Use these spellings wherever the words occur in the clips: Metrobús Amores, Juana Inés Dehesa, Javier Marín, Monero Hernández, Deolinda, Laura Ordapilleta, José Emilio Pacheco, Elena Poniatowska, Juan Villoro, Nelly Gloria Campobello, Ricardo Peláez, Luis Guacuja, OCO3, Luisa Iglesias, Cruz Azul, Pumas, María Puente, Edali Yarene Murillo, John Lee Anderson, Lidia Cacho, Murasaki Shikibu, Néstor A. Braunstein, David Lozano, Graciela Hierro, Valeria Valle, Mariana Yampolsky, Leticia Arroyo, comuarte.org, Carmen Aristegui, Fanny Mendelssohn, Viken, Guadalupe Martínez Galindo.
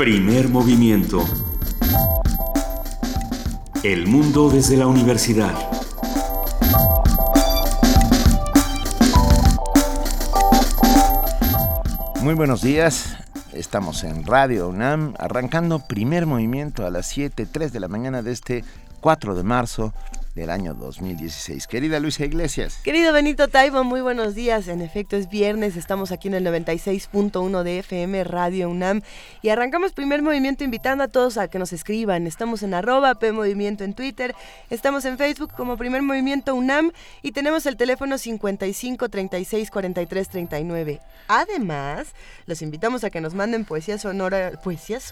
Primer movimiento. El mundo desde la universidad. Muy buenos días. Estamos en Radio UNAM, arrancando Primer Movimiento a las 7:03 de la mañana de este 4 de marzo del año 2016. Querida Luisa Iglesias. Querido Benito Taibo, muy buenos días. En efecto, es viernes, estamos aquí en el 96.1 de FM Radio UNAM y arrancamos Primer Movimiento invitando a todos a que nos escriban. Estamos en @PMovimiento en Twitter, estamos en Facebook como Primer Movimiento UNAM y tenemos el teléfono 55 36 43 39. Además, los invitamos a que nos manden poesía sonora. Postales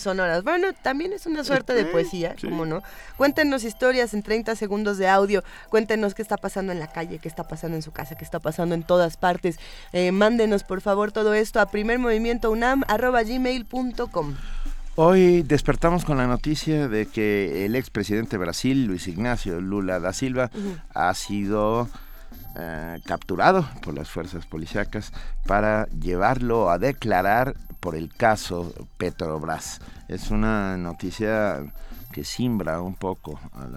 sonoras. Bueno, también es una suerte de poesía, sí. ¿Cómo no? Cuéntenos historias en 30 segundos de audio, cuéntenos qué está pasando en la calle, qué está pasando en su casa, qué está pasando en todas partes. Mándenos por favor todo esto a primermovimientounam@gmail.com. Hoy despertamos con la noticia de que el expresidente de Brasil, Luiz Inácio Lula da Silva, ha sido capturado por las fuerzas policíacas para llevarlo a declarar por el caso Petrobras. Es una noticia que simbra un poco a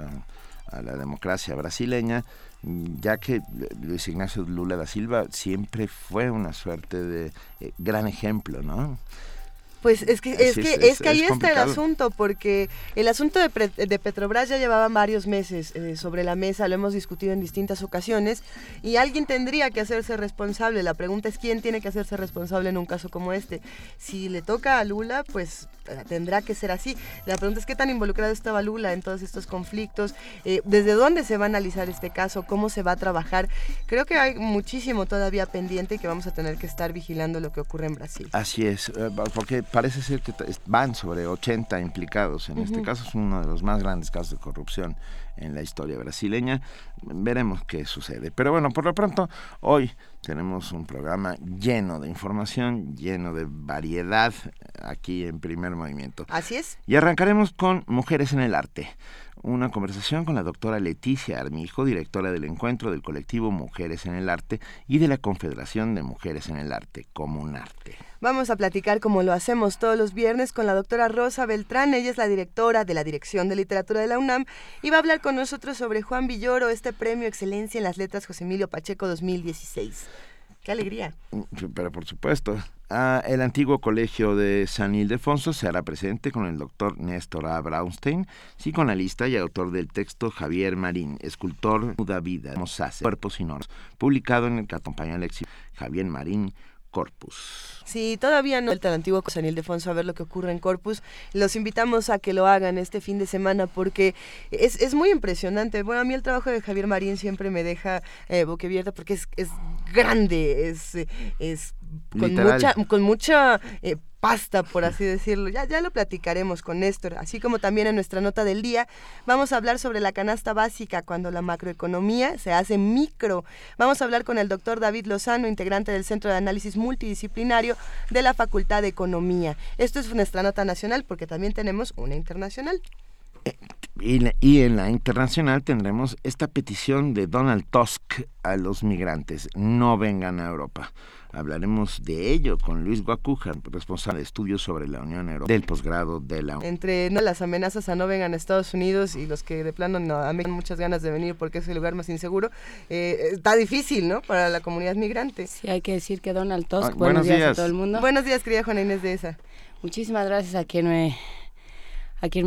la democracia brasileña, ya que Luis Ignacio Lula da Silva siempre fue una suerte de gran ejemplo, ¿no? Pues es que ahí está el asunto, porque el asunto de Petrobras ya llevaba varios meses sobre la mesa, lo hemos discutido en distintas ocasiones, y alguien tendría que hacerse responsable. La pregunta es quién tiene que hacerse responsable en un caso como este. Si le toca a Lula, pues tendrá que ser así. La pregunta es qué tan involucrado estaba Lula en todos estos conflictos, desde dónde se va a analizar este caso, cómo se va a trabajar. Creo que hay muchísimo todavía pendiente y que vamos a tener que estar vigilando lo que ocurre en Brasil. Así es, porque parece ser que van sobre 80 implicados en este caso. Es uno de los más grandes casos de corrupción en la historia brasileña. Veremos qué sucede. Pero bueno, por lo pronto, hoy tenemos un programa lleno de información, lleno de variedad aquí en Primer Movimiento. Así es. Y arrancaremos con Mujeres en el Arte. Una conversación con la doctora Leticia Armijo, directora del encuentro del colectivo Mujeres en el Arte y de la Confederación de Mujeres en el Arte, Comuarte. Vamos a platicar, como lo hacemos todos los viernes, con la doctora Rosa Beltrán. Ella es la directora de la Dirección de Literatura de la UNAM y va a hablar con nosotros sobre Juan Villoro, este premio Excelencia en las Letras José Emilio Pacheco 2016. ¡Qué alegría! Pero por supuesto. El antiguo colegio de San Ildefonso se hará presente con el doctor Néstor A. Braunstein, psicoanalista y autor del texto Javier Marín, escultor muda vida, mosace, cuerpos sin horas, publicado en el que acompaña al éxito Javier Marín, Corpus. Sí, todavía no vuelta al antiguo San Ildefonso a ver lo que ocurre en Corpus. Los invitamos a que lo hagan este fin de semana porque es muy impresionante. Bueno, a mí el trabajo de Javier Marín siempre me deja boquiabierta porque es grande, es con mucha pasta, por así decirlo. Ya lo platicaremos con Néstor, así como también en nuestra nota del día. Vamos a hablar sobre la canasta básica, cuando la macroeconomía se hace micro. Vamos a hablar con el doctor David Lozano, integrante del Centro de Análisis Multidisciplinario de la Facultad de Economía. Esto es nuestra nota nacional, porque también tenemos una internacional. Y en la internacional tendremos esta petición de Donald Tusk a los migrantes: no vengan a Europa. Hablaremos de ello con Luis Guacuja, responsable de estudios sobre la Unión Europea del posgrado de la UNAM. Entre las amenazas a no vengan a Estados Unidos y los que de plano no tienen muchas ganas de venir porque es el lugar más inseguro, está difícil, ¿no?, para la comunidad migrante. Sí, hay que decir que Donald Tusk, buenos días a todo el mundo. Buenos días, querida Juana Inés Dehesa. Muchísimas gracias a quien me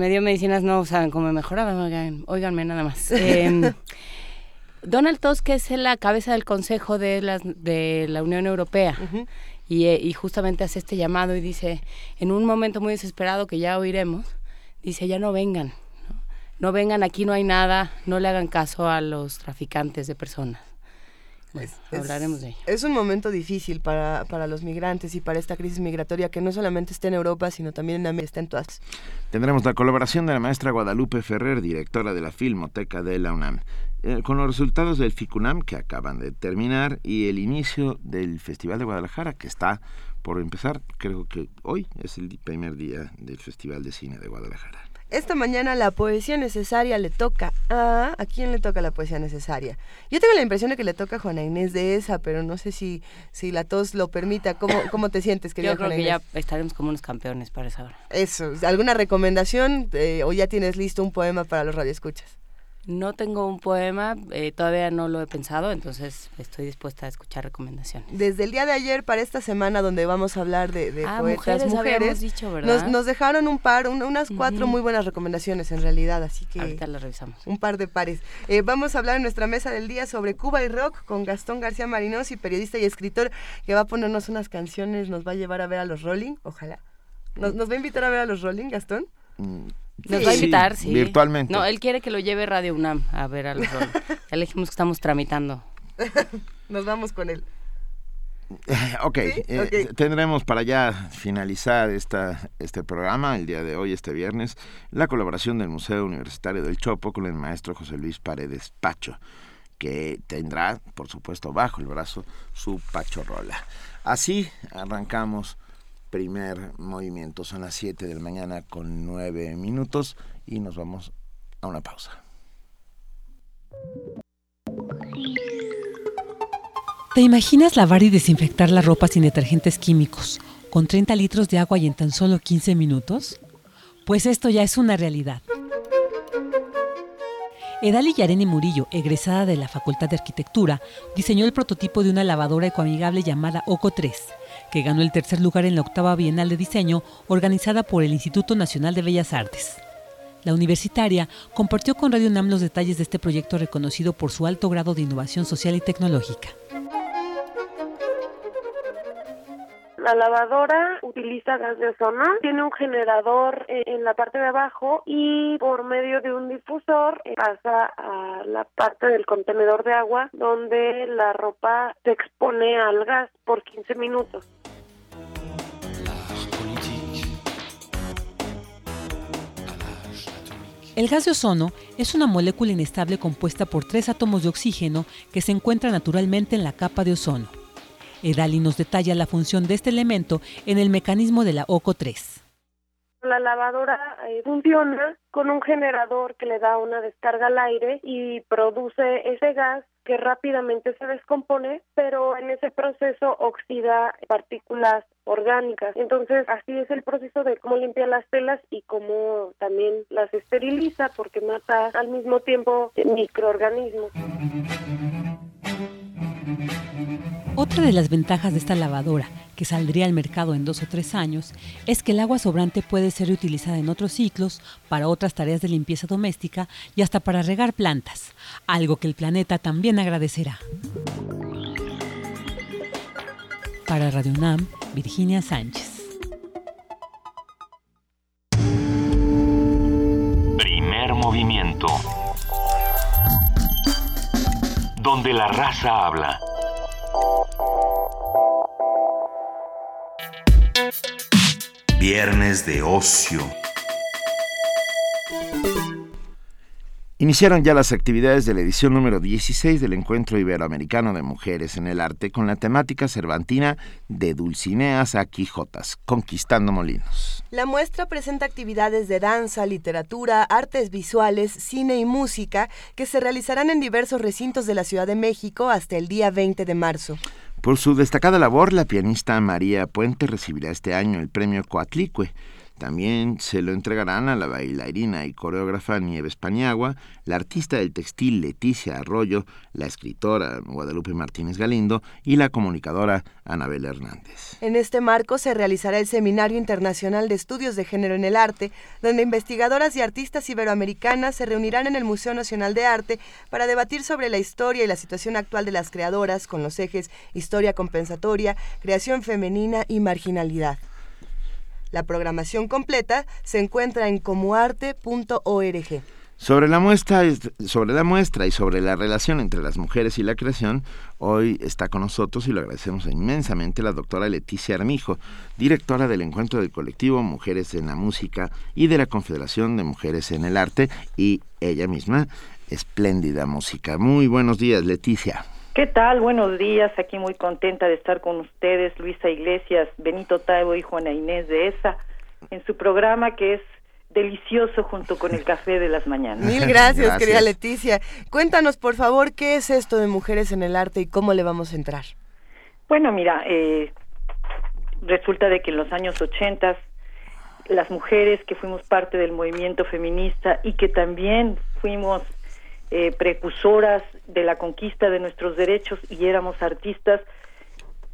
dio medicinas, no saben cómo me mejoraba, óiganme nada más. Donald Tusk es la cabeza del Consejo de la Unión Europea y justamente hace este llamado y dice, en un momento muy desesperado que ya oiremos, dice, ya no vengan, ¿no? No vengan, aquí no hay nada, no le hagan caso a los traficantes de personas. Hablaremos de ello. Es un momento difícil para los migrantes y para esta crisis migratoria que no solamente está en Europa, sino también en América, está en todas. Tendremos la colaboración de la maestra Guadalupe Ferrer, directora de la Filmoteca de la UNAM, con los resultados del FICUNAM que acaban de terminar y el inicio del Festival de Guadalajara, que está por empezar. Creo que hoy es el primer día del Festival de Cine de Guadalajara. Esta mañana la poesía necesaria le toca a... ¿A quién le toca la poesía necesaria? Yo tengo la impresión de que le toca a Juana Inés Dehesa, pero no sé si la tos lo permita. ¿Cómo te sientes, querida Juana Inés? Yo creo que ya estaremos como unos campeones para esa hora. Eso. ¿Alguna recomendación o ya tienes listo un poema para los radioescuchas? No tengo un poema, todavía no lo he pensado, entonces estoy dispuesta a escuchar recomendaciones. Desde el día de ayer para esta semana donde vamos a hablar de poetas mujeres, habíamos dicho, ¿verdad? Nos dejaron un par, unas cuatro muy buenas recomendaciones en realidad, así que... Ahorita las revisamos. Un par de pares. Vamos a hablar en nuestra mesa del día sobre Cuba y rock con Gastón García Marinossi, periodista y escritor, que va a ponernos unas canciones, nos va a llevar a ver a los Rolling, ojalá. ¿Nos va a invitar a ver a los Rolling, Gastón? Nos va a invitar, sí. Virtualmente. No, él quiere que lo lleve Radio UNAM a ver a los Rolling. Ya le dijimos que estamos tramitando. Nos vamos con él. Ok. Tendremos para ya finalizar este programa, el día de hoy, este viernes, la colaboración del Museo Universitario del Chopo con el maestro José Luis Paredes Pacho, que tendrá, por supuesto, bajo el brazo su Pachorrola. Así arrancamos. Primer movimiento, son las 7 de la mañana con 9 minutos y nos vamos a una pausa. ¿Te imaginas lavar y desinfectar la ropa sin detergentes químicos, con 30 litros de agua y en tan solo 15 minutos? Pues esto ya es una realidad. Edali Yarene Murillo, egresada de la Facultad de Arquitectura, diseñó el prototipo de una lavadora ecoamigable llamada OCO3, que ganó el tercer lugar en la 8ª Bienal de Diseño organizada por el Instituto Nacional de Bellas Artes. La universitaria compartió con Radio UNAM los detalles de este proyecto reconocido por su alto grado de innovación social y tecnológica. La lavadora utiliza gas de ozono, tiene un generador en la parte de abajo y por medio de un difusor pasa a la parte del contenedor de agua donde la ropa se expone al gas por 15 minutos. El gas de ozono es una molécula inestable compuesta por 3 átomos de oxígeno que se encuentra naturalmente en la capa de ozono. Edali nos detalla la función de este elemento en el mecanismo de la OCO3. La lavadora funciona con un generador que le da una descarga al aire y produce ese gas que rápidamente se descompone, pero en ese proceso oxida partículas orgánicas. Entonces, así es el proceso de cómo limpia las telas y cómo también las esteriliza, porque mata al mismo tiempo microorganismos. Otra de las ventajas de esta lavadora, que saldría al mercado en 2 o 3 años, es que el agua sobrante puede ser utilizada en otros ciclos, para otras tareas de limpieza doméstica y hasta para regar plantas, algo que el planeta también agradecerá. Para Radio UNAM, Virginia Sánchez. Primer movimiento. Donde la raza habla. Viernes de ocio. Iniciaron ya las actividades de la edición número 16 del Encuentro Iberoamericano de Mujeres en el Arte con la temática cervantina de Dulcineas a Quijotas, Conquistando Molinos. La muestra presenta actividades de danza, literatura, artes visuales, cine y música que se realizarán en diversos recintos de la Ciudad de México hasta el día 20 de marzo. Por su destacada labor, la pianista María Puente recibirá este año el premio Coatlicue. También se lo entregarán a la bailarina y coreógrafa Nieves Paniagua, la artista del textil Leticia Arroyo, la escritora Guadalupe Martínez Galindo y la comunicadora Anabel Hernández. En este marco se realizará el Seminario Internacional de Estudios de Género en el Arte, donde investigadoras y artistas iberoamericanas se reunirán en el Museo Nacional de Arte para debatir sobre la historia y la situación actual de las creadoras con los ejes historia compensatoria, creación femenina y marginalidad. La programación completa se encuentra en comuarte.org. Sobre la muestra y sobre la relación entre las mujeres y la creación, hoy está con nosotros y lo agradecemos inmensamente la doctora Leticia Armijo, directora del encuentro del colectivo Mujeres en la Música y de la Confederación de Mujeres en el Arte, y ella misma, espléndida música. Muy buenos días, Leticia. ¿Qué tal? Buenos días, aquí muy contenta de estar con ustedes, Luisa Iglesias, Benito Taibo y Juana Inés Dehesa, en su programa que es delicioso junto con el café de las mañanas. Mil gracias, querida Leticia. Cuéntanos, por favor, ¿qué es esto de Mujeres en el Arte y cómo le vamos a entrar? Bueno, mira, resulta de que en los años 80 las mujeres que fuimos parte del movimiento feminista y que también fuimos precursoras de la conquista de nuestros derechos y éramos artistas,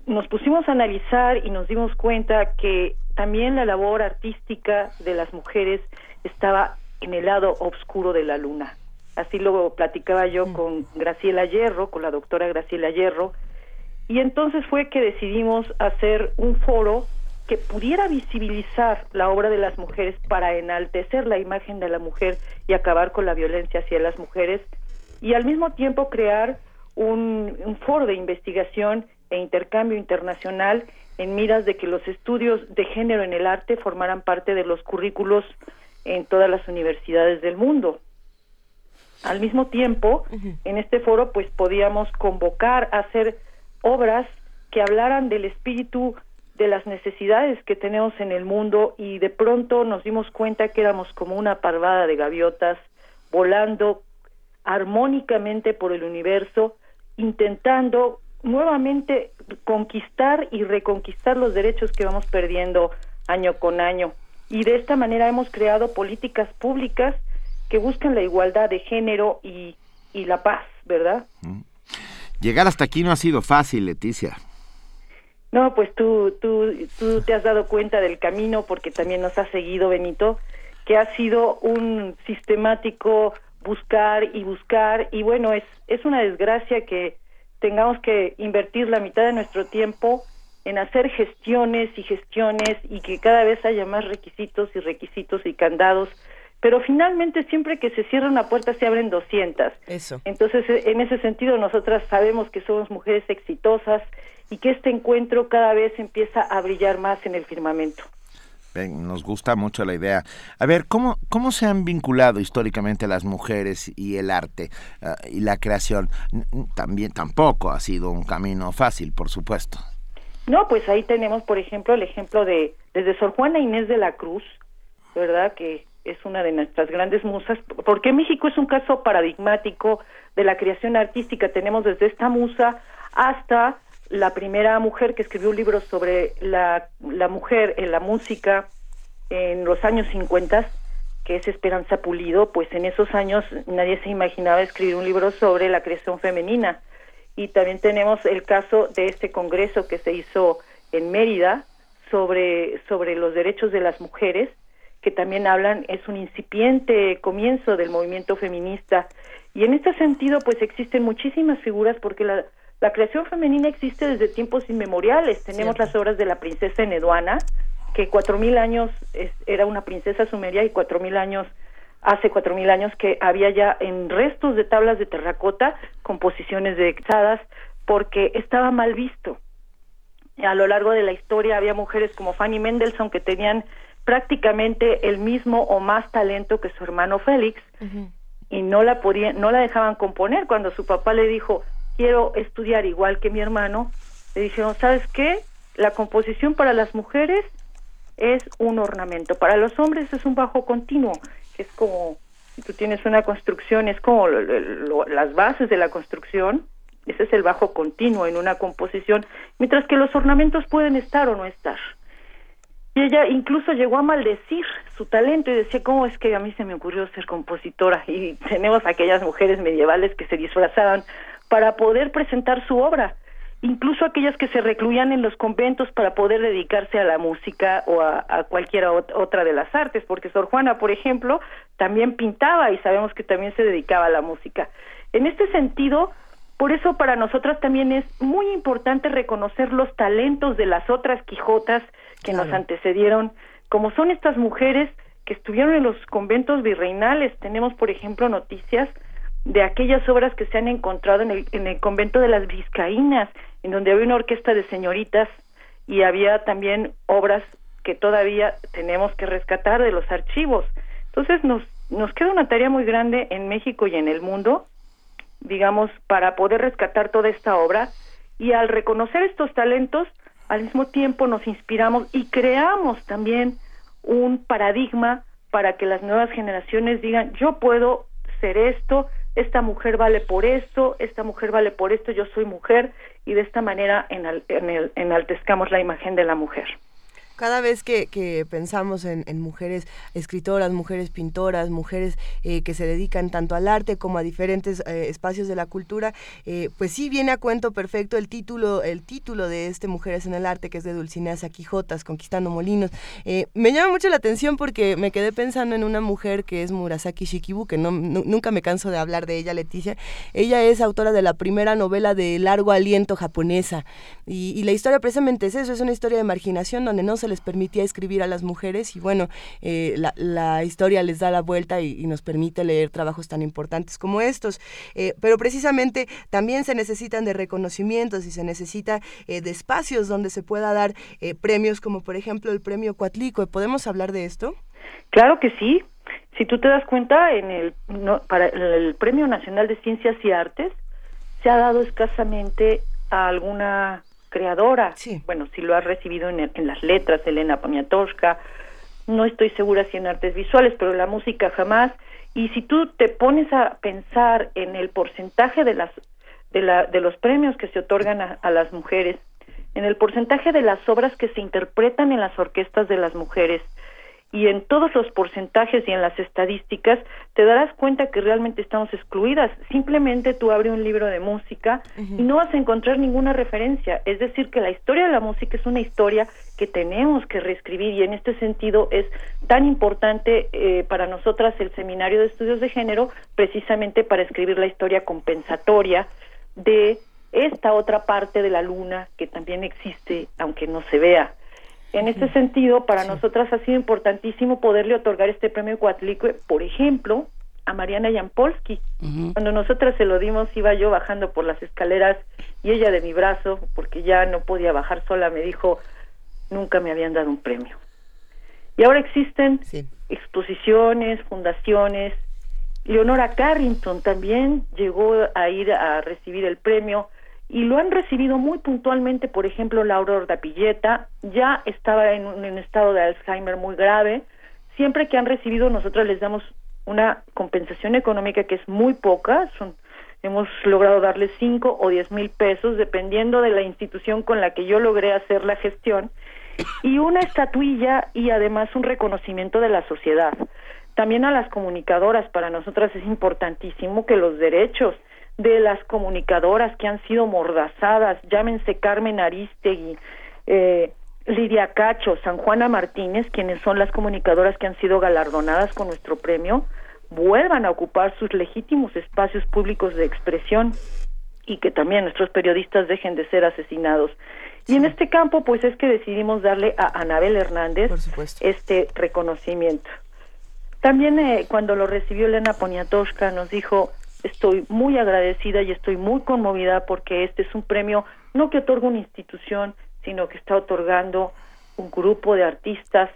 nos pusimos a analizar y nos dimos cuenta que también la labor artística de las mujeres estaba en el lado oscuro de la luna. Así lo platicaba yo con Graciela Hierro, con la doctora Graciela Hierro, y entonces fue que decidimos hacer un foro que pudiera visibilizar la obra de las mujeres para enaltecer la imagen de la mujer y acabar con la violencia hacia las mujeres, y al mismo tiempo crear un foro de investigación e intercambio internacional en miras de que los estudios de género en el arte formaran parte de los currículos en todas las universidades del mundo. Al mismo tiempo, en este foro pues podíamos convocar a hacer obras que hablaran del espíritu, de las necesidades que tenemos en el mundo, y de pronto nos dimos cuenta que éramos como una parvada de gaviotas volando armónicamente por el universo, intentando nuevamente conquistar y reconquistar los derechos que vamos perdiendo año con año, y de esta manera hemos creado políticas públicas que buscan la igualdad de género y la paz, ¿verdad? Llegar hasta aquí no ha sido fácil, Leticia. No, pues tú te has dado cuenta del camino, porque también nos has seguido, Benito, que ha sido un sistemático buscar, y bueno, es una desgracia que tengamos que invertir la mitad de nuestro tiempo en hacer gestiones y que cada vez haya más requisitos y candados, pero finalmente siempre que se cierra una puerta se abren 200. Eso. Entonces, en ese sentido, nosotras sabemos que somos mujeres exitosas y que este encuentro cada vez empieza a brillar más en el firmamento. Bien, nos gusta mucho la idea. A ver, ¿cómo se han vinculado históricamente las mujeres y el arte y la creación? También tampoco ha sido un camino fácil, por supuesto. No, pues ahí tenemos, por ejemplo, el ejemplo de desde Sor Juana Inés de la Cruz, ¿verdad?, que es una de nuestras grandes musas, porque México es un caso paradigmático de la creación artística. Tenemos desde esta musa hasta la primera mujer que escribió un libro sobre la mujer en la música en los años 50, que es Esperanza Pulido. Pues en esos años nadie se imaginaba escribir un libro sobre la creación femenina. Y también tenemos el caso de este congreso que se hizo en Mérida sobre los derechos de las mujeres, que también hablan, es un incipiente comienzo del movimiento feminista. Y en este sentido, pues existen muchísimas figuras, porque la creación femenina existe desde tiempos inmemoriales. Tenemos las obras de la princesa Eneduana, que 4,000 años era una princesa sumeria, y 4,000 años, hace 4,000 años que había ya en restos de tablas de terracota composiciones dedicadas, porque estaba mal visto. A lo largo de la historia había mujeres como Fanny Mendelssohn que tenían prácticamente el mismo o más talento que su hermano Félix, y no la dejaban componer. Cuando su papá le dijo: quiero estudiar igual que mi hermano, le dijeron: ¿sabes qué? La composición para las mujeres es un ornamento, para los hombres es un bajo continuo, que es como, si tú tienes una construcción, es como las bases de la construcción, ese es el bajo continuo en una composición, mientras que los ornamentos pueden estar o no estar. Y ella incluso llegó a maldecir su talento y decía: ¿cómo es que a mí se me ocurrió ser compositora? Y tenemos aquellas mujeres medievales que se disfrazaban para poder presentar su obra, incluso aquellas que se recluían en los conventos para poder dedicarse a la música o a cualquier otra de las artes, porque Sor Juana, por ejemplo, también pintaba, y sabemos que también se dedicaba a la música. En este sentido, por eso para nosotras también es muy importante reconocer los talentos de las otras Quijotas que nos antecedieron, como son estas mujeres que estuvieron en los conventos virreinales. Tenemos, por ejemplo, noticias de aquellas obras que se han encontrado en el convento de las Vizcaínas, en donde había una orquesta de señoritas, y había también obras que todavía tenemos que rescatar de los archivos. Entonces nos queda una tarea muy grande en México y en el mundo, digamos, para poder rescatar toda esta obra, y al reconocer estos talentos, al mismo tiempo nos inspiramos y creamos también un paradigma para que las nuevas generaciones digan, yo puedo ser esto, esta mujer vale por esto, esta mujer vale por esto, yo soy mujer, y de esta manera enaltezcamos la imagen de la mujer. Cada vez que pensamos en mujeres escritoras, mujeres pintoras, mujeres que se dedican tanto al arte como a diferentes espacios de la cultura, pues sí viene a cuento perfecto el título de este Mujeres en el Arte, que es de Dulcinea Saquijotas, Conquistando Molinos. Me llama mucho la atención porque me quedé pensando en una mujer que es Murasaki Shikibu, que nunca me canso de hablar de ella, Leticia. Ella es autora de la primera novela de largo aliento japonesa, y la historia precisamente es eso, es una historia de marginación donde no se les permitía escribir a las mujeres, y bueno, la historia les da la vuelta y nos permite leer trabajos tan importantes como estos, pero precisamente también se necesitan de reconocimientos y se necesita de espacios donde se pueda dar premios, como por ejemplo el premio Coatlicue. ¿Podemos hablar de esto? Claro que sí. Si tú te das cuenta, para el Premio Nacional de Ciencias y Artes se ha dado escasamente a alguna creadora. Sí. Bueno, si lo has recibido en las letras, Elena Poniatowska, no estoy segura si en artes visuales, pero la música jamás. Y si tú te pones a pensar en el porcentaje de los premios que se otorgan a las mujeres, en el porcentaje de las obras que se interpretan en las orquestas de las mujeres, y en todos los porcentajes y en las estadísticas, te darás cuenta que realmente estamos excluidas. Simplemente tú abres un libro de música y no vas a encontrar ninguna referencia. Es decir, que la historia de la música es una historia que tenemos que reescribir, y en este sentido es tan importante para nosotras el Seminario de Estudios de Género, precisamente para escribir la historia compensatoria de esta otra parte de la luna que también existe, aunque no se vea. En este sentido, para nosotras ha sido importantísimo poderle otorgar este premio Coatlicue, por ejemplo, a Mariana Yampolsky. Cuando nosotras se lo dimos, iba yo bajando por las escaleras y ella de mi brazo, porque ya no podía bajar sola, me dijo, nunca me habían dado un premio. Y ahora existen exposiciones, fundaciones. Leonora Carrington también llegó a ir a recibir el premio, y lo han recibido muy puntualmente. Por ejemplo, Laura Ordapilleta ya estaba en un estado de Alzheimer muy grave. Siempre que han recibido, nosotros les damos una compensación económica que es muy poca. Hemos logrado darles 5 o 10,000 pesos, dependiendo de la institución con la que yo logré hacer la gestión, y una estatuilla, y además un reconocimiento de la sociedad. También a las comunicadoras, para nosotras es importantísimo que los derechos de las comunicadoras que han sido mordazadas, llámense Carmen Aristegui, Lidia Cacho, San Juana Martínez, quienes son las comunicadoras que han sido galardonadas con nuestro premio, vuelvan a ocupar sus legítimos espacios públicos de expresión, y que también nuestros periodistas dejen de ser asesinados. Y en este campo, pues es que decidimos darle a Anabel Hernández este reconocimiento. También cuando lo recibió Elena Poniatowska nos dijo, estoy muy agradecida y estoy muy conmovida, porque este es un premio no que otorga una institución, sino que está otorgando un grupo de artistas,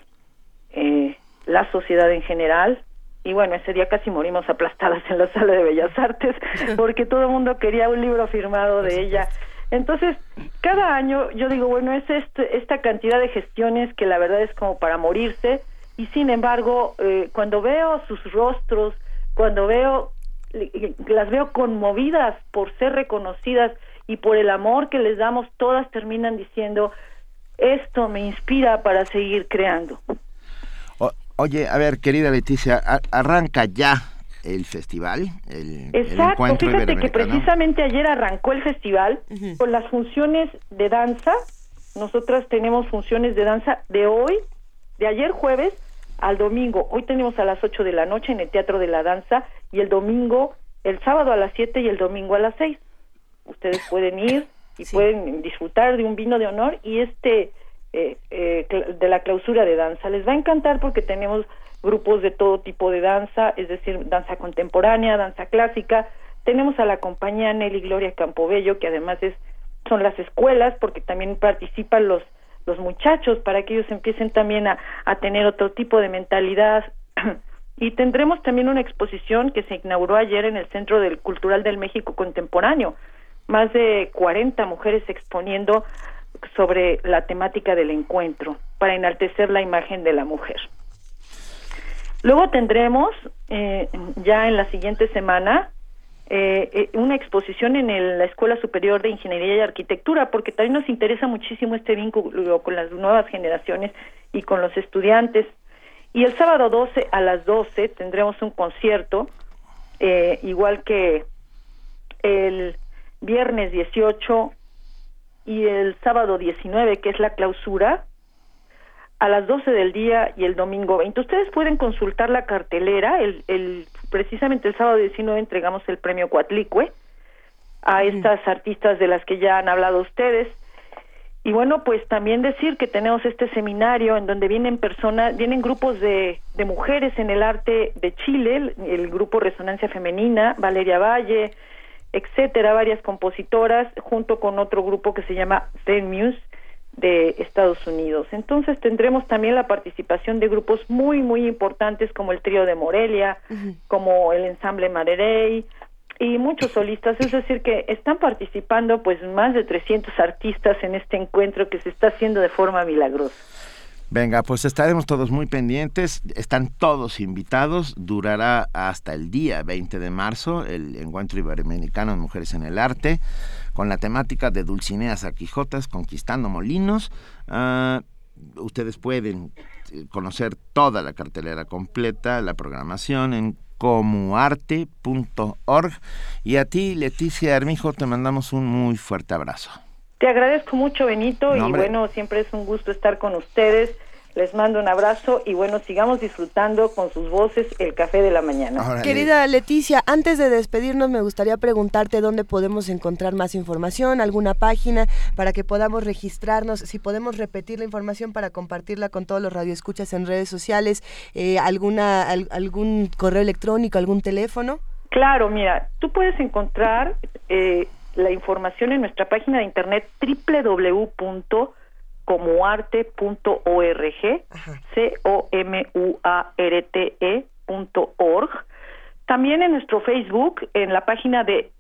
la sociedad en general. Y bueno, ese día casi morimos aplastadas en la Sala de Bellas Artes, porque todo el mundo quería un libro firmado de ella. Entonces, cada año yo digo, bueno, es esta cantidad de gestiones que la verdad es como para morirse, y sin embargo, cuando veo sus rostros, las veo conmovidas por ser reconocidas y por el amor que les damos, todas terminan diciendo, esto me inspira para seguir creando. Oye, a ver, querida Leticia, arranca ya el festival, el encuentro iberoamericano. Fíjate que precisamente ayer arrancó el festival con las funciones de danza. Nosotras tenemos funciones de danza de ayer jueves al domingo. Hoy tenemos a las 8 de la noche en el Teatro de la Danza, y el sábado a las 7 y el domingo a las 6. Ustedes pueden ir y pueden disfrutar de un vino de honor y de la clausura de danza. Les va a encantar porque tenemos grupos de todo tipo de danza, es decir, danza contemporánea, danza clásica. Tenemos a la compañía Nelly Gloria Campobello, que además son las escuelas, porque también participan los muchachos, para que ellos empiecen también a tener otro tipo de mentalidad. Y tendremos también una exposición que se inauguró ayer en el Centro Cultural del México Contemporáneo. Más de 40 mujeres exponiendo sobre la temática del encuentro, para enaltecer la imagen de la mujer. Luego tendremos ya en la siguiente semana una exposición en la Escuela Superior de Ingeniería y Arquitectura, porque también nos interesa muchísimo este vínculo con las nuevas generaciones y con los estudiantes. Y el sábado 12 a las 12 tendremos un concierto, igual que el viernes 18 y el sábado 19, que es la clausura, a las 12 del día, y el domingo 20. Ustedes pueden consultar la cartelera. Precisamente el sábado 19 entregamos el premio Coatlicue a estas artistas de las que ya han hablado ustedes. Y bueno, pues también decir que tenemos este seminario en donde vienen grupos de mujeres en el arte de Chile, el grupo Resonancia Femenina, Valeria Valle, etcétera, varias compositoras, junto con otro grupo que se llama FEMUSE de Estados Unidos. Entonces tendremos también la participación de grupos muy, muy importantes como el Trío de Morelia, como el Ensamble Marerey y muchos solistas. Es decir, que están participando pues más de 300 artistas en este encuentro que se está haciendo de forma milagrosa. Venga, pues estaremos todos muy pendientes, están todos invitados, durará hasta el día 20 de marzo el Encuentro Iberoamericano de Mujeres en el Arte, con la temática de Dulcineas a Quijotas, Conquistando Molinos. Ustedes pueden conocer toda la cartelera completa, la programación en comuarte.org. Y a ti, Leticia Armijo, te mandamos un muy fuerte abrazo. Te agradezco mucho, Benito, y bueno, siempre es un gusto estar con ustedes. Les mando un abrazo y bueno, sigamos disfrutando con sus voces el café de la mañana. Órale. Querida Leticia, antes de despedirnos me gustaría preguntarte dónde podemos encontrar más información, alguna página para que podamos registrarnos, si podemos repetir la información para compartirla con todos los radioescuchas en redes sociales, algún correo electrónico, algún teléfono. Claro, mira, tú puedes encontrar la información en nuestra página de internet www.comuarte.org, comuarte.org. También en nuestro Facebook, en la página de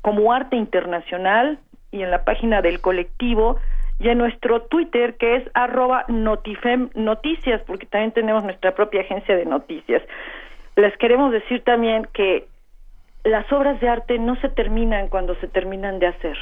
Comuarte Internacional y en la página del colectivo, y en nuestro Twitter, que es @notifemnoticias, porque también tenemos nuestra propia agencia de noticias. Les queremos decir también que las obras de arte no se terminan cuando se terminan de hacer,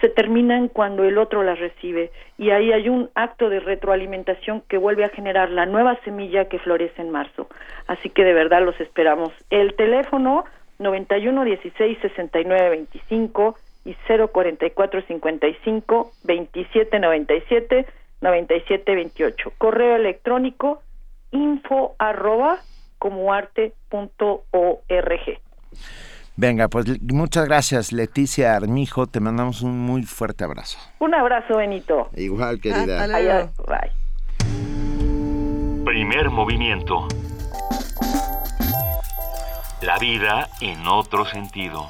se terminan cuando el otro las recibe, y ahí hay un acto de retroalimentación que vuelve a generar la nueva semilla que florece en marzo. Así que de verdad los esperamos. El teléfono 91 16 69 25 y 044 55 27 97 97 28. Correo electrónico info@comuarte.org. Venga, pues muchas gracias, Leticia Armijo, te mandamos un muy fuerte abrazo. Un abrazo, Benito. Igual, querida. Hasta luego. Bye. Primer movimiento. La vida en otro sentido.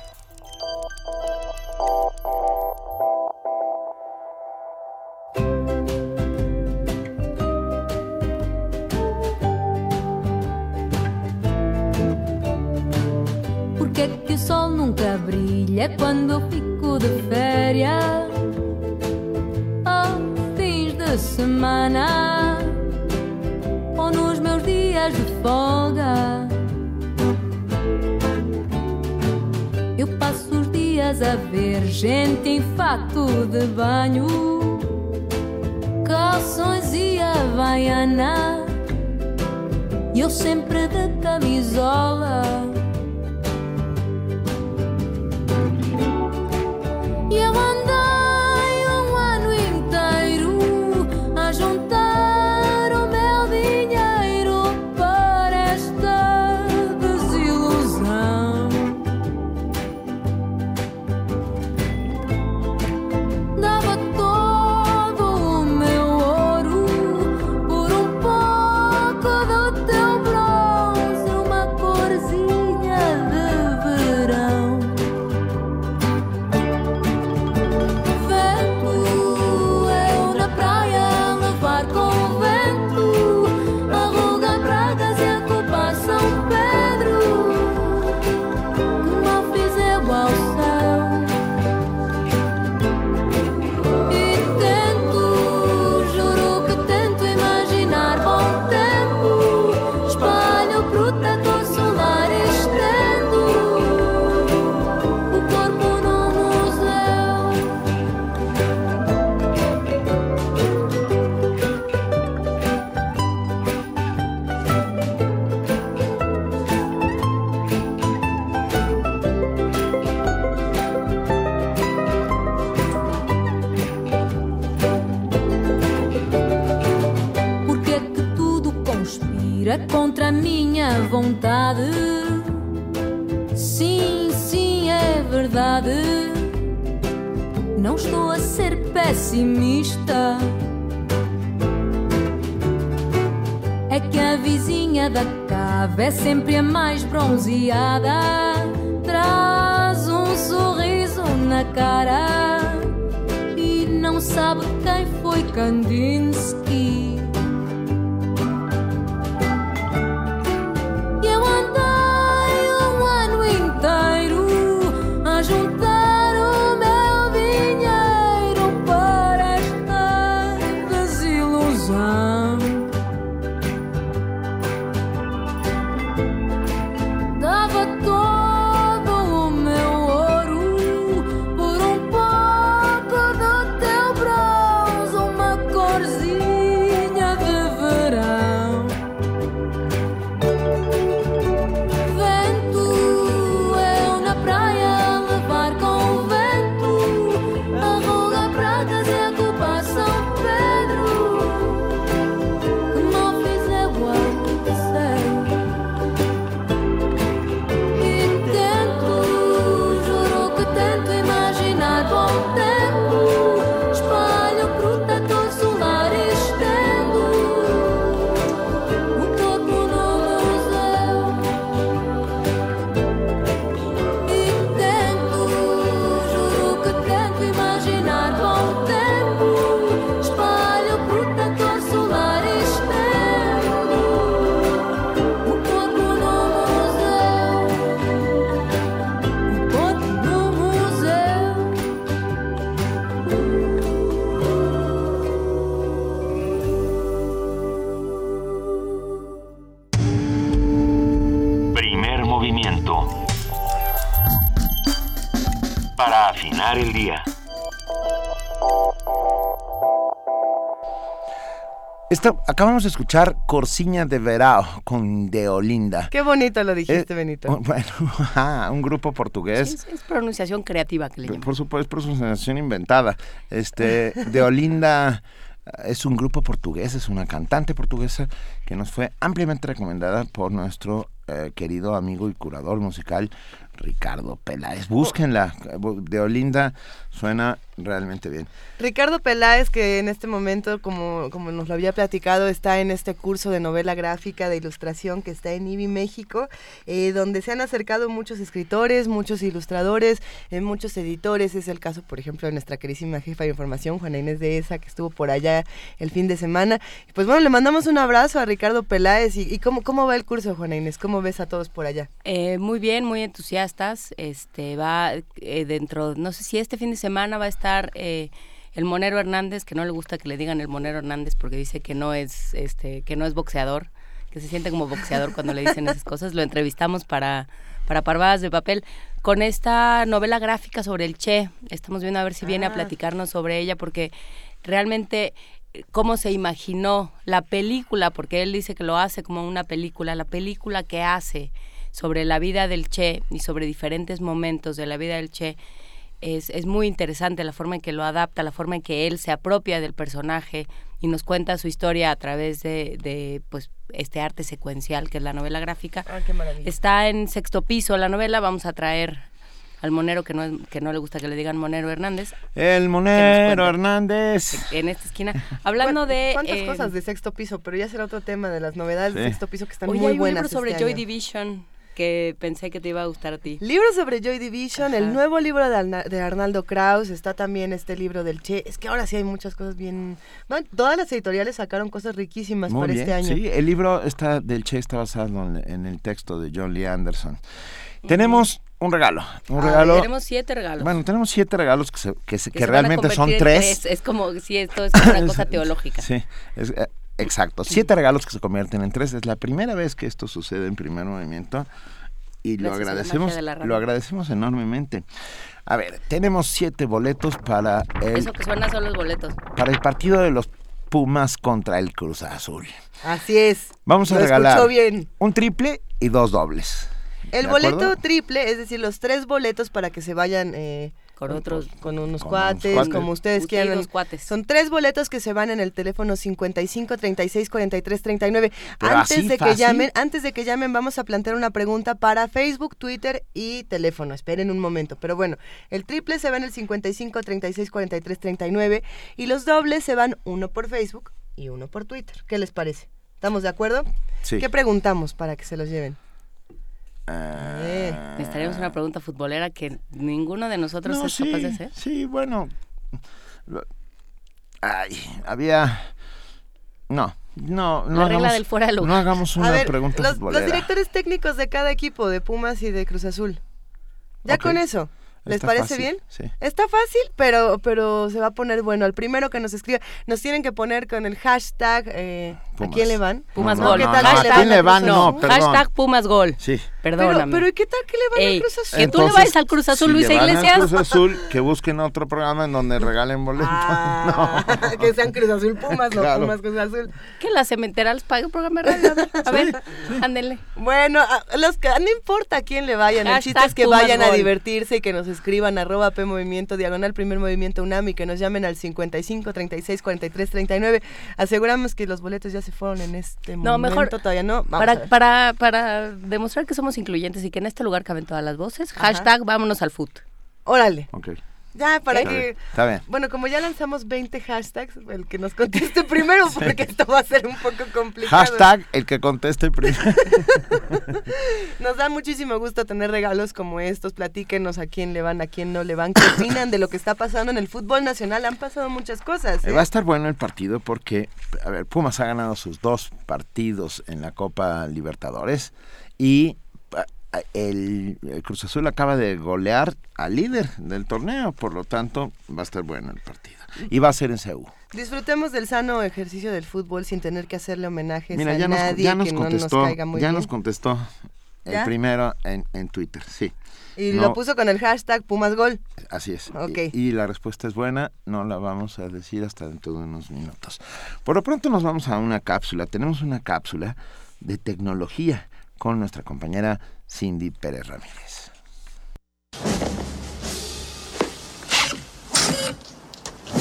O sol nunca brilha quando eu fico de férias, aos fins de semana ou nos meus dias de folga. Eu passo os dias a ver gente em fato de banho, calções e havaiana, e eu sempre de camisola. Eu andei um ano inteiro a juntar o meu dinheiro para esta desilusão. Dava todo o meu ouro por um pouco do teu bronze, uma corzinha de verão. vontade. Sim, sim, é verdade. Não estou a ser pessimista. É que a vizinha da cave é sempre a mais bronzeada. Traz um sorriso na cara e não sabe quem foi Kandinsky. Eu andei um ano inteiro a juntar o meu dinheiro para esta desilusão. Dava todo o meu ouro por um pouco do teu bronze, uma corzinha de verão. Vento, eu na praia a levar com o vento, a rolar pratas e a culpar São Pedro, que mal fizer o acontecer. E tento, juro que tento imaginar bom tempo. Espalho protetor solar e estendo o corpo no museu. E tento, juro que tento imaginar bom tempo. Espalho protetor solar e estendo o corpo no museu. Corpo no museu. Primer movimiento. Para afinar el día. Acabamos de escuchar Corsiña de Verão con Deolinda. Qué bonito lo dijiste, Benito. Bueno, ajá, un grupo portugués. Es pronunciación creativa que le llaman. Por supuesto, es pronunciación inventada. Deolinda es un grupo portugués, es una cantante portuguesa que nos fue ampliamente recomendada por nuestro querido amigo y curador musical Ricardo Peláez. Búsquenla, Deolinda suena realmente bien. Ricardo Peláez, que en este momento, como nos lo había platicado, está en este curso de novela gráfica de ilustración que está en IBI México, donde se han acercado muchos escritores, muchos ilustradores, muchos editores. Es el caso, por ejemplo, de nuestra queridísima jefa de información, Juana Inés Dehesa, que estuvo por allá el fin de semana. Pues bueno, le mandamos un abrazo a Ricardo Peláez. ¿Y cómo va el curso, Juana Inés? ¿Cómo ves a todos por allá? Muy bien, muy entusiastas. Va dentro, no sé si este fin de semana va a estar el Monero Hernández, que no le gusta que le digan el Monero Hernández porque dice que no es boxeador, que se siente como boxeador cuando le dicen esas cosas. Lo entrevistamos para Parvadas de Papel con esta novela gráfica sobre el Che. Estamos viendo a ver si viene a platicarnos sobre ella, porque realmente cómo se imaginó la película, porque él dice que lo hace como una película, la película que hace sobre la vida del Che y sobre diferentes momentos de la vida del Che. Es muy interesante la forma en que lo adapta, la forma en que él se apropia del personaje y nos cuenta su historia a través de pues este arte secuencial que es la novela gráfica. Ah, qué maravilla. Está en Sexto Piso la novela. Vamos a traer al Monero, que no le gusta que le digan Monero Hernández. El Monero Hernández. En esta esquina. Hablando de... ¿Cuántas cosas de Sexto Piso? Pero ya será otro tema de las novedades de Sexto Piso que están muy buenas. Oye, hay un libro sobre Joy Division que pensé que te iba a gustar a ti. Libro sobre Joy Division. Ajá. El nuevo libro de Arnaldo Kraus. Está también este libro del Che. Es que ahora sí hay muchas cosas bien... Bueno, todas las editoriales sacaron cosas riquísimas muy para bien, este año. Sí, el libro del Che está basado en el texto de John Lee Anderson. Tenemos... Un regalo. Tenemos 7 regalos. Bueno, tenemos 7 regalos que realmente son 3. Es como si esto es una cosa teológica. Sí, exacto. 7 regalos que se convierten en 3. Es la primera vez que esto sucede en Primer Movimiento y lo agradecemos enormemente. A ver, tenemos 7 boletos para eso que suena son los boletos. Para el partido de los Pumas contra el Cruz Azul. Así es. Vamos a regalar bien. Un triple y 2 dobles. El boleto triple, es decir, los 3 boletos para que se vayan con unos cuates, como ustedes quieran. Son 3 boletos que se van en el teléfono 55 36 43 39. Antes de que llamen vamos a plantear una pregunta para Facebook, Twitter y teléfono. Esperen un momento, pero bueno, el triple se va en el 55 36 43 39 y los dobles se van uno por Facebook y uno por Twitter. ¿Qué les parece? ¿Estamos de acuerdo? Sí. ¿Qué preguntamos para que se los lleven? Necesitaríamos una pregunta futbolera que ninguno de nosotros capaz de hacer. Sí, bueno. No hagamos una pregunta futbolera. Los directores técnicos de cada equipo, de Pumas y de Cruz Azul. Ya okay. Con eso. ¿Les parece fácil, bien? Sí. Está fácil, pero se va a poner bueno. Al primero que nos escriba, nos tienen que poner con el hashtag ¿a quién le van? Pumas Gol. Hashtag Pumas Gol. Sí. Perdóname. Pero ¿y qué tal que le van al Cruz Azul? Que tú le vayas al Cruz Azul, si Luisa Iglesias. Al Cruz Azul, que busquen otro programa en donde regalen boletos. Que sean Cruz Azul Pumas, no claro. Pumas Cruz Azul. Que las cementeras paguen programa de radio. A ver, ándele. Bueno, no importa a quién le vayan, el chiste es que vayan a divertirse y que nos escriban @PMovimiento/Primer Movimiento UNAM y que nos llamen al 55 36 43 39. Aseguramos que los boletos ya se fueron en este momento. Mejor, todavía no. Para demostrar que somos incluyentes y que en este lugar caben todas las voces, ajá. Hashtag vámonos al fut. Órale. Okay. Ya, para que... Está bien. Bueno, como ya lanzamos 20 hashtags, el que nos conteste primero, porque esto va a ser un poco complicado. Hashtag el que conteste primero. Nos da muchísimo gusto tener regalos como estos. Platíquenos a quién le van, a quién no le van. ¿Qué opinan de lo que está pasando en el fútbol nacional? Han pasado muchas cosas. Va a estar bueno el partido porque, a ver, Pumas ha ganado sus 2 partidos en la Copa Libertadores y... El Cruz Azul acaba de golear al líder del torneo, por lo tanto va a estar bueno el partido. Y va a ser en CU. Disfrutemos del sano ejercicio del fútbol sin tener que hacerle homenajes a nadie que no nos caiga muy bien. Ya nos contestó el primero en Twitter, sí. Y lo puso con el hashtag Pumas Gol. Así es. Okay. Y la respuesta es buena, no la vamos a decir hasta dentro de unos minutos. Por lo pronto nos vamos a una cápsula. Tenemos una cápsula de tecnología con nuestra compañera Cindy Pérez Ramírez.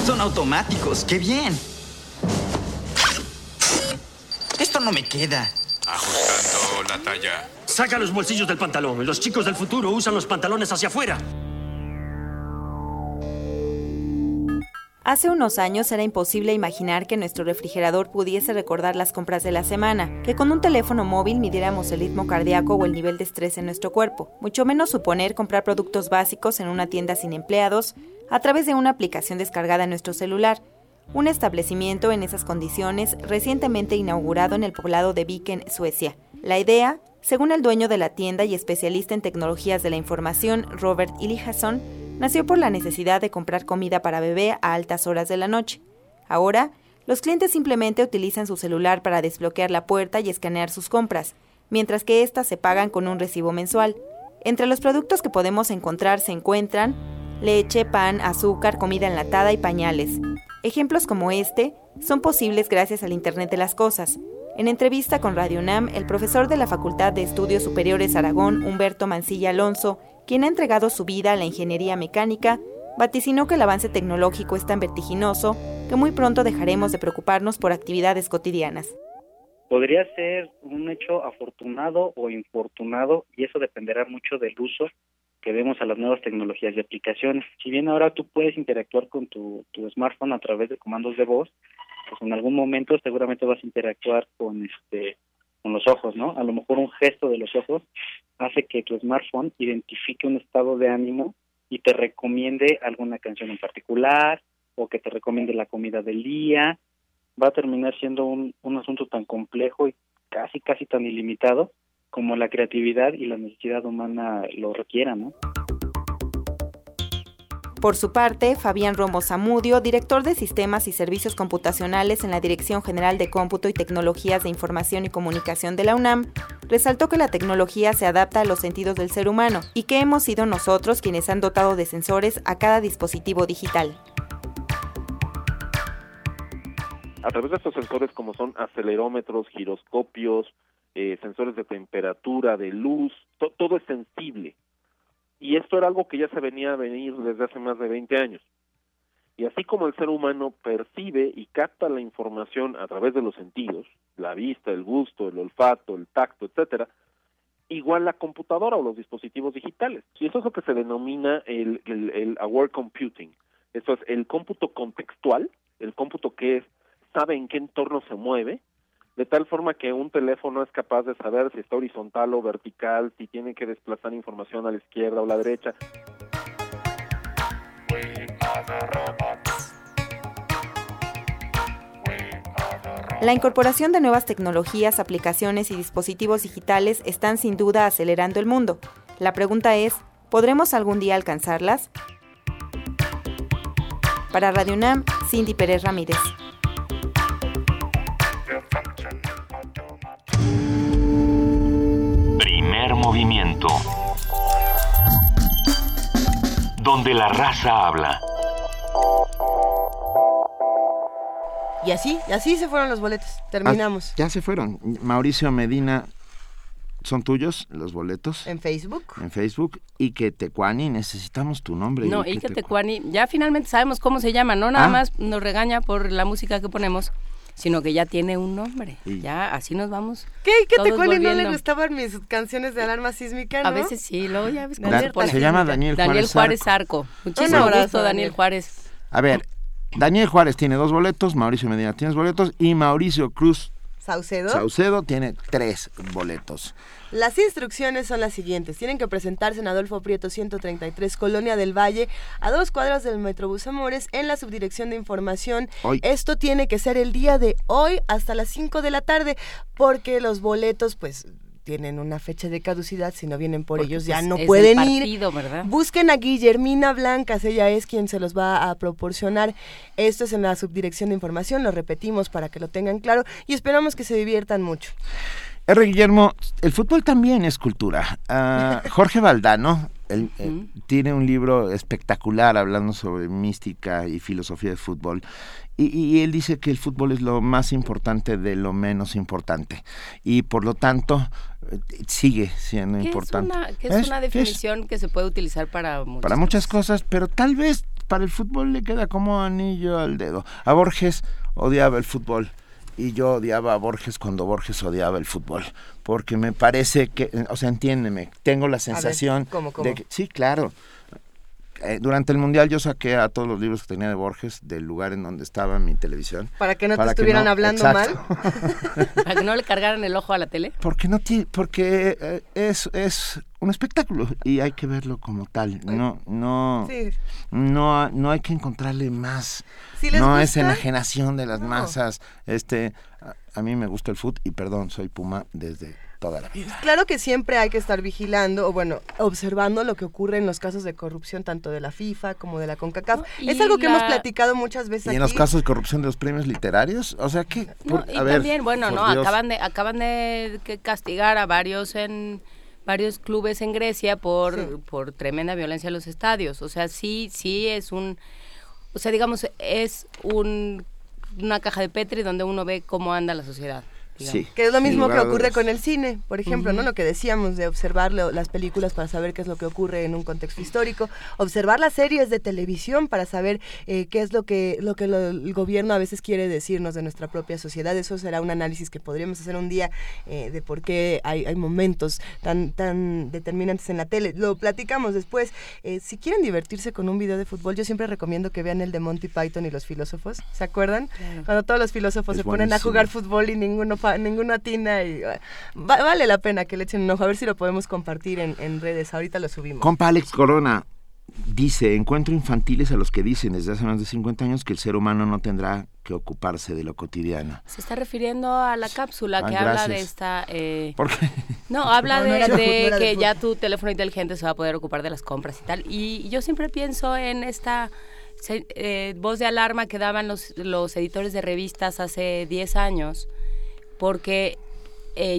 Son automáticos, qué bien. Esto no me queda. Ajustando la talla. Saca los bolsillos del pantalón. Los chicos del futuro usan los pantalones hacia afuera. Hace unos años era imposible imaginar que nuestro refrigerador pudiese recordar las compras de la semana, que con un teléfono móvil midiéramos el ritmo cardíaco o el nivel de estrés en nuestro cuerpo, mucho menos suponer comprar productos básicos en una tienda sin empleados a través de una aplicación descargada en nuestro celular. Un establecimiento en esas condiciones recientemente inaugurado en el poblado de Viken, Suecia. La idea, según el dueño de la tienda y especialista en tecnologías de la información, Robert Eliasson, nació por la necesidad de comprar comida para bebé a altas horas de la noche. Ahora, los clientes simplemente utilizan su celular para desbloquear la puerta y escanear sus compras, mientras que éstas se pagan con un recibo mensual. Entre los productos que podemos encontrar se encuentran leche, pan, azúcar, comida enlatada y pañales. Ejemplos como este son posibles gracias al Internet de las Cosas. En entrevista con Radio UNAM, el profesor de la Facultad de Estudios Superiores Aragón, Humberto Mancilla Alonso, quien ha entregado su vida a la ingeniería mecánica, vaticinó que el avance tecnológico es tan vertiginoso que muy pronto dejaremos de preocuparnos por actividades cotidianas. Podría ser un hecho afortunado o infortunado, y eso dependerá mucho del uso que demos a las nuevas tecnologías y aplicaciones. Si bien ahora tú puedes interactuar con tu smartphone a través de comandos de voz, pues en algún momento seguramente vas a interactuar con los ojos, ¿no? A lo mejor un gesto de los ojos hace que tu smartphone identifique un estado de ánimo y te recomiende alguna canción en particular o que te recomiende la comida del día. Va a terminar siendo un asunto tan complejo y casi tan ilimitado como la creatividad y la necesidad humana lo requieran, ¿no? Por su parte, Fabián Romo Zamudio, director de Sistemas y Servicios Computacionales en la Dirección General de Cómputo y Tecnologías de Información y Comunicación de la UNAM, resaltó que la tecnología se adapta a los sentidos del ser humano y que hemos sido nosotros quienes han dotado de sensores a cada dispositivo digital. A través de estos sensores, como son acelerómetros, giroscopios, sensores de temperatura, de luz, todo es sensible. Y esto era algo que ya se venía a venir desde hace más de 20 años. Y así como el ser humano percibe y capta la información a través de los sentidos, la vista, el gusto, el olfato, el tacto, etcétera, igual la computadora o los dispositivos digitales. Y eso es lo que se denomina el aware computing. Eso es el cómputo contextual, el cómputo que sabe en qué entorno se mueve, de tal forma que un teléfono es capaz de saber si está horizontal o vertical, si tiene que desplazar información a la izquierda o la derecha. La incorporación de nuevas tecnologías, aplicaciones y dispositivos digitales están sin duda acelerando el mundo. La pregunta es, ¿podremos algún día alcanzarlas? Para Radio UNAM, Cindy Pérez Ramírez. Primer movimiento. Donde la raza habla. Y así se fueron los boletos. Terminamos. Ya se fueron. Mauricio Medina, ¿son tuyos los boletos? En Facebook. En Facebook. Ike Tecuani, necesitamos tu nombre. No, Ike Tecuani. Ya finalmente sabemos cómo se llama. No nada más nos regaña por la música que ponemos, sino que ya tiene un nombre. Sí. Ya, así nos vamos. ¿Qué? ¿Qué te cuál no le gustaban mis canciones de alarma sísmica, no? A veces sí, luego ya ves. Se llama Daniel Juárez Arco. Muchísimo abrazo, Daniel Juárez. A ver, Daniel Juárez tiene 2 boletos, Mauricio Medina tiene 2 boletos y Mauricio Cruz Saucedo tiene 3 boletos. Las instrucciones son las siguientes. Tienen que presentarse en Adolfo Prieto 133, Colonia del Valle, a 2 cuadras del Metrobús Amores, en la subdirección de información. Hoy. Esto tiene que ser el día de hoy hasta las 5 de la tarde, porque los boletos, pues, tienen una fecha de caducidad, si no vienen por ellos ya no pueden ir. ¿Verdad? Busquen a Guillermina Blancas, ella es quien se los va a proporcionar. Esto es en la subdirección de información, lo repetimos para que lo tengan claro y esperamos que se diviertan mucho. R. Guillermo, el fútbol también es cultura. Jorge Valdano tiene un libro espectacular hablando sobre mística y filosofía de fútbol. Y él dice que el fútbol es lo más importante de lo menos importante. Y por lo tanto, sigue siendo importante. Es una definición que se puede utilizar para muchas cosas, pero tal vez para el fútbol le queda como anillo al dedo. A Borges odiaba el fútbol. Y yo odiaba a Borges cuando Borges odiaba el fútbol, porque me parece que, o sea, entiéndeme, tengo la sensación de que, sí, claro, durante el Mundial yo saqué a todos los libros que tenía de Borges del lugar en donde estaba mi televisión. ¿Para que no te estuvieran hablando mal? ¿Para que no le cargaran el ojo a la tele? Porque es un espectáculo y hay que verlo como tal. No hay que encontrarle más. ¿Sí les gusta? Es enajenación de las masas. A mí me gusta el fútbol y, perdón, soy Puma desde toda la vida. Claro que siempre hay que estar vigilando, observando lo que ocurre en los casos de corrupción, tanto de la FIFA como de la CONCACAF. Es algo que hemos platicado muchas veces. ¿Y en los casos de corrupción de los premios literarios? O sea, que... acaban de castigar a varios clubes en Grecia por tremenda violencia en los estadios. O sea, sí es un... O sea, digamos, es una caja de Petri donde uno ve cómo anda la sociedad. Sí, que es lo mismo que ocurre con el cine, por ejemplo, ¿no? Lo que decíamos de observar las películas para saber qué es lo que ocurre en un contexto histórico, observar las series de televisión para saber qué es lo que el gobierno a veces quiere decirnos de nuestra propia sociedad. Eso será un análisis que podríamos hacer un día de por qué hay momentos tan determinantes en la tele. Lo platicamos después. Si quieren divertirse con un video de fútbol, yo siempre recomiendo que vean el de Monty Python y los filósofos. ¿Se acuerdan? Claro. Cuando todos los filósofos ponen a jugar fútbol y ninguno atina, y vale la pena que le echen un ojo, a ver si lo podemos compartir en redes, ahorita lo subimos. Compa Alex Corona dice: encuentro infantiles a los que dicen desde hace más de 50 años que el ser humano no tendrá que ocuparse de lo cotidiano. Se está refiriendo a la cápsula que habla de esta... ¿Por qué? No, habla de que ya tu teléfono inteligente se va a poder ocupar de las compras y tal, y yo siempre pienso en esta... voz de alarma que daban los editores de revistas hace 10 años, porque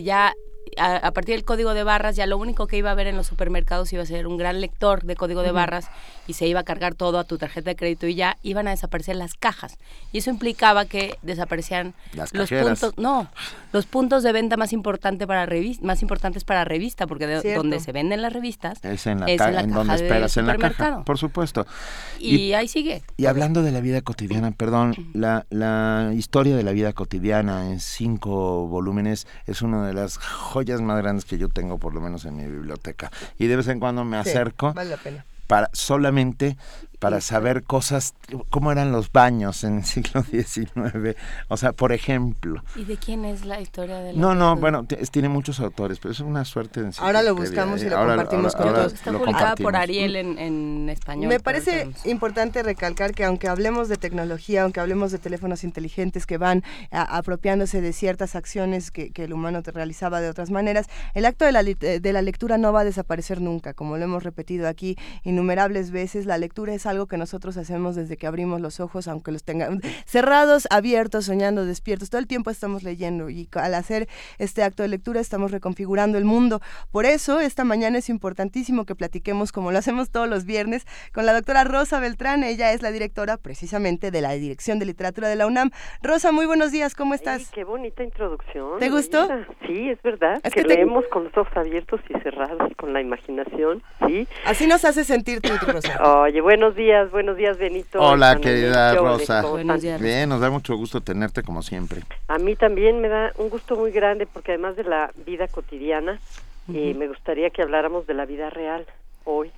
ya a partir del código de barras ya lo único que iba a haber en los supermercados iba a ser un gran lector de código de barras y se iba a cargar todo a tu tarjeta de crédito y ya iban a desaparecer las cajas. Y eso implicaba que desaparecían los puntos de venta más importantes para revista, porque donde se venden las revistas es en la caja, por supuesto. Y ahí sigue. Y hablando de la vida cotidiana, la historia de la vida cotidiana en 5 volúmenes es una de las joyas más grandes que yo tengo, por lo menos en mi biblioteca. Y de vez en cuando me acerco. Vale la pena. Para saber cosas, cómo eran los baños en el siglo XIX, o sea, por ejemplo. ¿Y de quién es la historia de la tiene muchos autores, pero es una suerte de... Ahora lo buscamos y lo compartimos con todos. Está publicada por Ariel en español. Me parece importante recalcar que aunque hablemos de tecnología, aunque hablemos de teléfonos inteligentes que van apropiándose de ciertas acciones que el humano realizaba de otras maneras, el acto de la lectura no va a desaparecer nunca, como lo hemos repetido aquí innumerables veces. La lectura es algo que nosotros hacemos desde que abrimos los ojos, aunque los tengamos cerrados, abiertos, soñando, despiertos, todo el tiempo estamos leyendo, y al hacer este acto de lectura estamos reconfigurando el mundo. Por eso esta mañana es importantísimo que platiquemos, como lo hacemos todos los viernes, con la doctora Rosa Beltrán. Ella es la directora precisamente de la Dirección de Literatura de la UNAM. Rosa, muy buenos días, ¿cómo estás? Qué bonita introducción. ¿Te gustó? Sí, es verdad, es que leemos con los ojos abiertos y cerrados, con la imaginación, ¿sí? Así nos hace sentir tú, Rosa. Oye, buenos días, Benito. Hola, querida Rosa. Buenos días. Bien, nos da mucho gusto tenerte como siempre. A mí también me da un gusto muy grande porque además de la vida cotidiana, me gustaría que habláramos de la vida real hoy.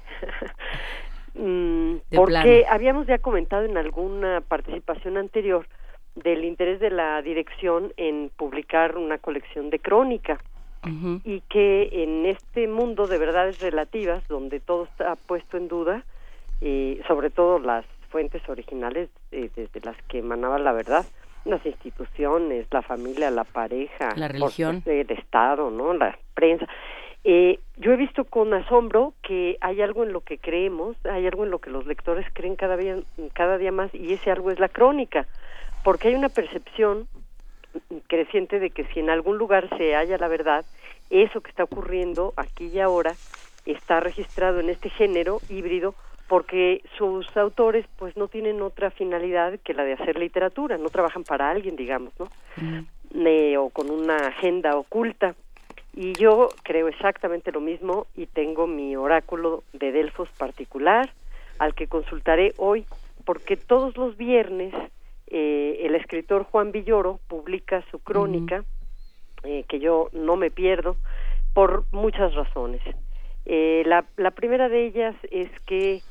Porque habíamos ya comentado en alguna participación anterior del interés de la dirección en publicar una colección de crónica. Y que en este mundo de verdades relativas, donde todo está puesto en duda, sobre todo las fuentes originales desde las que emanaba la verdad, las instituciones, la familia, la pareja, la religión, el Estado, ¿no?, la prensa. Yo he visto con asombro que hay algo en lo que creemos, hay algo en lo que los lectores creen cada día más, y ese algo es la crónica, porque hay una percepción creciente de que si en algún lugar se halla la verdad, eso que está ocurriendo aquí y ahora está registrado en este género híbrido, porque sus autores pues no tienen otra finalidad que la de hacer literatura, no trabajan para alguien, digamos, ¿no? O con una agenda oculta. Y yo creo exactamente lo mismo y tengo mi oráculo de Delfos particular, al que consultaré hoy, porque todos los viernes el escritor Juan Villoro publica su crónica, que yo no me pierdo, por muchas razones. La primera de ellas es que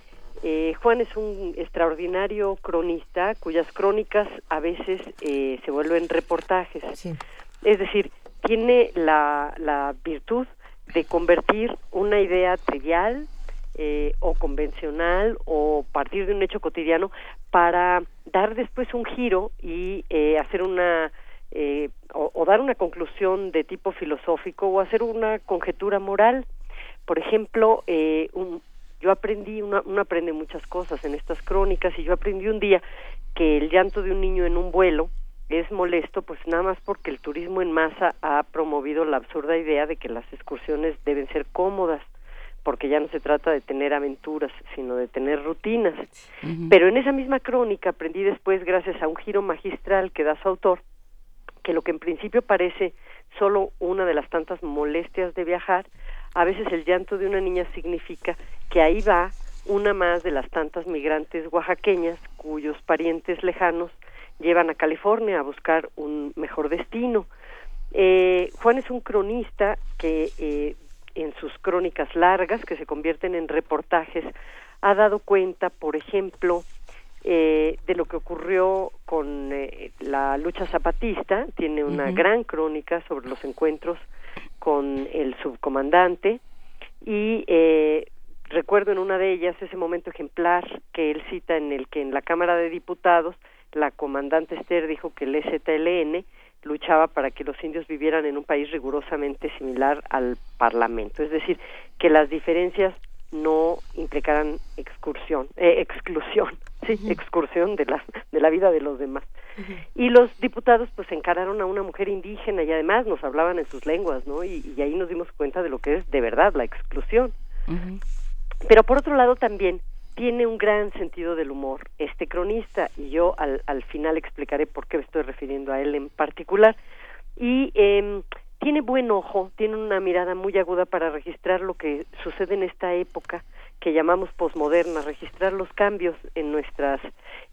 Juan es un extraordinario cronista cuyas crónicas a veces se vuelven reportajes. Sí. Es decir, tiene la virtud de convertir una idea trivial o convencional o partir de un hecho cotidiano para dar después un giro y hacer una... o dar una conclusión de tipo filosófico o hacer una conjetura moral. Por ejemplo, yo aprendí, uno aprende muchas cosas en estas crónicas, y yo aprendí un día que el llanto de un niño en un vuelo es molesto, pues nada más porque el turismo en masa ha promovido la absurda idea de que las excursiones deben ser cómodas, porque ya no se trata de tener aventuras, sino de tener rutinas. Pero en esa misma crónica aprendí después, gracias a un giro magistral que da su autor, que lo que en principio parece solo una de las tantas molestias de viajar, a veces el llanto de una niña significa que ahí va una más de las tantas migrantes oaxaqueñas cuyos parientes lejanos llevan a California a buscar un mejor destino. Juan es un cronista que en sus crónicas largas, que se convierten en reportajes, ha dado cuenta, por ejemplo, de lo que ocurrió con la lucha zapatista. Tiene una gran crónica sobre los encuentros con el subcomandante, y recuerdo en una de ellas ese momento ejemplar que él cita, en el que en la Cámara de Diputados la comandante Esther dijo que el EZLN luchaba para que los indios vivieran en un país rigurosamente similar al Parlamento, es decir, que las diferencias no implicaran exclusión, ¿sí? Excursión de la vida de los demás. Y los diputados pues encararon a una mujer indígena y además nos hablaban en sus lenguas, ¿no? Y ahí nos dimos cuenta de lo que es de verdad la exclusión. Uh-huh. Pero por otro lado también tiene un gran sentido del humor este cronista, y yo al final explicaré por qué me estoy refiriendo a él en particular. Y tiene buen ojo, tiene una mirada muy aguda para registrar lo que sucede en esta época que llamamos posmoderna, registrar los cambios en nuestras,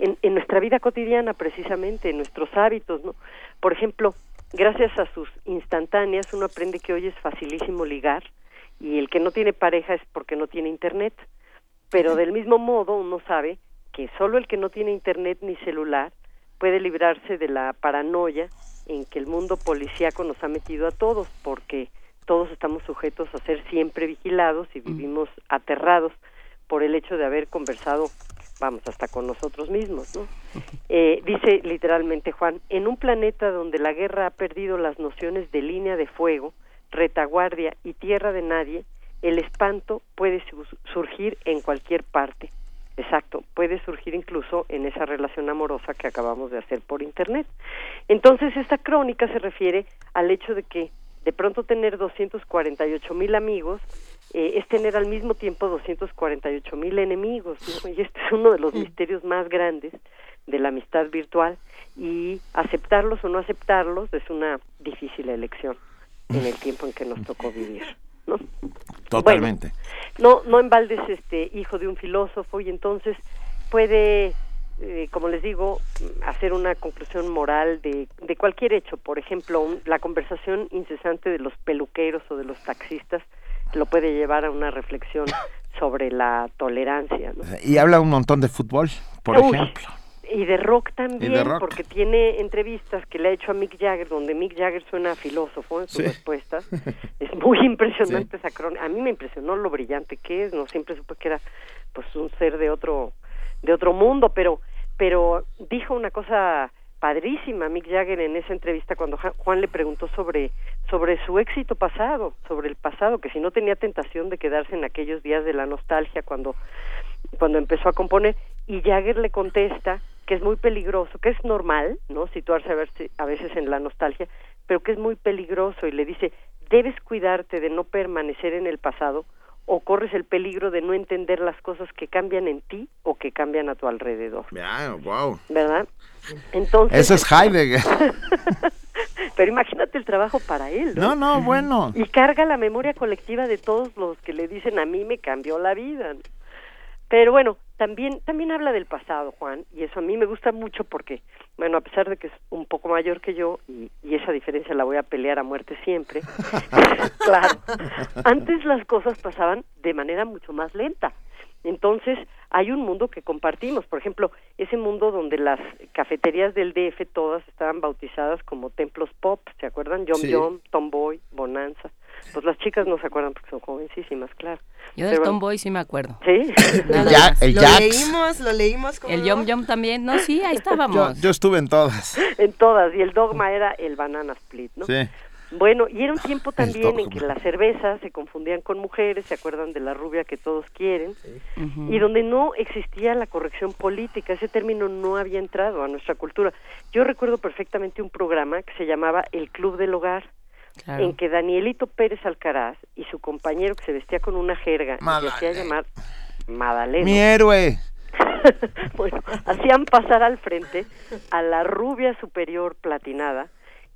en nuestra vida cotidiana, precisamente, en nuestros hábitos, ¿no? Por ejemplo, gracias a sus instantáneas, uno aprende que hoy es facilísimo ligar, y el que no tiene pareja es porque no tiene internet, pero del mismo modo uno sabe que solo el que no tiene internet ni celular puede librarse de la paranoia en que el mundo policíaco nos ha metido a todos, porque todos estamos sujetos a ser siempre vigilados y vivimos aterrados por el hecho de haber conversado, vamos, hasta con nosotros mismos, ¿no? Dice literalmente Juan, en un planeta donde la guerra ha perdido las nociones de línea de fuego, retaguardia y tierra de nadie, el espanto puede surgir en cualquier parte. Exacto, puede surgir incluso en esa relación amorosa que acabamos de hacer por internet. Entonces, esta crónica se refiere al hecho de que de pronto tener 248,000 amigos es tener al mismo tiempo 248,000 enemigos, ¿no? Y este es uno de los misterios más grandes de la amistad virtual, y aceptarlos o no aceptarlos es una difícil elección en el tiempo en que nos tocó vivir, ¿no? Totalmente. Bueno, no en balde es hijo de un filósofo, y entonces puede, como les digo, hacer una conclusión moral de cualquier hecho. Por ejemplo, la conversación incesante de los peluqueros o de los taxistas lo puede llevar a una reflexión sobre la tolerancia, ¿no? Y habla un montón de fútbol, por ejemplo. Y de rock también, porque tiene entrevistas que le ha hecho a Mick Jagger, donde Mick Jagger suena a filósofo en sus respuestas. Es muy impresionante esa crónica. A mí me impresionó lo brillante que es, no siempre supe que era pues un ser de otro mundo, pero dijo una cosa padrísima Mick Jagger en esa entrevista cuando Juan le preguntó sobre su éxito pasado, sobre el pasado, que si no tenía tentación de quedarse en aquellos días de la nostalgia cuando empezó a componer, y Jagger le contesta que es muy peligroso, que es normal, ¿no?, situarse a veces en la nostalgia, pero que es muy peligroso, y le dice, debes cuidarte de no permanecer en el pasado, o corres el peligro de no entender las cosas que cambian en ti o que cambian a tu alrededor. Wow. ¿Verdad? Entonces, eso es Heidegger. Pero imagínate el trabajo para él, ¿no? No, bueno. Y carga la memoria colectiva de todos los que le dicen, a mí me cambió la vida, ¿no? Pero bueno, también habla del pasado, Juan, y eso a mí me gusta mucho porque, bueno, a pesar de que es un poco mayor que yo, y esa diferencia la voy a pelear a muerte siempre, claro, antes las cosas pasaban de manera mucho más lenta. Entonces, hay un mundo que compartimos, por ejemplo, ese mundo donde las cafeterías del DF todas estaban bautizadas como templos pop, ¿se acuerdan? Yom Yom, Tomboy, Bonanza. Pues las chicas no se acuerdan porque son jovencísimas, claro. Yo del Tomboy sí me acuerdo. ¿Sí? Lo leímos. Como el Yom Yom también, no, sí, ahí estábamos. Yo estuve en todas. En todas, y el dogma era el banana split, ¿no? Sí. Bueno, y era un tiempo también en que las cervezas se confundían con mujeres, se acuerdan de la rubia que todos quieren, uh-huh, y donde no existía la corrección política, ese término no había entrado a nuestra cultura. Yo recuerdo perfectamente un programa que se llamaba El Club del Hogar, claro, en que Danielito Pérez Alcaraz y su compañero que se vestía con una jerga y se hacía llamar Madaleno. ¡Mi héroe! Bueno, hacían pasar al frente a la rubia superior platinada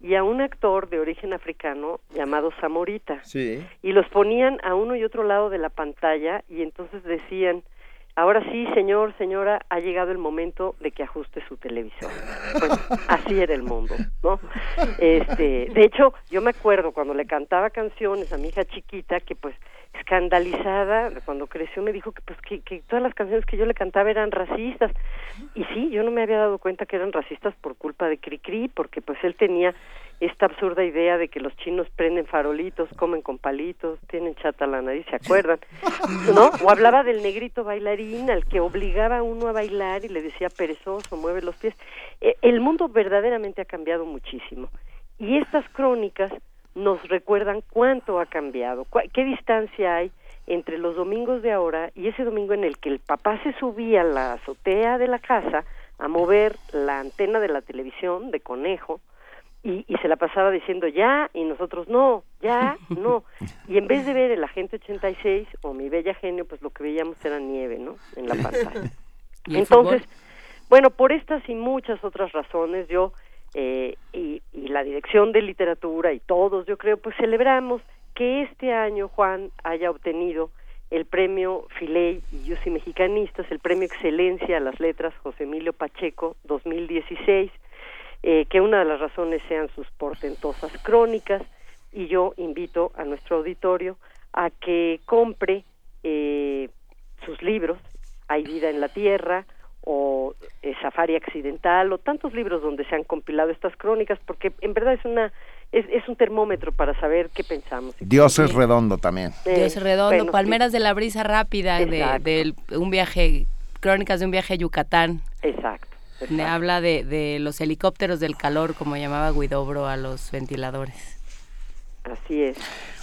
y a un actor de origen africano llamado Zamorita. Sí. Y los ponían a uno y otro lado de la pantalla y entonces decían, ahora sí, señor, señora, ha llegado el momento de que ajuste su televisor. Bueno, así era el mundo, ¿no? De hecho, yo me acuerdo cuando le cantaba canciones a mi hija chiquita, que pues escandalizada, cuando creció me dijo que todas las canciones que yo le cantaba eran racistas. Y sí, yo no me había dado cuenta que eran racistas por culpa de Cricri, porque pues él tenía esta absurda idea de que los chinos prenden farolitos, comen con palitos, tienen chata la nariz, ¿se acuerdan? ¿No? O hablaba del negrito bailarín al que obligaba a uno a bailar y le decía perezoso, mueve los pies. El mundo verdaderamente ha cambiado muchísimo. Y estas crónicas nos recuerdan cuánto ha cambiado, qué distancia hay entre los domingos de ahora y ese domingo en el que el papá se subía a la azotea de la casa a mover la antena de la televisión de conejo y se la pasaba diciendo ya y nosotros no, ya, no. Y en vez de ver el Agente 86 o Mi Bella Genio, pues lo que veíamos era nieve, ¿no? En la pantalla. Entonces, bueno, por estas y muchas otras razones yo y la Dirección de Literatura y todos, yo creo, pues celebramos que este año Juan haya obtenido el premio Filey y Yusi Mexicanistas, el premio Excelencia a las Letras José Emilio Pacheco 2016, que una de las razones sean sus portentosas crónicas, y yo invito a nuestro auditorio a que compre sus libros, Hay Vida en la Tierra, o Safari Accidental, o tantos libros donde se han compilado estas crónicas, porque en verdad es una... Es un termómetro para saber qué pensamos. Dios es redondo también. Dios es redondo, bueno, Palmeras de la brisa rápida, de un viaje, crónicas de un viaje a Yucatán. Exacto. Me habla de los helicópteros del calor, como llamaba Guidobro a los ventiladores. Así es.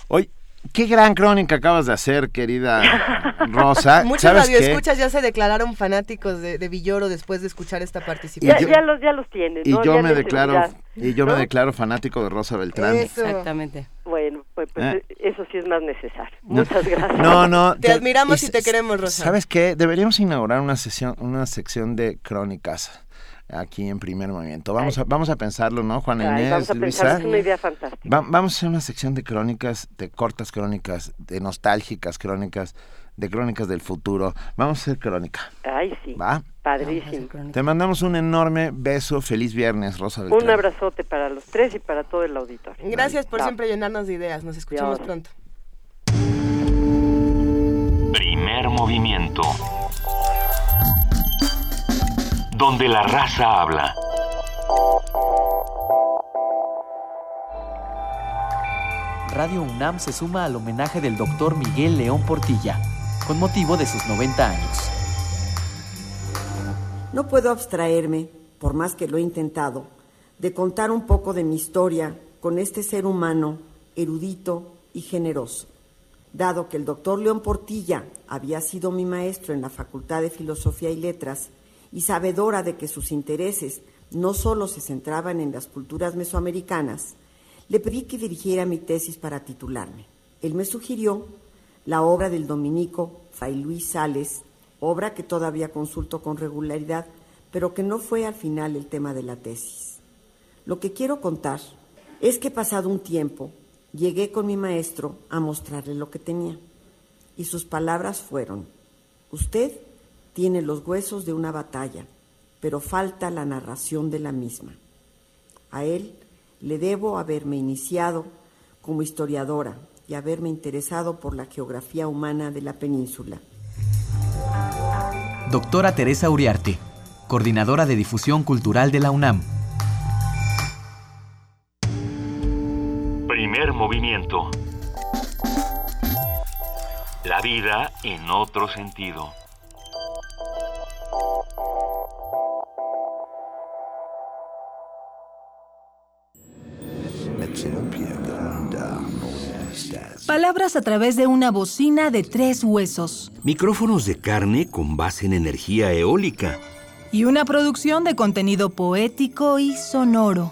Hoy, qué gran crónica acabas de hacer, querida Rosa. Muchos radioescuchas ya se declararon fanáticos de Villoro después de escuchar esta participación. Ya los tienen. Y ¿no? yo me declaro fanático de Rosa Beltrán. Eso. Exactamente. Bueno, pues eso sí es más necesario. No. Muchas gracias. Te admiramos y te queremos, Rosa. ¿Sabes qué? Deberíamos inaugurar una sección de crónicas aquí en Primer Movimiento. Vamos a pensarlo, ¿no, Juana Inés? Vamos a pensar, es una idea fantástica. Vamos a hacer una sección de crónicas, de cortas crónicas, de nostálgicas crónicas, de crónicas del futuro. Vamos a hacer crónica. Ay, sí. ¿Va? Padrísimo. Te mandamos un enorme beso. Feliz viernes, Rosa Beltrán. Un abrazote para los tres y para todo el auditorio. Gracias por siempre llenarnos de ideas. Nos escuchamos pronto. Primer Movimiento. Donde la raza habla. Radio UNAM se suma al homenaje del doctor Miguel León Portilla, con motivo de sus 90 años. No puedo abstraerme, por más que lo he intentado, de contar un poco de mi historia con este ser humano, erudito y generoso. Dado que el doctor León Portilla había sido mi maestro en la Facultad de Filosofía y Letras, y sabedora de que sus intereses no solo se centraban en las culturas mesoamericanas, le pedí que dirigiera mi tesis para titularme. Él me sugirió la obra del dominico Fray Luis Sales, obra que todavía consulto con regularidad, pero que no fue al final el tema de la tesis. Lo que quiero contar es que pasado un tiempo llegué con mi maestro a mostrarle lo que tenía, y sus palabras fueron: usted tiene los huesos de una batalla, pero falta la narración de la misma. A él le debo haberme iniciado como historiadora y haberme interesado por la geografía humana de la península. Doctora Teresa Uriarte, coordinadora de difusión cultural de la UNAM. Primer Movimiento. La vida en otro sentido. Palabras a través de una bocina de 3 huesos. Micrófonos de carne con base en energía eólica. Y una producción de contenido poético y sonoro.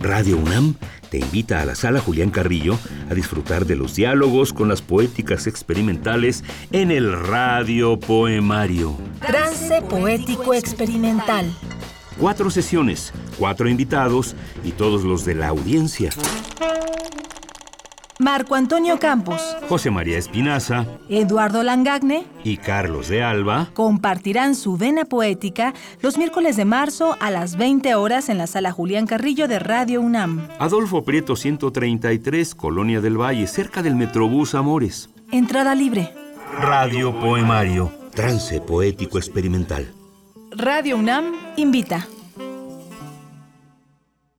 Radio UNAM te invita a la Sala Julián Carrillo a disfrutar de los diálogos con las poéticas experimentales en el Radio Poemario. Trance poético experimental. 4 sesiones, 4 invitados y todos los de la audiencia. Marco Antonio Campos, José María Espinaza, Eduardo Langagne y Carlos de Alba compartirán su vena poética los miércoles de marzo a las 20 horas en la Sala Julián Carrillo de Radio UNAM. Adolfo Prieto 133, Colonia del Valle, cerca del Metrobús Amores. Entrada libre. Radio Poemario, trance poético experimental. Radio UNAM invita.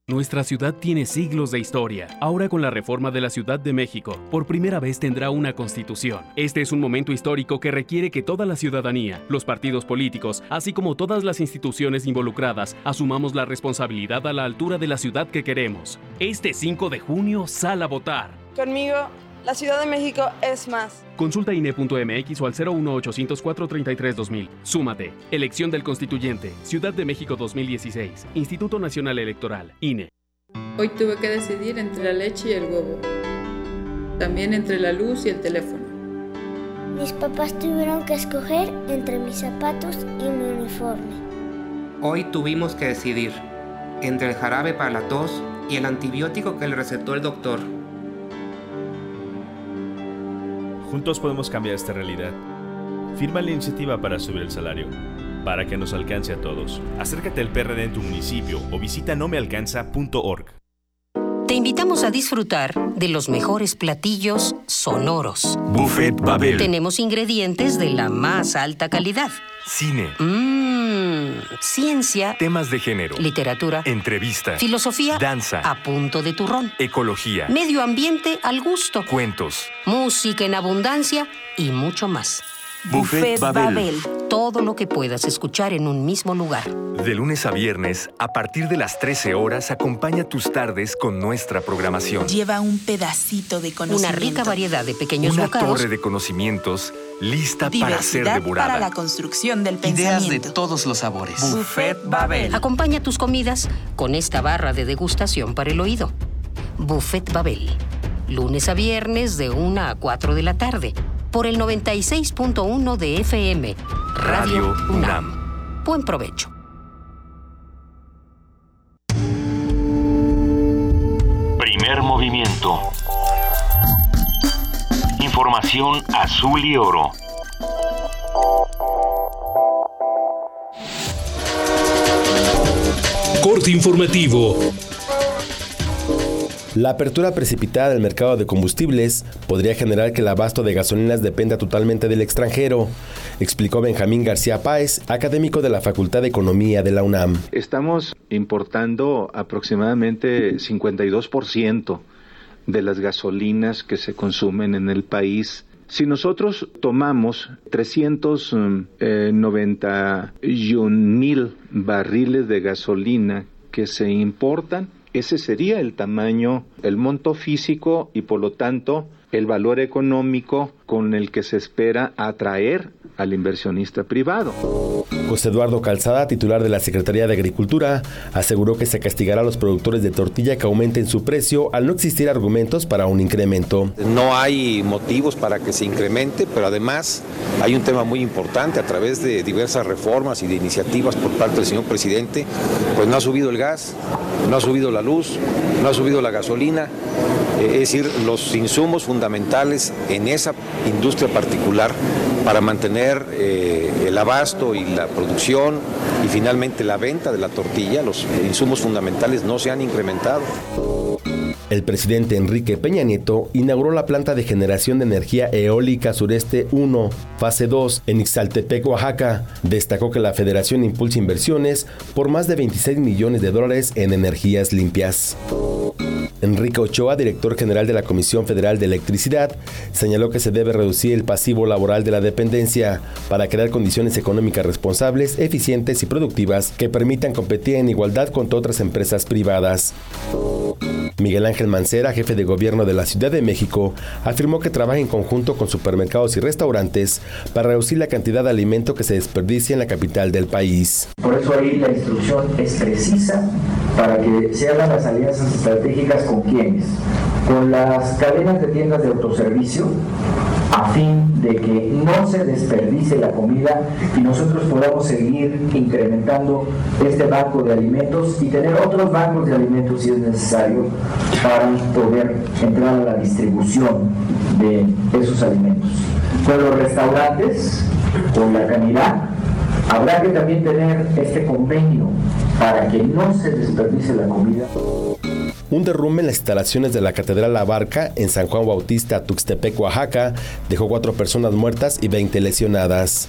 Nuestra ciudad tiene siglos de historia. Ahora con la reforma de la Ciudad de México, por primera vez tendrá una constitución. Este es un momento histórico que requiere que toda la ciudadanía, los partidos políticos, así como todas las instituciones involucradas, asumamos la responsabilidad a la altura de la ciudad que queremos. Este 5 de junio, sal a votar. Conmigo La Ciudad de México es más. Consulta INE.mx o al 01800 433 2000. Súmate. Elección del Constituyente. Ciudad de México 2016. Instituto Nacional Electoral. INE. Hoy tuve que decidir entre la leche y el huevo. También entre la luz y el teléfono. Mis papás tuvieron que escoger entre mis zapatos y mi uniforme. Hoy tuvimos que decidir entre el jarabe para la tos y el antibiótico que le recetó el doctor. Juntos podemos cambiar esta realidad. Firma la iniciativa para subir el salario, para que nos alcance a todos. Acércate al PRD en tu municipio o visita nomealcanza.org. Te invitamos a disfrutar de los mejores platillos sonoros. Buffet Babel. Tenemos ingredientes de la más alta calidad. Cine. Ciencia. Temas de género. Literatura. Entrevista. Filosofía. Danza. A punto de turrón. Ecología. Medio ambiente al gusto. Cuentos. Música en abundancia y mucho más. Buffet Babel. Todo lo que puedas escuchar en un mismo lugar. De lunes a viernes, a partir de las 13 horas, acompaña tus tardes con nuestra programación. Lleva un pedacito de conocimiento. Una rica variedad de pequeños bocados. Una torre de conocimientos lista para ser devorada. Para la construcción del pensamiento. Ideas de todos los sabores. Buffet Babel. Acompaña tus comidas con esta barra de degustación para el oído. Buffet Babel. Lunes a viernes de 1 a 4 de la tarde. Por el 96.1 de FM. Radio UNAM. Buen provecho. Primer movimiento. Información azul y oro. Corte informativo. La apertura precipitada del mercado de combustibles podría generar que el abasto de gasolinas dependa totalmente del extranjero, explicó Benjamín García Páez, académico de la Facultad de Economía de la UNAM. Estamos importando aproximadamente 52% de las gasolinas que se consumen en el país. Si nosotros tomamos 391,000 barriles de gasolina que se importan, ese sería el tamaño, el monto físico y por lo tanto el valor económico con el que se espera atraer al inversionista privado. José Eduardo Calzada, titular de la Secretaría de Agricultura, aseguró que se castigará a los productores de tortilla que aumenten su precio al no existir argumentos para un incremento. No hay motivos para que se incremente, pero además hay un tema muy importante. A través de diversas reformas y de iniciativas por parte del señor presidente, pues no ha subido el gas, no ha subido la luz, no ha subido la gasolina, es decir, los insumos fundamentales en esa industria particular para mantener el abasto y la producción y finalmente la venta de la tortilla, los insumos fundamentales no se han incrementado. El presidente Enrique Peña Nieto inauguró la planta de generación de energía eólica Sureste 1, fase 2, en Ixtaltepec, Oaxaca. Destacó que la Federación impulsa inversiones por más de $26 millones en energías limpias. Enrique Ochoa, director general de la Comisión Federal de Electricidad, señaló que se debe reducir el pasivo laboral de la dependencia para crear condiciones económicas responsables, eficientes y productivas que permitan competir en igualdad contra otras empresas privadas. Miguel Ángel Mancera, jefe de gobierno de la Ciudad de México, afirmó que trabaja en conjunto con supermercados y restaurantes para reducir la cantidad de alimento que se desperdicia en la capital del país. Por eso ahí la instrucción es precisa para que se hagan las alianzas estratégicas con quienes, con las cadenas de tiendas de autoservicio, a fin de que no se desperdicie la comida y nosotros podamos seguir incrementando este banco de alimentos y tener otros bancos de alimentos si es necesario para poder entrar a la distribución de esos alimentos. Con los restaurantes, con la calidad, habrá que también tener este convenio para que no se desperdicie la comida. Un derrumbe en las instalaciones de la Catedral La Barca en San Juan Bautista, Tuxtepec, Oaxaca, dejó 4 personas muertas y 20 lesionadas.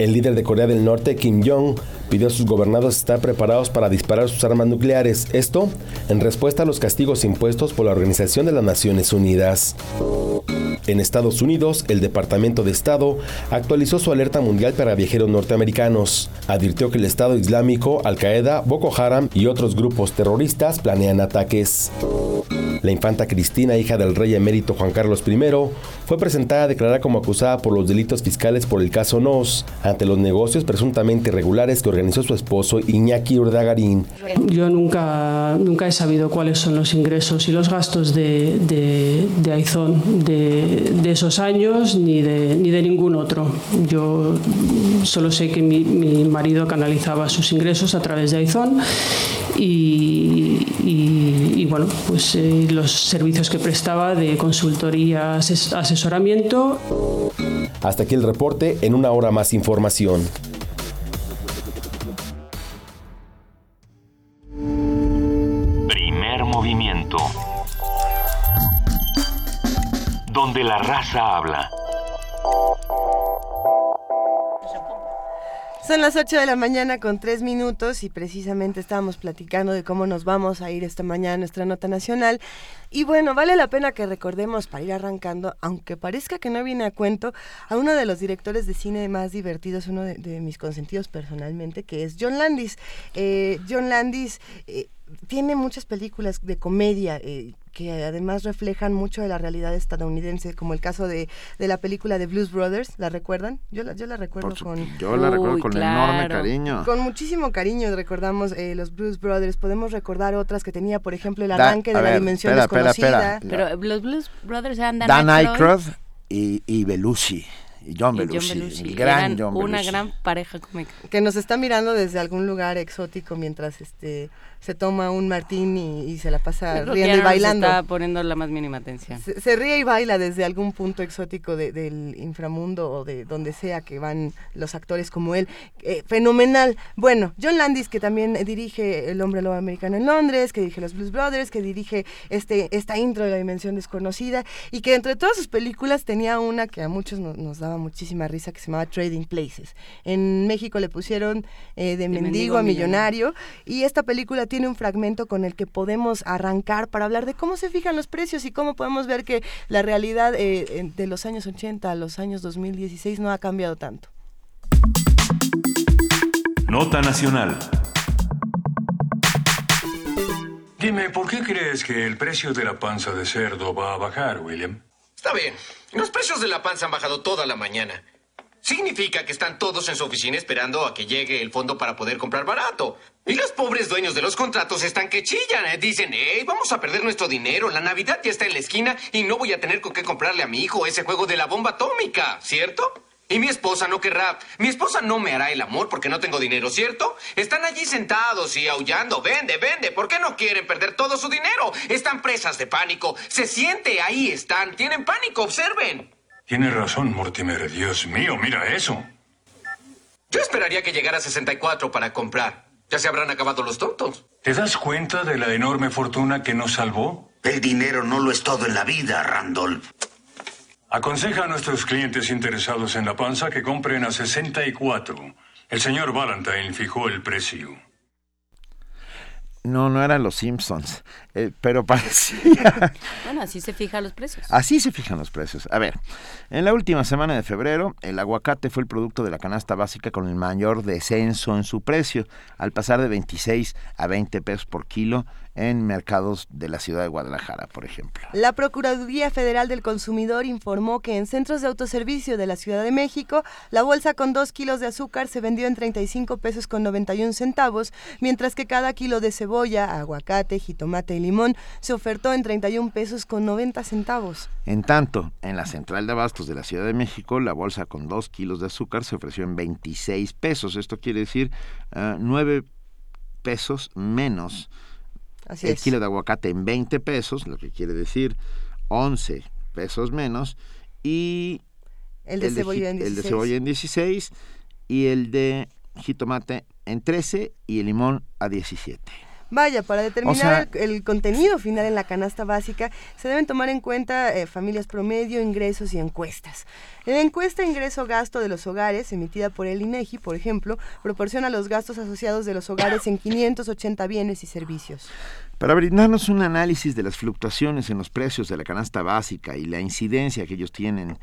El líder de Corea del Norte, Kim Jong-un, pidió a sus gobernados estar preparados para disparar sus armas nucleares, esto en respuesta a los castigos impuestos por la Organización de las Naciones Unidas. En Estados Unidos, el Departamento de Estado actualizó su alerta mundial para viajeros norteamericanos. Advirtió que el Estado Islámico, Al Qaeda, Boko Haram y otros grupos terroristas planean ataques. La infanta Cristina, hija del rey emérito Juan Carlos I, fue presentada a declarar como acusada por los delitos fiscales por el caso Nos, ante los negocios presuntamente irregulares que organizó su esposo Iñaki Urdangarín. Yo nunca he sabido cuáles son los ingresos y los gastos de Aizón de esos años ni de ningún otro. Yo solo sé que mi marido canalizaba sus ingresos a través de Aizón y bueno, pues los servicios que prestaba de consultoría, asesoramiento. Hasta aquí el reporte. En una hora más información. Primer movimiento. Donde la raza habla. Son las 8 de la mañana con 3 minutos y precisamente estábamos platicando de cómo nos vamos a ir esta mañana a nuestra nota nacional. Y bueno, vale la pena que recordemos, para ir arrancando, aunque parezca que no viene a cuento, a uno de los directores de cine más divertidos, uno de mis consentidos personalmente, que es John Landis. John Landis tiene muchas películas de comedia que además reflejan mucho de la realidad estadounidense, como el caso de la película de Blues Brothers. ¿La recuerdan? Yo la recuerdo con claro, enorme cariño. Con muchísimo cariño recordamos los Blues Brothers. Podemos recordar otras que tenía, por ejemplo, el arranque de la dimensión desconocida. Pero los Blues Brothers eran Dan Aykroyd y Belushi. John Belushi, el gran John Belushi. Una gran pareja cómica. Que nos está mirando desde algún lugar exótico mientras se toma un martini y se la pasa riendo y bailando. Está poniendo la más mínima atención. Se ríe y baila desde algún punto exótico del inframundo o de donde sea que van los actores como él. Fenomenal. Bueno, John Landis, que también dirige El Hombre Lobo Americano en Londres, que dirige Los Blues Brothers, que dirige esta intro de La Dimensión Desconocida, y que entre todas sus películas tenía una que a muchos nos daba muchísima risa, que se llamaba Trading Places. En México le pusieron de mendigo a millonario, y esta película tiene un fragmento con el que podemos arrancar para hablar de cómo se fijan los precios y cómo podemos ver que la realidad de los años 80 a los años 2016 no ha cambiado tanto. Nota nacional. Dime, ¿por qué crees que el precio de la panza de cerdo va a bajar, William? Está bien. Los precios de la panza han bajado toda la mañana. Significa que están todos en su oficina esperando a que llegue el fondo para poder comprar barato. Y los pobres dueños de los contratos están que chillan. Dicen, vamos a perder nuestro dinero. La Navidad ya está en la esquina y no voy a tener con qué comprarle a mi hijo ese juego de la bomba atómica, ¿cierto? Y mi esposa no querrá. Mi esposa no me hará el amor porque no tengo dinero, ¿cierto? Están allí sentados y aullando. Vende, vende. ¿Por qué no quieren perder todo su dinero? Están presas de pánico. Se siente, ahí están. Tienen pánico, observen. Tienes razón, Mortimer. Dios mío, mira eso. Yo esperaría que llegara a 64 para comprar. Ya se habrán acabado los tontos. ¿Te das cuenta de la enorme fortuna que nos salvó? El dinero no lo es todo en la vida, Randolph. Aconseja a nuestros clientes interesados en la panza que compren a 64. El señor Valentine fijó el precio. No eran los Simpsons, pero parecía... Bueno, así se fijan los precios. Así se fijan los precios. A ver, en la última semana de febrero, el aguacate fue el producto de la canasta básica con el mayor descenso en su precio, al pasar de 26 a 20 pesos por kilo, en mercados de la ciudad de Guadalajara, por ejemplo. La Procuraduría Federal del Consumidor informó que en centros de autoservicio de la Ciudad de México, la bolsa con 2 kilos de azúcar se vendió en 35 pesos con 91 centavos, mientras que cada kilo de cebolla, aguacate, jitomate y limón se ofertó en 31 pesos con 90 centavos. En tanto, en la Central de Abastos de la Ciudad de México, la bolsa con 2 kilos de azúcar se ofreció en 26 pesos. Esto quiere decir 9 pesos menos. Así el kilo de aguacate en 20 pesos, lo que quiere decir 11 pesos menos, y el de cebolla en 16, y el de jitomate en 13 y el limón a 17. Vaya, para determinar el contenido final en la canasta básica se deben tomar en cuenta familias promedio, ingresos y encuestas. La encuesta ingreso-gasto de los hogares, emitida por el INEGI, por ejemplo, proporciona los gastos asociados de los hogares en 580 bienes y servicios. para brindarnos un análisis de las fluctuaciones en los precios de la canasta básica y la incidencia que ellos tienen,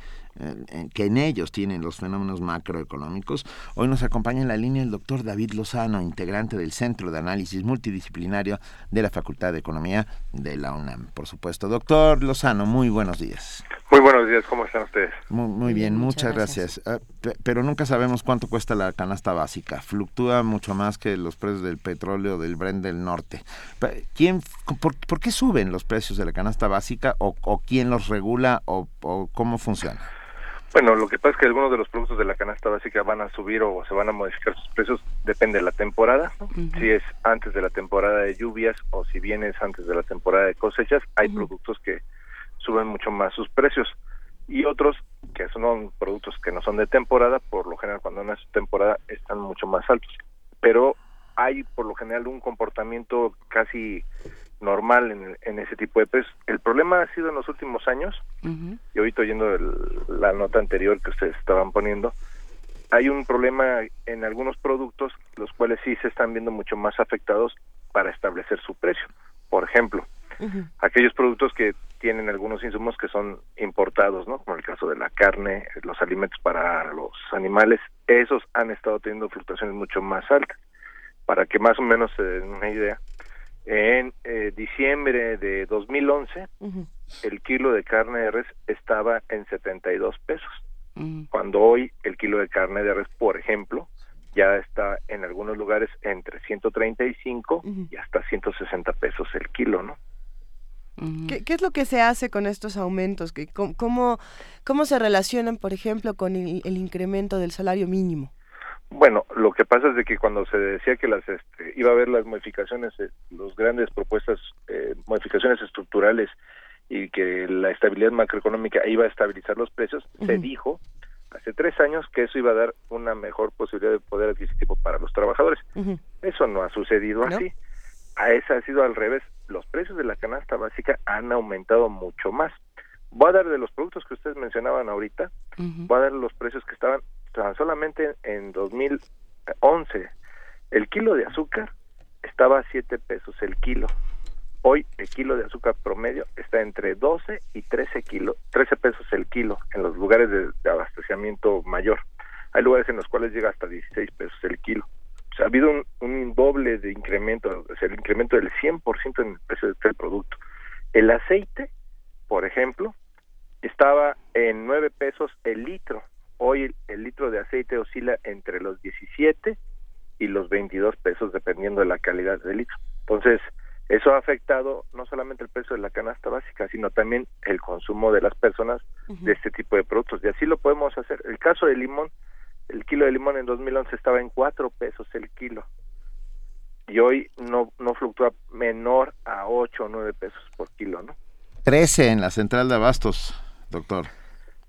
que en ellos tienen los fenómenos macroeconómicos. Hoy nos acompaña en la línea el doctor David Lozano, integrante del Centro de Análisis Multidisciplinario de la Facultad de Economía de la UNAM. Por supuesto, doctor Lozano, muy buenos días. Muy buenos días, ¿cómo están ustedes? Muy bien, muchas gracias. Pero nunca sabemos cuánto cuesta la canasta básica. Fluctúa mucho más que los precios del petróleo del Brent del Norte. ¿Por qué suben los precios de la canasta básica o quién los regula o cómo funciona? Bueno, lo que pasa es que algunos de los productos de la canasta básica van a subir o se van a modificar sus precios, depende de la temporada, ¿no? Uh-huh. Si es antes de la temporada de lluvias o si bien es antes de la temporada de cosechas, hay uh-huh. productos que suben mucho más sus precios y otros que son productos que no son de temporada, por lo general cuando no es temporada están mucho más altos, pero hay por lo general un comportamiento casi normal en ese tipo de precios. El problema ha sido en los últimos años, uh-huh. y ahorita oyendo la nota anterior que ustedes estaban poniendo, hay un problema en algunos productos, los cuales sí se están viendo mucho más afectados para establecer su precio. Por ejemplo, uh-huh. aquellos productos que tienen algunos insumos que son importados, ¿no? Como el caso de la carne, los alimentos para los animales, esos han estado teniendo fluctuaciones mucho más altas. Para que más o menos se den una idea, en diciembre de 2011, uh-huh. el kilo de carne de res estaba en 72 pesos, uh-huh. cuando hoy el kilo de carne de res, por ejemplo, ya está en algunos lugares entre 135 uh-huh. y hasta 160 pesos el kilo, ¿no? Uh-huh. ¿Qué es lo que se hace con estos aumentos? ¿Cómo se relacionan, por ejemplo, con el incremento del salario mínimo? Bueno, lo que pasa es de que cuando se decía que iba a haber las modificaciones, los grandes propuestas, modificaciones estructurales y que la estabilidad macroeconómica iba a estabilizar los precios, uh-huh. se dijo hace 3 años que eso iba a dar una mejor posibilidad de poder adquisitivo para los trabajadores. Uh-huh. Eso no ha sucedido ¿No? así. A eso ha sido al revés. Los precios de la canasta básica han aumentado mucho más. Voy a dar de los productos que ustedes mencionaban ahorita, uh-huh. voy a dar los precios que estaban tan solamente en 2011. El kilo de azúcar estaba a 7 pesos el kilo. Hoy el kilo de azúcar promedio está entre 12 y 13 pesos el kilo en los lugares de abastecimiento mayor. Hay lugares en los cuales llega hasta 16 pesos el kilo. O sea, ha habido un doble de incremento, o sea, el incremento del 100% en el precio de este producto. El aceite, por ejemplo, estaba en 9 pesos el litro. Hoy el litro de aceite oscila entre los 17 y los 22 pesos, dependiendo de la calidad del litro. Entonces, eso ha afectado no solamente el precio de la canasta básica, sino también el consumo de las personas uh-huh. de este tipo de productos. Y así lo podemos hacer. El caso del limón, el kilo de limón en 2011 estaba en 4 pesos el kilo. Y hoy no fluctúa menor a 8 o 9 pesos por kilo, ¿no? 13 en la central de abastos, doctor.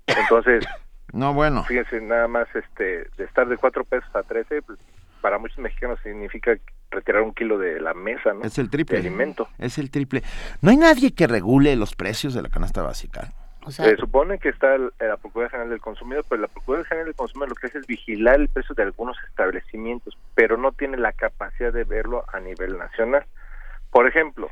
Entonces... No, bueno. Fíjense, nada más de estar de 4 pesos a 13, pues, para muchos mexicanos significa retirar un kilo de la mesa, ¿no? Es el triple. De alimento. Es el triple. ¿No hay nadie que regule los precios de la canasta básica? O sea, se supone que está la Procuraduría General del Consumidor, pero la Procuraduría General del Consumidor lo que hace es vigilar el precio de algunos establecimientos, pero no tiene la capacidad de verlo a nivel nacional. Por ejemplo,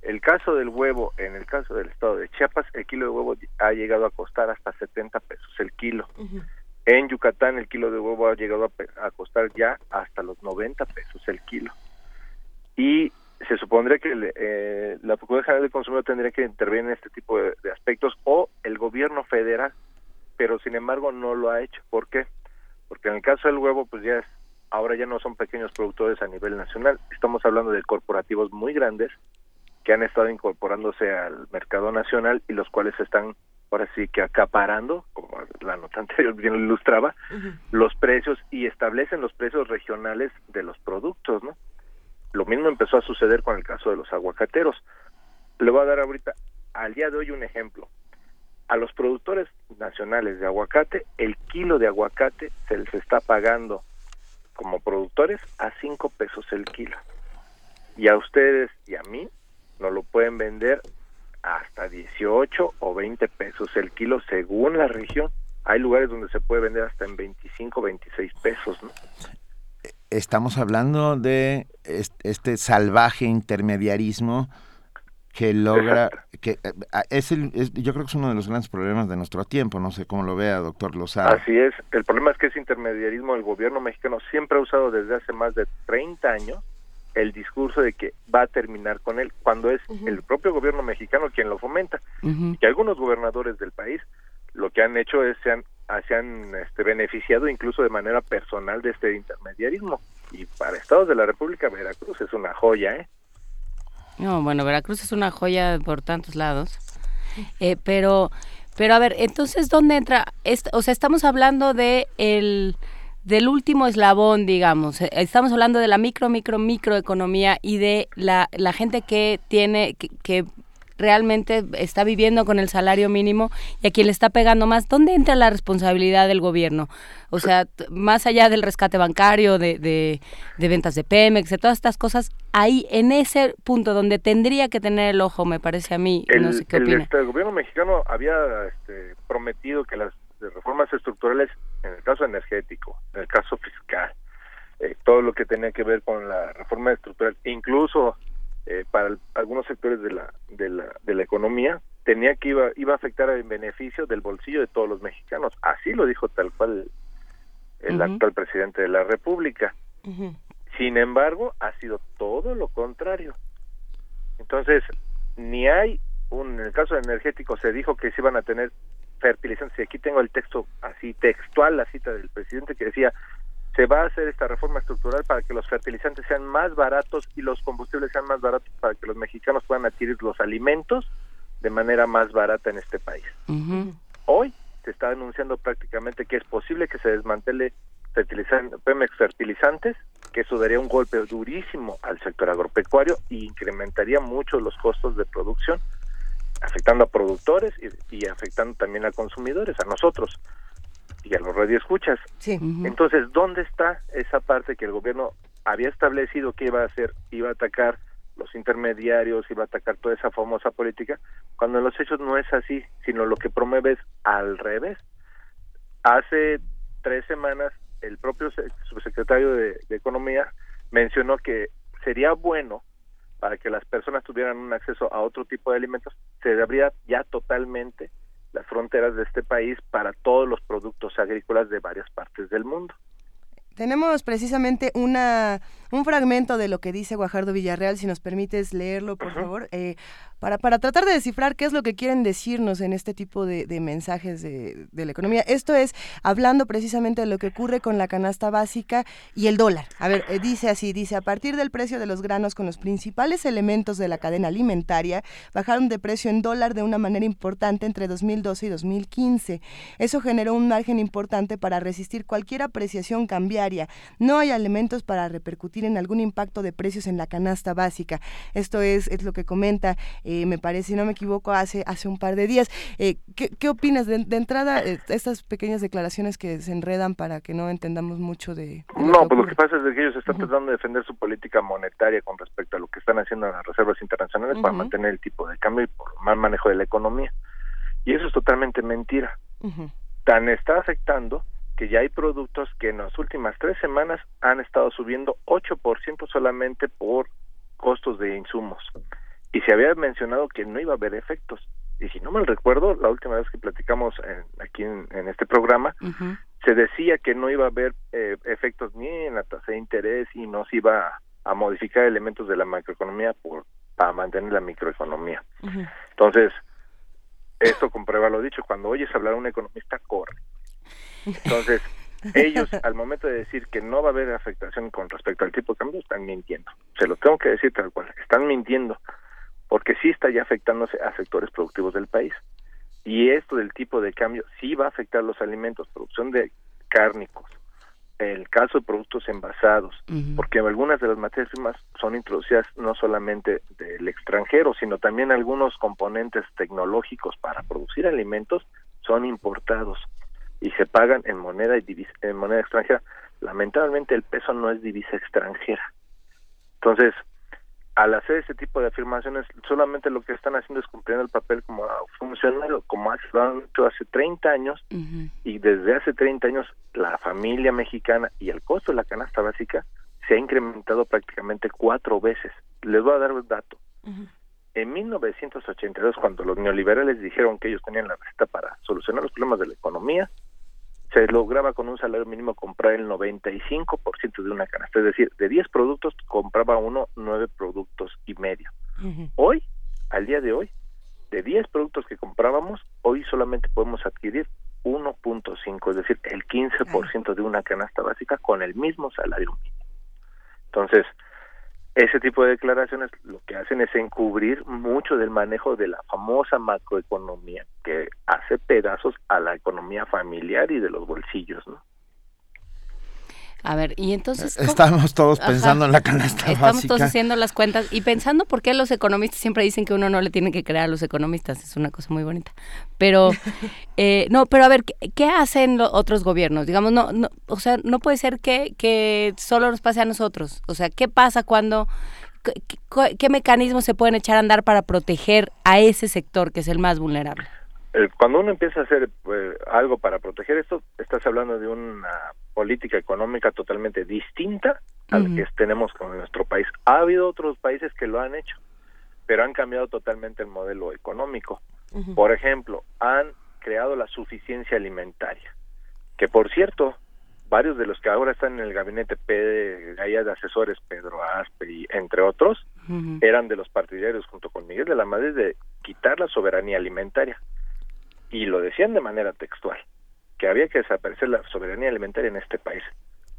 el caso del huevo, en el caso del estado de Chiapas, el kilo de huevo ha llegado a costar hasta 70 pesos el kilo. Uh-huh. En Yucatán, el kilo de huevo ha llegado a costar ya hasta los 90 pesos el kilo. Y se supondría que la Procuraduría General del Consumidor tendría que intervenir en este tipo de aspectos, o el gobierno federal, pero sin embargo no lo ha hecho. ¿Por qué? Porque en el caso del huevo, pues ahora ya no son pequeños productores a nivel nacional. Estamos hablando de corporativos muy grandes que han estado incorporándose al mercado nacional y los cuales están ahora sí que acaparando, como la nota anterior bien ilustraba, uh-huh. los precios y establecen los precios regionales de los productos, ¿no? Lo mismo empezó a suceder con el caso de los aguacateros. Le voy a dar ahorita, al día de hoy, un ejemplo. A los productores nacionales de aguacate, el kilo de aguacate se les está pagando como productores a 5 pesos el kilo. Y a ustedes y a mí, no lo pueden vender hasta 18 o 20 pesos el kilo según la región. Hay lugares donde se puede vender hasta en 25 o 26 pesos, ¿no? estamos hablando de este salvaje intermediarismo que logra, que yo creo que es uno de los grandes problemas de nuestro tiempo, no sé cómo lo vea, doctor Lozano. Así es, el problema es que ese intermediarismo del gobierno mexicano siempre ha usado desde hace más de 30 años el discurso de que va a terminar con él, cuando es el propio gobierno mexicano quien lo fomenta, y que algunos gobernadores del país lo que han hecho es se han beneficiado incluso de manera personal de este intermediarismo. Y para estados de la República, Veracruz es una joya, ¿eh? No, bueno, Veracruz es una joya por tantos lados, pero a ver, entonces, ¿dónde entra? Estamos hablando de del último eslabón, digamos, estamos hablando de la microeconomía y de la gente que tiene, que realmente está viviendo con el salario mínimo y a quien le está pegando más. ¿Dónde entra la responsabilidad del gobierno? O sea, más allá del rescate bancario, de ventas de Pemex, de todas estas cosas, ahí en ese punto donde tendría que tener el ojo, me parece a mí, no sé qué opina. El gobierno mexicano había prometido que las reformas estructurales, en el caso energético, en el caso fiscal, todo lo que tenía que ver con la reforma estructural, incluso para algunos sectores de la economía, tenía que iba a afectar el beneficio del bolsillo de todos los mexicanos. Así lo dijo tal cual el actual presidente de la República. Sin embargo, ha sido todo lo contrario. Entonces, en el caso energético se dijo que se iban a tener fertilizantes, y aquí tengo el texto así textual, la cita del presidente que decía: se va a hacer esta reforma estructural para que los fertilizantes sean más baratos y los combustibles sean más baratos, para que los mexicanos puedan adquirir los alimentos de manera más barata en este país. Hoy se está anunciando prácticamente que es posible que se desmantele Pemex Fertilizantes, que eso daría un golpe durísimo al sector agropecuario y incrementaría mucho los costos de producción, afectando a productores y afectando también a consumidores, a nosotros y a los radioescuchas. Entonces, ¿dónde está esa parte que el gobierno había establecido que iba a hacer? Iba a atacar los intermediarios, iba a atacar toda esa famosa política, cuando en los hechos no es así, sino lo que promueve es al revés. Hace 3 semanas, el propio subsecretario de Economía mencionó que sería bueno, para que las personas tuvieran un acceso a otro tipo de alimentos, se abría ya totalmente las fronteras de este país para todos los productos agrícolas de varias partes del mundo. Tenemos precisamente un fragmento de lo que dice Guajardo Villarreal, si nos permites leerlo, por favor, para tratar de descifrar qué es lo que quieren decirnos en este tipo de mensajes de la economía. Esto es, hablando precisamente de lo que ocurre con la canasta básica y el dólar. A ver, dice así, a partir del precio de los granos con los principales elementos de la cadena alimentaria, bajaron de precio en dólar de una manera importante entre 2012 y 2015. Eso generó un margen importante para resistir cualquier apreciación cambiaria. No hay elementos para repercutir en algún impacto de precios en la canasta básica. Esto es lo que comenta, me parece, si no me equivoco, hace un par de días. ¿Qué opinas de entrada, estas pequeñas declaraciones que se enredan para que no entendamos mucho de lo que pasa es que ellos están tratando de defender su política monetaria con respecto a lo que están haciendo en las reservas internacionales para mantener el tipo de cambio y por mal manejo de la economía. Y eso es totalmente mentira. Tan está afectando que ya hay productos que en las últimas 3 semanas han estado subiendo 8% solamente por costos de insumos. Y se había mencionado que no iba a haber efectos. Y si no mal recuerdo, la última vez que platicamos aquí en este programa, se decía que no iba a haber efectos ni en la tasa de interés y no se iba a modificar elementos de la macroeconomía para mantener la microeconomía. Entonces, esto comprueba lo dicho. Cuando oyes hablar a un economista, corre. Entonces, ellos al momento de decir que no va a haber afectación con respecto al tipo de cambio, están mintiendo. Se lo tengo que decir tal cual, están mintiendo, porque sí está ya afectándose a sectores productivos del país. Y esto del tipo de cambio sí va a afectar los alimentos, producción de cárnicos, el caso de productos envasados, porque algunas de las materias primas son introducidas no solamente del extranjero, sino también algunos componentes tecnológicos para producir alimentos son importados y se pagan en moneda extranjera. Lamentablemente el peso no es divisa extranjera. Entonces, al hacer ese tipo de afirmaciones, solamente lo que están haciendo es cumpliendo el papel como funcionario, como han hecho hace 30 años, y desde hace 30 años la familia mexicana y el costo de la canasta básica se ha incrementado prácticamente 4 veces. Les voy a dar un dato. Uh-huh. En 1982, cuando los neoliberales dijeron que ellos tenían la receta para solucionar los problemas de la economía, se lograba con un salario mínimo comprar el 95% de una canasta. Es decir, de 10 productos compraba uno 9 productos y medio. Uh-huh. Hoy, al día de hoy, de 10 productos que comprábamos, hoy solamente podemos adquirir 1.5, es decir, el 15% de una canasta básica con el mismo salario mínimo. Entonces, ese tipo de declaraciones lo que hacen es encubrir mucho del manejo de la famosa macroeconomía, que hace pedazos a la economía familiar y de los bolsillos, ¿no? A ver, y entonces... ¿cómo? Estamos todos pensando en la canasta básica. Estamos todos haciendo las cuentas y pensando por qué los economistas siempre dicen que uno no le tiene que creer a los economistas. Es una cosa muy bonita. Pero, no, pero a ver, ¿qué hacen los otros gobiernos? Digamos, no, o sea, no puede ser que solo nos pase a nosotros. O sea, ¿qué pasa cuando... ¿Qué mecanismos se pueden echar a andar para proteger a ese sector que es el más vulnerable? Cuando uno empieza a hacer algo para proteger esto, estás hablando de una política económica totalmente distinta a la que tenemos con nuestro país. Ha habido otros países que lo han hecho, pero han cambiado totalmente el modelo económico. Uh-huh. Por ejemplo, han creado la suficiencia alimentaria, que por cierto, varios de los que ahora están en el gabinete allá de asesores, Pedro Aspe y entre otros, uh-huh, eran de los partidarios junto con Miguel de la Madrid de quitar la soberanía alimentaria. Y lo decían de manera textual, que había que desaparecer la soberanía alimentaria en este país.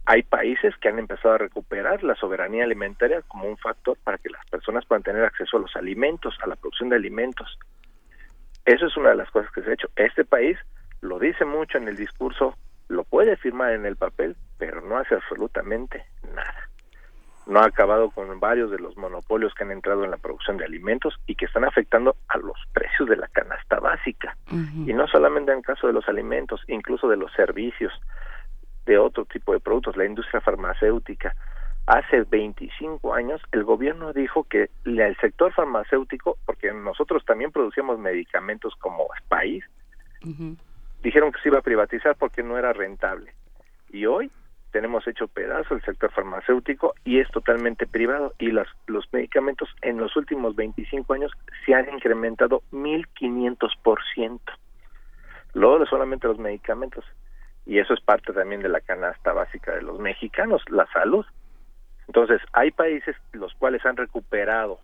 Hay países que han empezado a recuperar la soberanía alimentaria como un factor para que las personas puedan tener acceso a los alimentos, a la producción de alimentos. Eso es una de las cosas que se ha hecho. Este país lo dice mucho en el discurso, lo puede firmar en el papel, pero no hace absolutamente nada. No ha acabado con varios de los monopolios que han entrado en la producción de alimentos y que están afectando a los precios de la canasta básica. Uh-huh. Y no solamente en caso de los alimentos, incluso de los servicios, de otro tipo de productos, la industria farmacéutica. Hace 25 años el gobierno dijo que el sector farmacéutico, porque nosotros también producíamos medicamentos como país, uh-huh, dijeron que se iba a privatizar porque no era rentable. Y hoy tenemos hecho pedazo el sector farmacéutico y es totalmente privado, y los medicamentos en los últimos 25 años se han incrementado 1,500%. Luego solamente los medicamentos, y eso es parte también de la canasta básica de los mexicanos, la salud. Entonces hay países los cuales han recuperado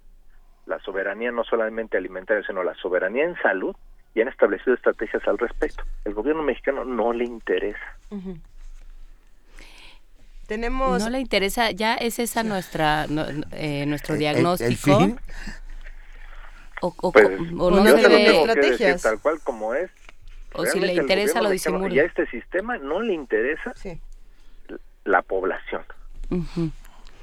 la soberanía no solamente alimentaria, sino la soberanía en salud, y han establecido estrategias al respecto. El gobierno mexicano no le interesa. Uh-huh. Tenemos... No le interesa, ya es esa nuestra nuestro diagnóstico. ¿El fin? O no se ve estrategias tal cual como es. O realmente si le interesa lo disimula. Y a este sistema no le interesa, sí, la población. Uh-huh.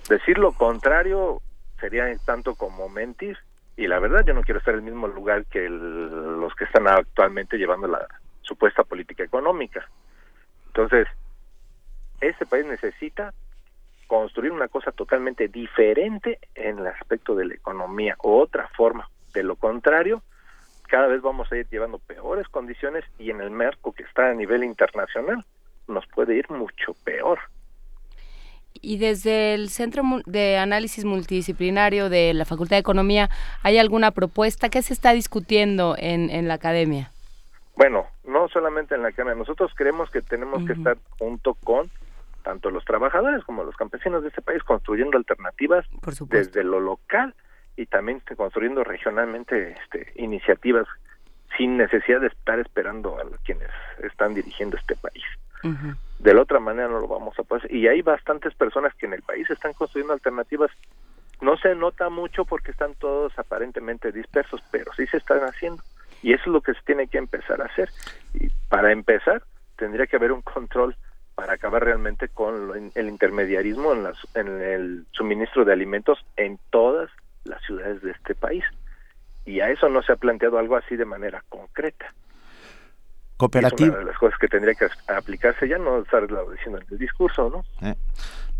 Decir lo contrario sería tanto como mentir. Y la verdad, yo no quiero estar en el mismo lugar que los que están actualmente llevando la supuesta política económica. Entonces, este país necesita construir una cosa totalmente diferente en el aspecto de la economía, o otra forma. De lo contrario, cada vez vamos a ir llevando peores condiciones, y en el marco que está a nivel internacional nos puede ir mucho peor. Y desde el Centro de Análisis Multidisciplinario de la Facultad de Economía, ¿hay alguna propuesta? ¿Qué se está discutiendo en la academia? Bueno, no solamente en la academia. Nosotros creemos que tenemos, uh-huh, que estar junto con tanto los trabajadores como los campesinos de este país, construyendo alternativas desde lo local, y también construyendo regionalmente iniciativas sin necesidad de estar esperando a quienes están dirigiendo este país. Uh-huh. De la otra manera no lo vamos a poder. Y hay bastantes personas que en el país están construyendo alternativas. No se nota mucho porque están todos aparentemente dispersos, pero sí se están haciendo. Y eso es lo que se tiene que empezar a hacer. Y para empezar, tendría que haber un control para acabar realmente con el intermediarismo en el suministro de alimentos en todas las ciudades de este país. Y a eso no se ha planteado algo así de manera concreta. Cooperativa. Es una de las cosas que tendría que aplicarse ya, no estar diciendo el discurso, ¿no?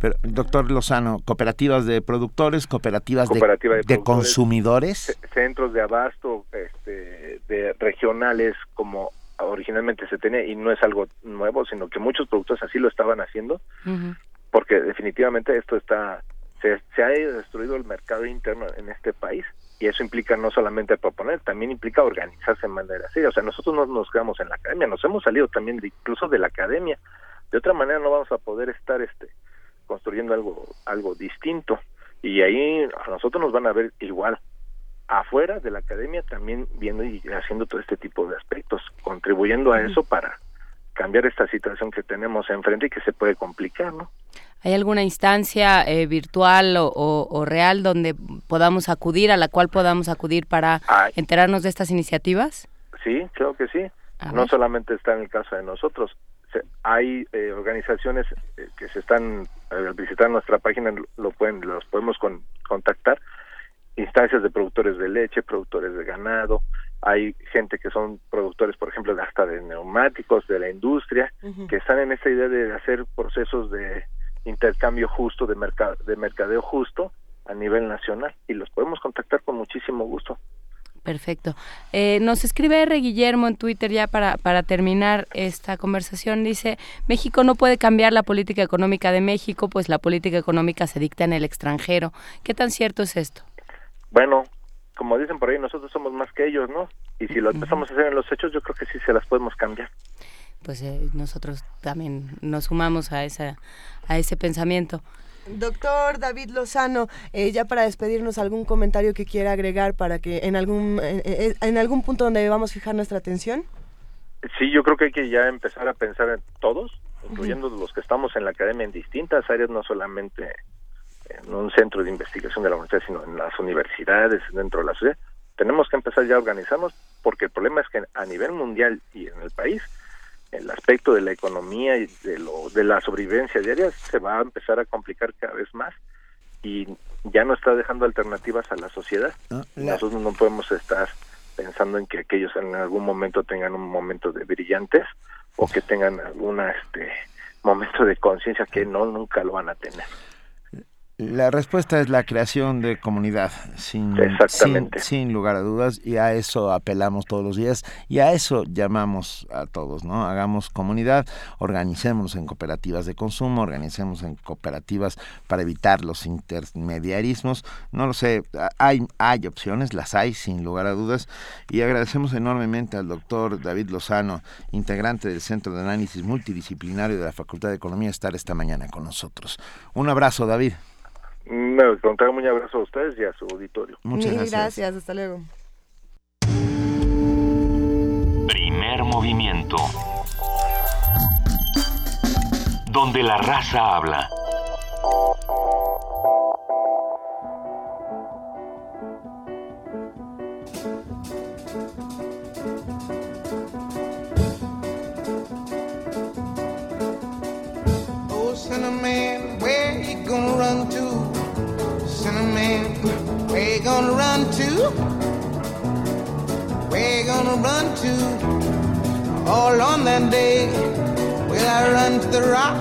Pero, doctor Lozano, cooperativas de productores, cooperativas de consumidores. Centros de abasto de regionales, como originalmente se tenía, y no es algo nuevo, sino que muchos productores así lo estaban haciendo. Uh-huh. porque definitivamente esto está, se ha destruido el mercado interno en este país, y eso implica no solamente proponer, también implica organizarse de manera seria. O sea, nosotros no nos quedamos en la academia, nos hemos salido también incluso de la academia. De otra manera no vamos a poder estar construyendo algo distinto, y ahí a nosotros nos van a ver igual afuera de la academia, también viendo y haciendo todo este tipo de aspectos, contribuyendo a eso para cambiar esta situación que tenemos enfrente y que se puede complicar, ¿no? ¿Hay alguna instancia virtual o real donde podamos acudir, a la cual podamos acudir para enterarnos de estas iniciativas? Sí, claro que sí. No solamente está en el caso de nosotros. Hay organizaciones que se están, al visitar nuestra página, los podemos contactar. Instancias de productores de leche, productores de ganado, hay gente que son productores, por ejemplo, hasta de neumáticos, de la industria, uh-huh, que están en esta idea de hacer procesos de intercambio justo, de mercadeo justo a nivel nacional, y los podemos contactar con muchísimo gusto. Perfecto. Nos escribe R. Guillermo en Twitter, ya para terminar esta conversación. Dice: México no puede cambiar la política económica de México, pues la política económica se dicta en el extranjero. ¿Qué tan cierto es esto? Bueno, como dicen por ahí, nosotros somos más que ellos, ¿no? Y si lo empezamos a hacer en los hechos, yo creo que sí se las podemos cambiar. Pues nosotros también nos sumamos a ese pensamiento. Doctor David Lozano, ya para despedirnos, algún comentario que quiera agregar para que en algún punto donde debamos fijar nuestra atención. Sí, yo creo que hay que ya empezar a pensar en todos, incluyendo los que estamos en la academia, en distintas áreas, no solamente en un centro de investigación de la universidad, sino en las universidades, dentro de la sociedad. Tenemos que empezar ya a organizarnos, porque el problema es que a nivel mundial y en el país, el aspecto de la economía y de la sobrevivencia diaria se va a empezar a complicar cada vez más, y ya no está dejando alternativas a la sociedad. Nosotros no podemos estar pensando en que aquellos en algún momento tengan un momento de brillantez, o que tengan algún momento de conciencia, que nunca lo van a tener. La respuesta es la creación de comunidad, sin lugar a dudas, y a eso apelamos todos los días, y a eso llamamos a todos, ¿no? Hagamos comunidad, organicémonos en cooperativas de consumo, organicémonos en cooperativas para evitar los intermediarismos. No lo sé, hay opciones, las hay sin lugar a dudas, y agradecemos enormemente al doctor David Lozano, integrante del Centro de Análisis Multidisciplinario de la Facultad de Economía, estar esta mañana con nosotros. Un abrazo, David. No, contarme un abrazo a ustedes y a su auditorio. Muchas gracias. Gracias, hasta luego. Primer movimiento. Donde la raza habla. Oh, cinnamon, where you gonna run to? Cinnamon, where you gonna run to? Where you gonna run to? All on that day, will I run to the rock?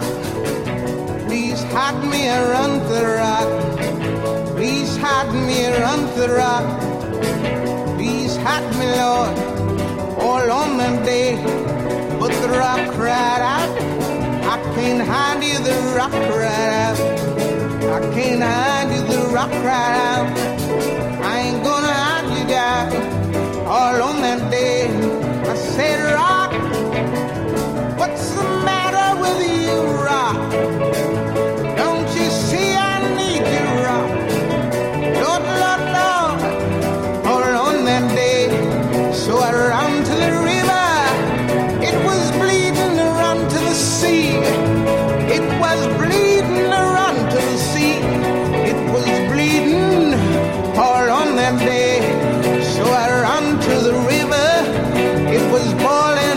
Please hide me, I run to the rock. Please hide me, I run to the rock. Please hide me, Lord, all on that day. But the rock cried out, I can't hide you, the rock cried out. I can't hide you, the rock cried out. I ain't gonna hide you, God. All on that day, I said, rock, what's the matter with you, rock? Don't you see I need you, rock? Lord, Lord, Lord, all on that day. So I ran to the river. It was bleeding to run to the sea. It was bleeding to run to the sea. All on that day, so I ran to the river. It was boiling.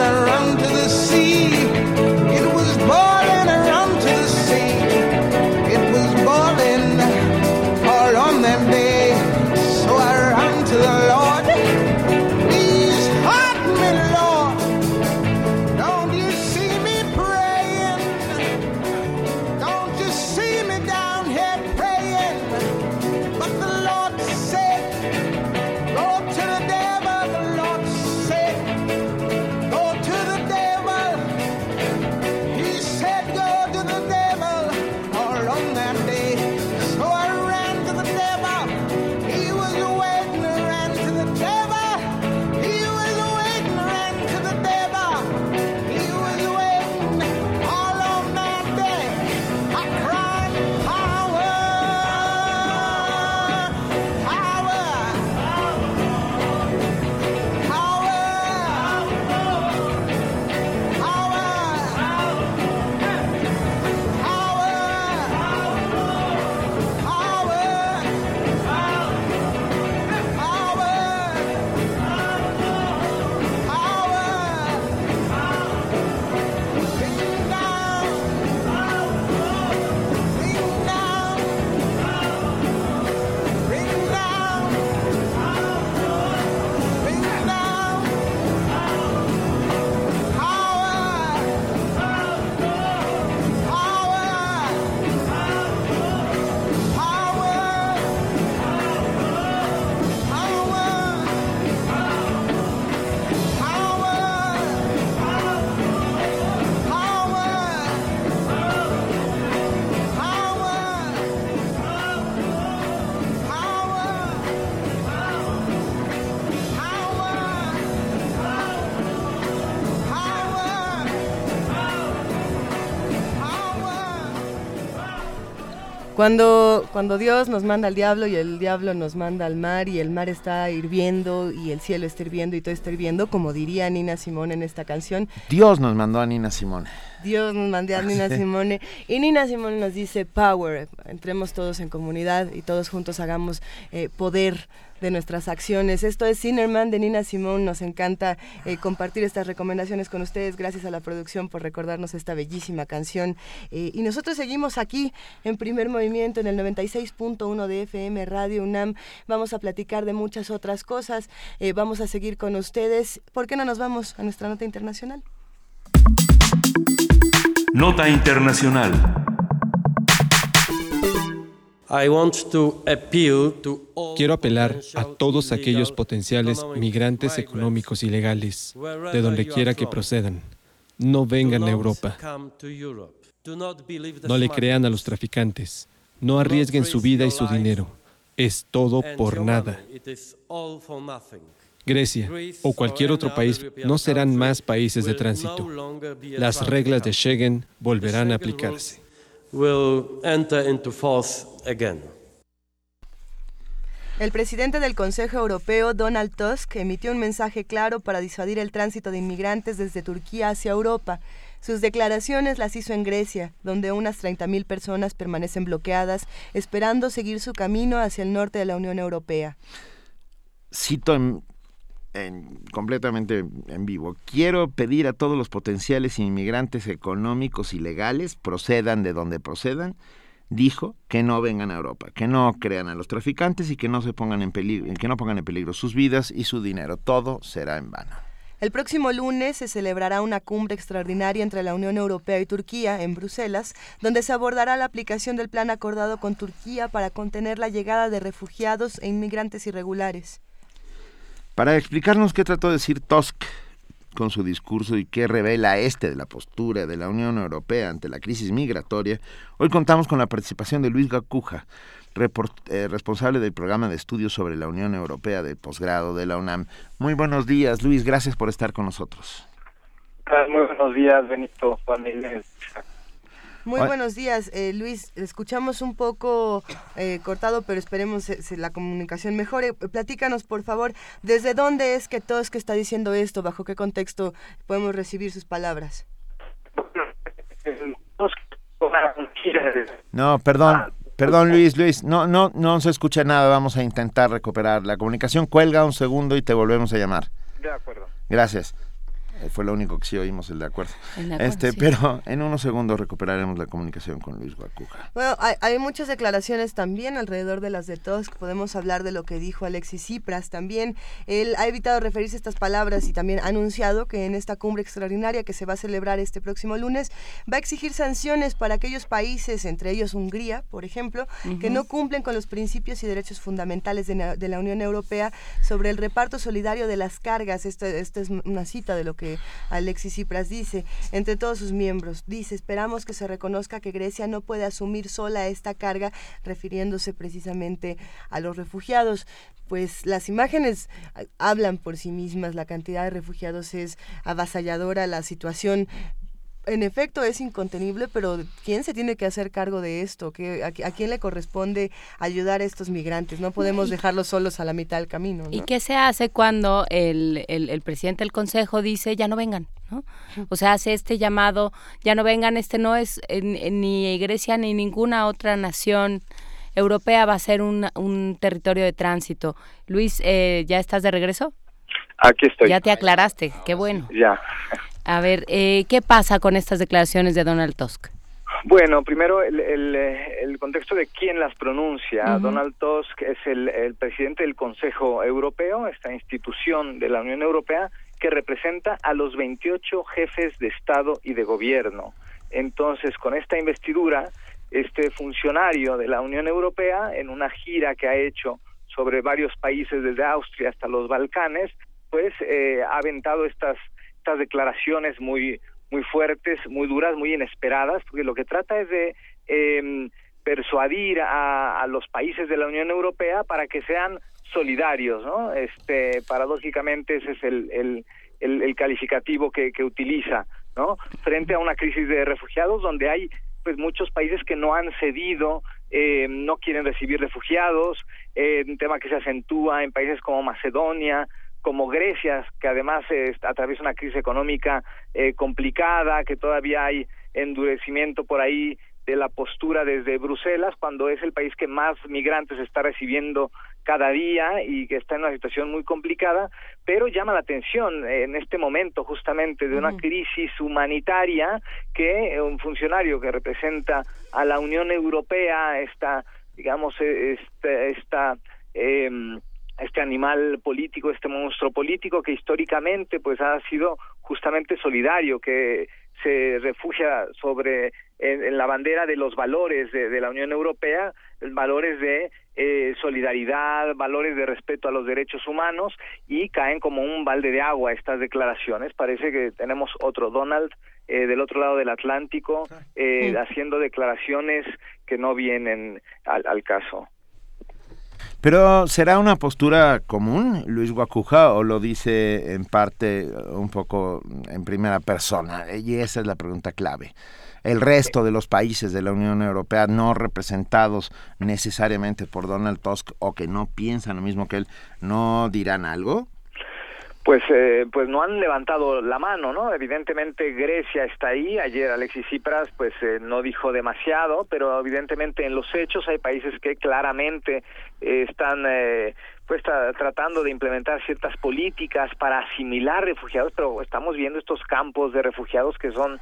Cuando Dios nos manda al diablo y el diablo nos manda al mar y el mar está hirviendo y el cielo está hirviendo y todo está hirviendo, como diría Nina Simone en esta canción. Dios nos mandó a Nina Simone. Dios nos mandó a Nina Simone. Y Nina Simone nos dice power, entremos todos en comunidad y todos juntos hagamos poder de nuestras acciones. Esto es Cinerman de Nina Simone. Nos encanta compartir estas recomendaciones con ustedes. Gracias a la producción por recordarnos esta bellísima canción. Y nosotros seguimos aquí en Primer Movimiento en el 96.1 de FM Radio UNAM. Vamos a platicar de muchas otras cosas. Vamos a seguir con ustedes. ¿Por qué no nos vamos a nuestra nota internacional? Nota internacional. Quiero apelar a todos aquellos potenciales migrantes económicos ilegales, de donde quiera que procedan. No vengan a Europa. No le crean a los traficantes. No arriesguen su vida y su dinero. Es todo por nada. Grecia o cualquier otro país no serán más países de tránsito. Las reglas de Schengen volverán a aplicarse. El presidente del Consejo Europeo, Donald Tusk, emitió un mensaje claro para disuadir el tránsito de inmigrantes desde Turquía hacia Europa. Sus declaraciones las hizo en Grecia, donde unas 30.000 personas permanecen bloqueadas, esperando seguir su camino hacia el norte de la Unión Europea. Cito completamente en vivo. Quiero pedir a todos los potenciales inmigrantes económicos ilegales, procedan de donde procedan, dijo, que no vengan a Europa, que no crean a los traficantes y que no se pongan en peligro, que no pongan en peligro sus vidas y su dinero. Todo será en vano. El próximo lunes se celebrará una cumbre extraordinaria entre la Unión Europea y Turquía en Bruselas, donde se abordará la aplicación del plan acordado con Turquía para contener la llegada de refugiados e inmigrantes irregulares. Para explicarnos qué trató de decir Tusk con su discurso y qué revela de la postura de la Unión Europea ante la crisis migratoria, hoy contamos con la participación de Luis Guacuja, responsable del programa de estudios sobre la Unión Europea del posgrado de la UNAM. Muy buenos días, Luis, gracias por estar con nosotros. Muy buenos días, Benito, Juan Inés. Muy buenos días, Luis. Escuchamos un poco cortado, pero esperemos la comunicación mejore. Platícanos, por favor, ¿desde dónde es que Tusk está diciendo esto? ¿Bajo qué contexto podemos recibir sus palabras? No, perdón, Luis. No se escucha nada. Vamos a intentar recuperar la comunicación. Cuelga un segundo y te volvemos a llamar. De acuerdo. Gracias. Fue lo único que sí oímos, el de acuerdo sí. Pero en unos segundos recuperaremos la comunicación con Luis Guacuja. Bueno, hay muchas declaraciones también alrededor de las de Tusk. Podemos hablar de lo que dijo Alexis Tsipras también. Él ha evitado referirse a estas palabras y también ha anunciado que en esta cumbre extraordinaria que se va a celebrar este próximo lunes va a exigir sanciones para aquellos países, entre ellos Hungría, por ejemplo, que no cumplen con los principios y derechos fundamentales de la Unión Europea sobre el reparto solidario de las cargas. Esta es una cita de lo que Alexis Tsipras dice, entre todos sus miembros. Dice, esperamos que se reconozca que Grecia no puede asumir sola esta carga, refiriéndose precisamente a los refugiados. Pues las imágenes hablan por sí mismas, la cantidad de refugiados es avasalladora, la situación en efecto es incontenible, pero ¿quién se tiene que hacer cargo de esto? ¿A quién le corresponde ayudar a estos migrantes? No podemos dejarlos solos a la mitad del camino, ¿no? ¿Y qué se hace cuando el presidente del Consejo dice ya no vengan, ¿no? O sea, hace este llamado, ya no vengan. Este no es ni Grecia ni ninguna otra nación europea va a ser un territorio de tránsito. Luis, ¿ya estás de regreso? Aquí estoy. Ya te aclaraste, qué bueno. Ya. A ver, ¿qué pasa con estas declaraciones de Donald Tusk? Bueno, primero el contexto de quién las pronuncia. Donald Tusk es el presidente del Consejo Europeo, esta institución de la Unión Europea que representa a los 28 jefes de Estado y de Gobierno. Entonces, con esta investidura, este funcionario de la Unión Europea, en una gira que ha hecho sobre varios países desde Austria hasta los Balcanes, pues ha aventado estas declaraciones muy fuertes, muy duras, muy inesperadas, porque lo que trata es de persuadir a los países de la Unión Europea para que sean solidarios, ¿no? Paradójicamente ese es el calificativo que utiliza, ¿no? Frente a una crisis de refugiados donde hay pues muchos países que no han cedido no quieren recibir refugiados, un tema que se acentúa en países como Macedonia, como Grecia, que además atraviesa una crisis económica complicada, que todavía hay endurecimiento por ahí de la postura desde Bruselas, cuando es el país que más migrantes está recibiendo cada día y que está en una situación muy complicada, pero llama la atención en este momento justamente de una crisis humanitaria que un funcionario que representa a la Unión Europea, este animal político, este monstruo político que históricamente pues ha sido justamente solidario, que se refugia sobre en la bandera de los valores de la Unión Europea, valores de solidaridad, valores de respeto a los derechos humanos, y caen como un balde de agua estas declaraciones. Parece que tenemos otro Donald del otro lado del Atlántico haciendo declaraciones que no vienen al caso. Pero ¿será una postura común, Luis Guacuja, o lo dice en parte un poco en primera persona? Y esa es la pregunta clave. El resto de los países de la Unión Europea no representados necesariamente por Donald Tusk o que no piensan lo mismo que él, ¿no dirán algo? Pues no han levantado la mano, ¿no? Evidentemente Grecia está ahí. Ayer Alexis Tsipras no dijo demasiado, pero evidentemente en los hechos hay países que claramente están tratando de implementar ciertas políticas para asimilar refugiados, pero estamos viendo estos campos de refugiados que son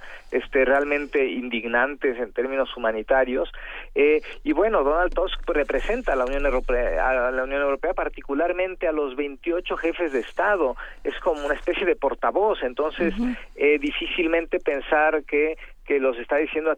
realmente indignantes en términos humanitarios. Y bueno, Donald Tusk representa a la Unión Europea, particularmente a los 28 jefes de Estado. Es como una especie de portavoz, entonces difícilmente pensar que los está diciendo a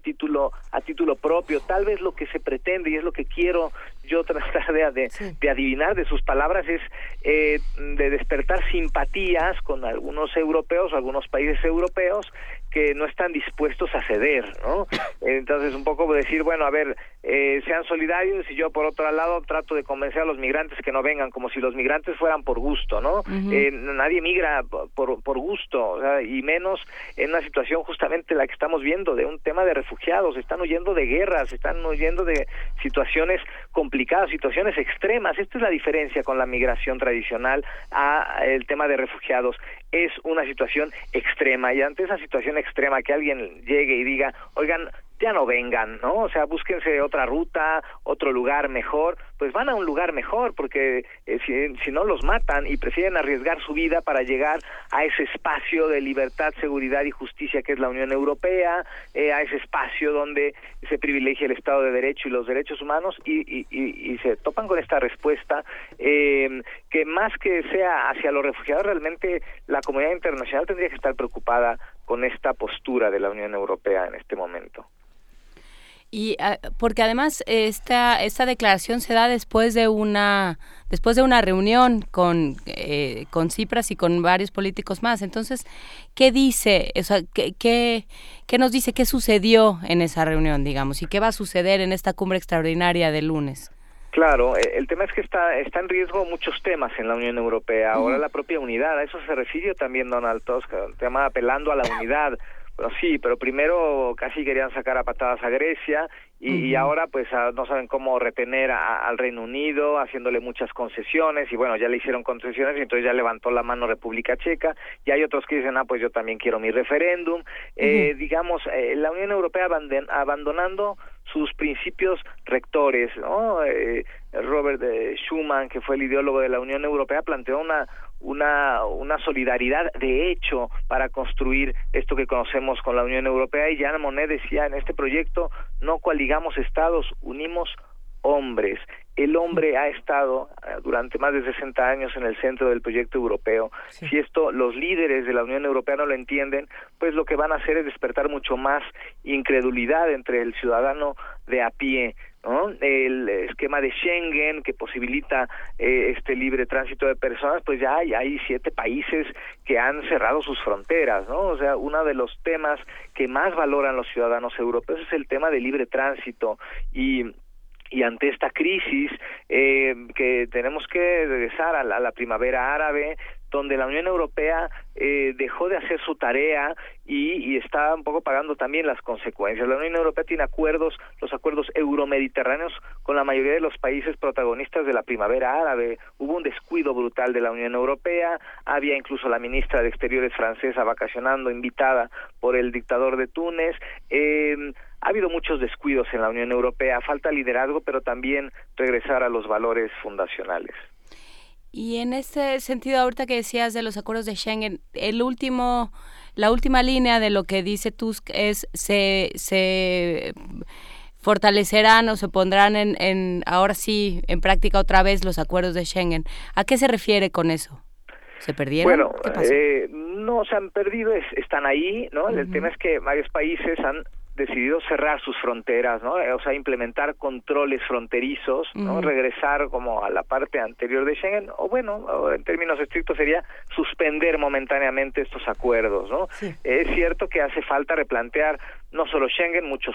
título propio. Tal vez lo que se pretende, y es lo que quiero yo tratar de adivinar de sus palabras, es de despertar simpatías con algunos europeos, algunos países europeos que no están dispuestos a ceder, ¿no? Entonces un poco decir, bueno, a ver, sean solidarios, y yo por otro lado trato de convencer a los migrantes que no vengan, como si los migrantes fueran por gusto, ¿no? Nadie migra por gusto, o sea, y menos en una situación justamente la que estamos viendo, de un tema de refugiados. Están huyendo de guerras, están huyendo de situaciones complicadas, situaciones extremas. Esta es la diferencia con la migración tradicional a el tema de refugiados. Es una situación extrema, y ante esa situación extrema que alguien llegue y diga, oigan, ya no vengan, ¿no? O sea, búsquense otra ruta, otro lugar mejor. Pues van a un lugar mejor, porque si no los matan, y prefieren arriesgar su vida para llegar a ese espacio de libertad, seguridad y justicia que es la Unión Europea, a ese espacio donde se privilegia el Estado de Derecho y los derechos humanos, y se topan con esta respuesta que más que sea hacia los refugiados, realmente la comunidad internacional tendría que estar preocupada con esta postura de la Unión Europea en este momento. Y porque además esta declaración se da después de una reunión con Tsipras y con varios políticos más. Entonces, ¿qué dice? O sea, ¿qué nos dice? ¿Qué sucedió en esa reunión, digamos? ¿Y qué va a suceder en esta cumbre extraordinaria del lunes? Claro, el tema es que está en riesgo muchos temas en la Unión Europea. Ahora la propia unidad, a eso se refirió también Donald Tusk, el tema apelando a la unidad. Bueno, sí, pero primero casi querían sacar a patadas a Grecia, y ahora pues no saben cómo retener al Reino Unido, haciéndole muchas concesiones, y bueno, ya le hicieron concesiones, y entonces ya levantó la mano República Checa, y hay otros que dicen, pues yo también quiero mi referéndum. La Unión Europea abandonando sus principios rectores, ¿no? Robert Schuman, que fue el ideólogo de la Unión Europea, planteó una solidaridad de hecho para construir esto que conocemos con la Unión Europea, y Jean Monnet decía, en este proyecto no coaligamos estados, unimos hombres. El hombre ha estado durante más de 60 años en el centro del proyecto europeo. Sí. Si esto los líderes de la Unión Europea no lo entienden, pues lo que van a hacer es despertar mucho más incredulidad entre el ciudadano de a pie, ¿no? El esquema de Schengen, que posibilita este libre tránsito de personas, pues ya hay 7 países que han cerrado sus fronteras, ¿no? O sea, uno de los temas que más valoran los ciudadanos europeos es el tema de libre tránsito, y ante esta crisis que tenemos que regresar a la primavera árabe, donde la Unión Europea dejó de hacer su tarea y está un poco pagando también las consecuencias. La Unión Europea tiene acuerdos, los acuerdos euromediterráneos, con la mayoría de los países protagonistas de la primavera árabe. Hubo un descuido brutal de la Unión Europea, había incluso la ministra de Exteriores francesa vacacionando, invitada por el dictador de Túnez. Ha habido muchos descuidos en la Unión Europea, falta liderazgo, pero también regresar a los valores fundacionales. Y en este sentido, ahorita que decías de los acuerdos de Schengen, la última línea de lo que dice Tusk es se fortalecerán o se pondrán ahora sí en práctica otra vez los acuerdos de Schengen. ¿A qué se refiere con eso? ¿Se perdieron? Bueno, ¿qué pasó? No se han perdido, están ahí, ¿no? Uh-huh. El tema es que varios países han decidido cerrar sus fronteras, ¿no? O sea, implementar controles fronterizos, ¿no? Uh-huh. Regresar como a la parte anterior de Schengen, o bueno, en términos estrictos sería suspender momentáneamente estos acuerdos, ¿no? Sí. Es cierto que hace falta replantear no solo Schengen, muchos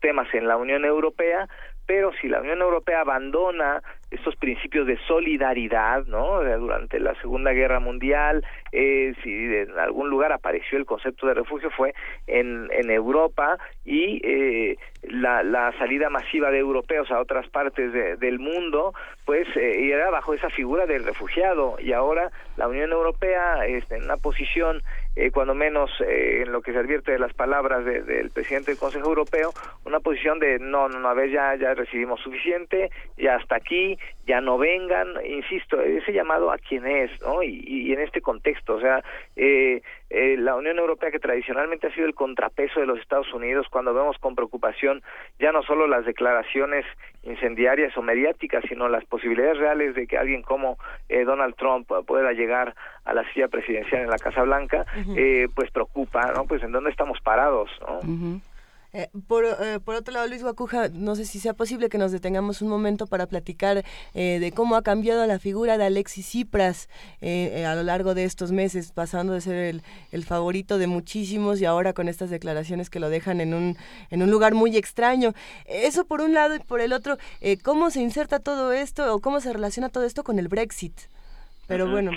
temas en la Unión Europea, pero si la Unión Europea abandona estos principios de solidaridad, ¿no? Durante la Segunda Guerra Mundial, si en algún lugar apareció el concepto de refugio fue en Europa, y la salida masiva de europeos a otras partes del mundo, pues era bajo esa figura del refugiado, y ahora la Unión Europea está en una posición, cuando menos en lo que se advierte de las palabras del presidente del Consejo Europeo, una posición de no, a ver, ya recibimos suficiente, ya hasta aquí, ya no vengan. Insisto, ese llamado a quién es, ¿no? Y en este contexto, o sea, la Unión Europea, que tradicionalmente ha sido el contrapeso de los Estados Unidos, cuando vemos con preocupación ya no solo las declaraciones incendiarias o mediáticas, sino las posibilidades reales de que alguien como Donald Trump pueda llegar a la silla presidencial en la Casa Blanca, uh-huh. Pues preocupa, ¿no? Pues en dónde estamos parados, ¿no? Uh-huh. Por otro lado, Luis Guacuja, no sé si sea posible que nos detengamos un momento para platicar de cómo ha cambiado la figura de Alexis Tsipras a lo largo de estos meses, pasando de ser el favorito de muchísimos y ahora con estas declaraciones que lo dejan en un lugar muy extraño. Eso por un lado, y por el otro, ¿cómo se inserta todo esto o cómo se relaciona todo esto con el Brexit? Pero uh-huh. Bueno...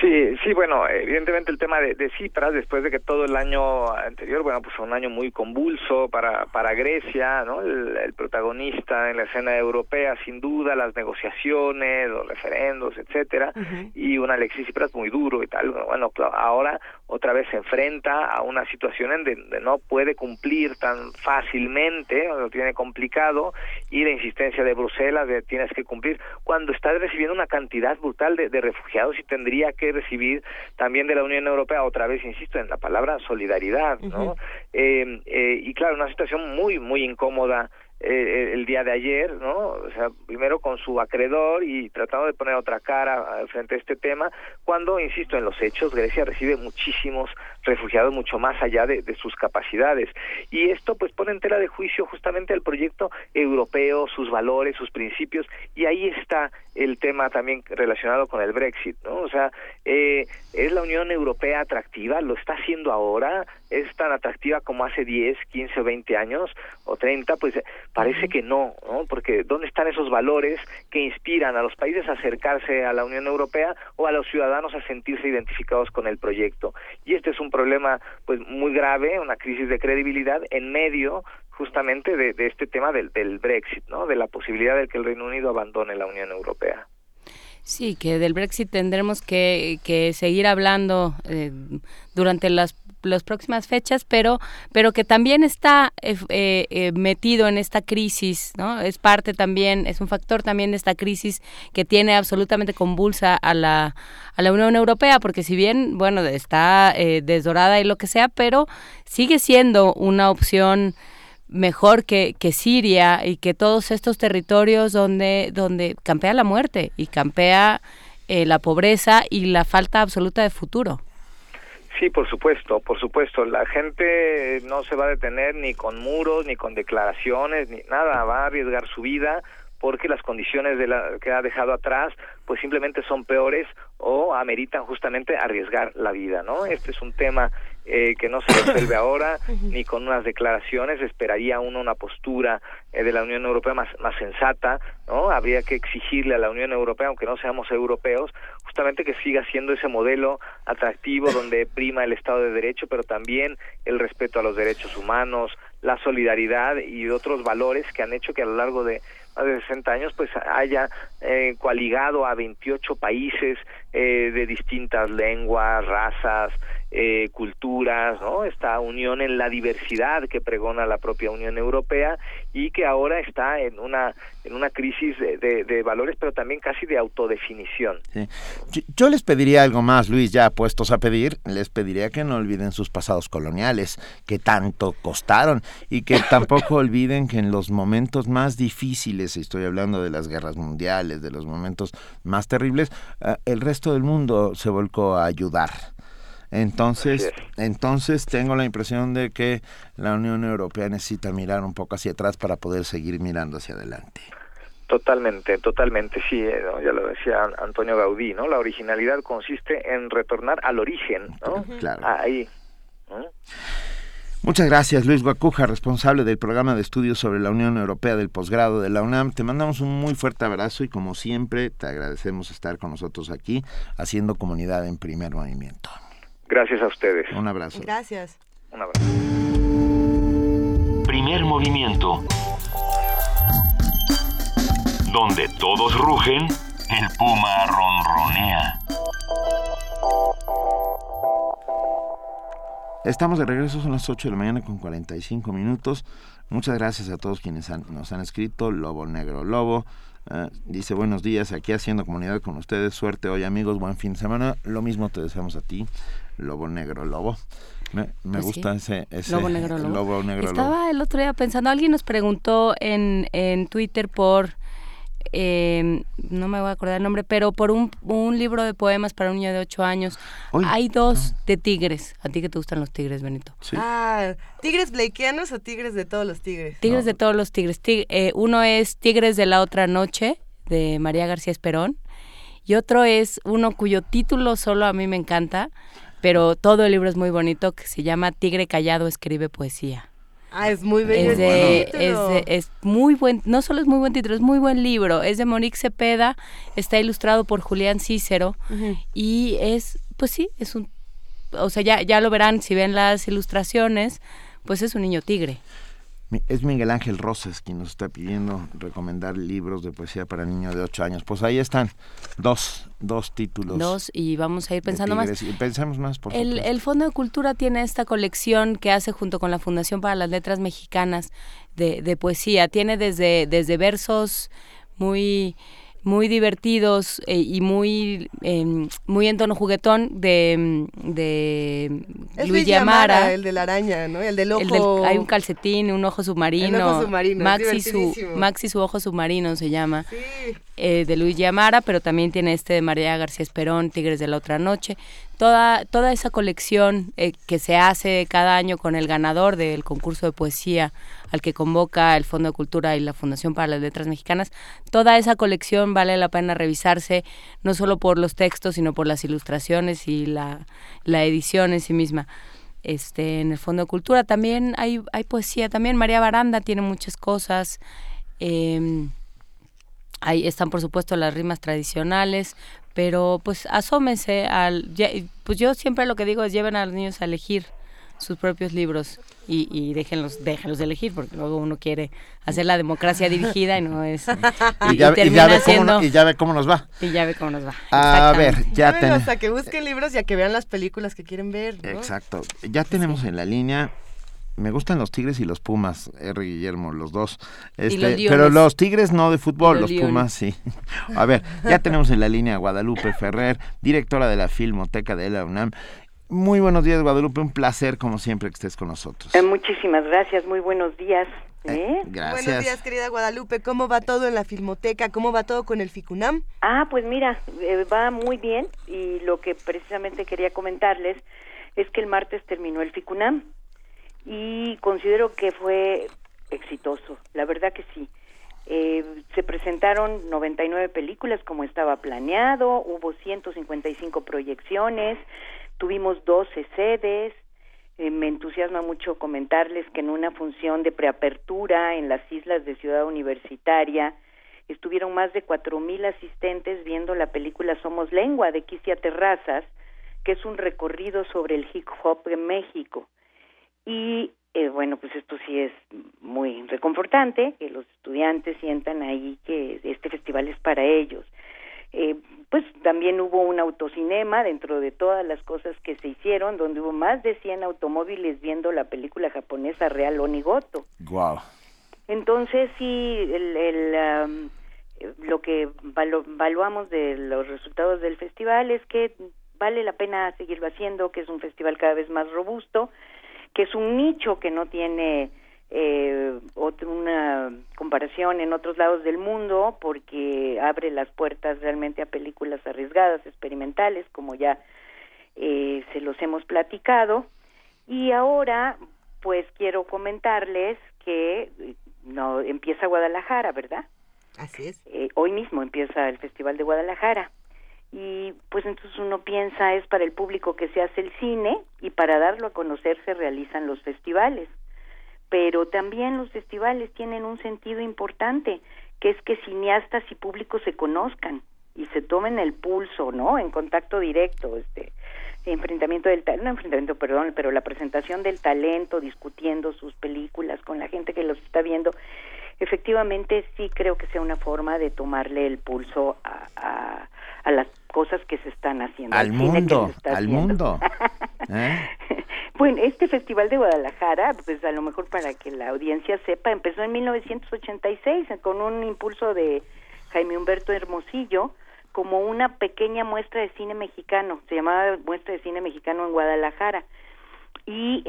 Sí, bueno, evidentemente el tema de Tsipras, después de que todo el año anterior, bueno, pues fue un año muy convulso para Grecia, ¿no? El protagonista en la escena europea, sin duda, las negociaciones, los referendos, etcétera, uh-huh. Y un Alexis Tsipras muy duro y tal. Bueno, ahora otra vez se enfrenta a una situación en donde no puede cumplir tan fácilmente, lo tiene complicado, y la insistencia de Bruselas de tienes que cumplir, cuando está recibiendo una cantidad brutal de refugiados y tendría que recibir también de la Unión Europea, otra vez insisto en la palabra solidaridad, ¿no? Uh-huh. Y claro, una situación muy, muy incómoda el día de ayer, ¿no? O sea, primero con su acreedor y tratando de poner otra cara frente a este tema, cuando, insisto, en los hechos, Grecia recibe muchísimos refugiados, mucho más allá de sus capacidades. Y esto, pues, pone en tela de juicio justamente al proyecto europeo, sus valores, sus principios, y ahí está el tema también relacionado con el Brexit, ¿no? O sea, ¿es la Unión Europea atractiva? ¿Lo está haciendo ahora? ¿Es tan atractiva como hace 10, 15 o 20 años o 30? Pues parece que no, ¿no? Porque ¿dónde están esos valores que inspiran a los países a acercarse a la Unión Europea o a los ciudadanos a sentirse identificados con el proyecto? Y este es un problema pues muy grave, una crisis de credibilidad en medio justamente de este tema del Brexit, ¿no? De la posibilidad de que el Reino Unido abandone la Unión Europea. Sí, que del Brexit tendremos que seguir hablando durante las próximas fechas, pero que también está metido en esta crisis, ¿no? Es parte también, es un factor también de esta crisis que tiene absolutamente convulsa a la Unión Europea, porque si bien, bueno, está desdorada y lo que sea, pero sigue siendo una opción mejor que Siria y que todos estos territorios donde campea la muerte y campea la pobreza y la falta absoluta de futuro. Sí, por supuesto. La gente no se va a detener ni con muros, ni con declaraciones, ni nada. Va a arriesgar su vida porque las condiciones de la que ha dejado atrás pues simplemente son peores o ameritan justamente arriesgar la vida, ¿no? Este es un tema que no se resuelve ahora, ni con unas declaraciones. Esperaría uno una postura de la Unión Europea más sensata, ¿no? Habría que exigirle a la Unión Europea, aunque no seamos europeos, justamente que siga siendo ese modelo atractivo donde prima el Estado de Derecho, pero también el respeto a los derechos humanos, la solidaridad y otros valores que han hecho que a lo largo de más de 60 años pues haya coaligado a 28 países de distintas lenguas, razas, culturas, ¿no? Esta unión en la diversidad que pregona la propia Unión Europea y que ahora está en una crisis de valores, pero también casi de autodefinición. Sí. Yo les pediría algo más, Luis, ya puestos a pedir, les pediría que no olviden sus pasados coloniales, que tanto costaron, y que tampoco olviden que en los momentos más difíciles, estoy hablando de las guerras mundiales, de los momentos más terribles, el resto del mundo se volcó a ayudar. Entonces tengo la impresión de que la Unión Europea necesita mirar un poco hacia atrás para poder seguir mirando hacia adelante. Totalmente, sí, ¿no? Ya lo decía Antonio Gaudí, ¿no? La originalidad consiste en retornar al origen, ¿no? Claro. Ahí, ¿no? Muchas gracias, Luis Guacuja, responsable del programa de estudios sobre la Unión Europea del posgrado de la UNAM. Te mandamos un muy fuerte abrazo y, como siempre, te agradecemos estar con nosotros aquí, haciendo comunidad en Primer Movimiento. Gracias a ustedes. Un abrazo. Gracias. Un abrazo. Primer Movimiento. Donde todos rugen, el puma ronronea. Estamos de regreso, son las 8 de la mañana con 45 minutos. Muchas gracias a todos quienes nos han escrito. Lobo Negro Lobo dice: buenos días, aquí haciendo comunidad con ustedes. Suerte hoy, amigos, buen fin de semana. Lo mismo te deseamos a ti, Lobo Negro Lobo. Me pues gusta, sí. ese Lobo Negro Lobo. Lobo Negro Estaba Lobo. El otro día pensando, alguien nos preguntó en Twitter por, no me voy a acordar el nombre, pero por un libro de poemas para un niño de 8 años. Oye, hay dos de tigres. ¿A ti que te gustan los tigres, Benito? Sí. Ah, ¿tigres bleikianos o tigres de todos los tigres? Tigres de todos los tigres. Uno es Tigres de la otra noche, de María García Esperón, y otro es uno cuyo título solo a mí me encanta, pero todo el libro es muy bonito, que se llama Tigre Callado Escribe Poesía. Ah, es muy bello. Es muy buen, no solo es muy buen título, es muy buen libro. Es de Monique Cepeda, está ilustrado por Julián Cícero, uh-huh. Y es, pues sí, es un, o sea, ya lo verán si ven las ilustraciones, pues es un niño tigre. Es Miguel Ángel Rosas quien nos está pidiendo recomendar libros de poesía para niños de 8 años. Pues ahí están, dos títulos. Dos, y vamos a ir pensando más. Y pensemos más, por favor. El Fondo de Cultura tiene esta colección que hace junto con la Fundación para las Letras Mexicanas de poesía. Tiene desde versos muy, muy divertidos y muy en tono juguetón de Luis Amara, el de la araña, ¿no? El del ojo. Hay un calcetín, un ojo submarino. El ojo submarino. Maxi su ojo submarino se llama. Sí. De Luis Amara, pero también tiene este de María García Esperón, Tigres de la otra noche. Toda esa colección que se hace cada año con el ganador del concurso de poesía al que convoca el Fondo de Cultura y la Fundación para las Letras Mexicanas, toda esa colección vale la pena revisarse, no solo por los textos, sino por las ilustraciones y la edición en sí misma. En el Fondo de Cultura también hay poesía, también María Baranda tiene muchas cosas. Ahí están, por supuesto, las rimas tradicionales, pero pues asómense pues yo siempre lo que digo es lleven a los niños a elegir sus propios libros y déjenlos de elegir, porque luego uno quiere hacer la democracia dirigida y no es. Y ya ve cómo nos va. A ver, ya tenemos. Hasta que busquen libros y a que vean las películas que quieren ver, ¿no? Exacto. Ya tenemos en la línea. Me gustan los tigres y los pumas, R. Guillermo, los dos. Pero los tigres no de fútbol, los pumas sí. A ver, ya tenemos en la línea a Guadalupe Ferrer, directora de la Filmoteca de la UNAM. Muy buenos días, Guadalupe, un placer como siempre que estés con nosotros. Muchísimas gracias, muy buenos días. Gracias. Buenos días, querida Guadalupe, ¿cómo va todo en la Filmoteca? ¿Cómo va todo con el FICUNAM? Ah, pues mira, va muy bien, y lo que precisamente quería comentarles es que el martes terminó el FICUNAM. Y considero que fue exitoso, la verdad que sí. Se presentaron 99 películas como estaba planeado, hubo 155 proyecciones, tuvimos 12 sedes, Me entusiasma mucho comentarles que en una función de preapertura en las islas de Ciudad Universitaria estuvieron más de 4,000 asistentes viendo la película Somos Lengua de Quisia Terrazas, que es un recorrido sobre el hip hop en México. Y bueno, pues esto sí es muy reconfortante, que los estudiantes sientan ahí que este festival es para ellos. Pues también hubo un autocinema dentro de todas las cosas que se hicieron, donde hubo más de 100 automóviles viendo la película japonesa Real Onigoto. Wow. Entonces sí, lo que evaluamos de los resultados del festival es que vale la pena seguirlo haciendo, que es un festival cada vez más robusto, que es un nicho que no tiene una comparación en otros lados del mundo, porque abre las puertas realmente a películas arriesgadas, experimentales, como ya se los hemos platicado. Y ahora, pues quiero comentarles que no empieza Guadalajara, ¿verdad? Así es. Hoy mismo empieza el Festival de Guadalajara. Y pues entonces uno piensa, es para el público que se hace el cine, y para darlo a conocer se realizan los festivales. Pero también los festivales tienen un sentido importante, que es que cineastas y público se conozcan y se tomen el pulso, ¿no? En contacto directo, la presentación del talento, discutiendo sus películas con la gente que los está viendo. Efectivamente, sí creo que sea una forma de tomarle el pulso a las cosas que se están haciendo. Al mundo, al mundo. Bueno, este Festival de Guadalajara, pues a lo mejor para que la audiencia sepa, empezó en 1986 con un impulso de Jaime Humberto Hermosillo como una pequeña muestra de cine mexicano. Se llamaba Muestra de Cine Mexicano en Guadalajara. Y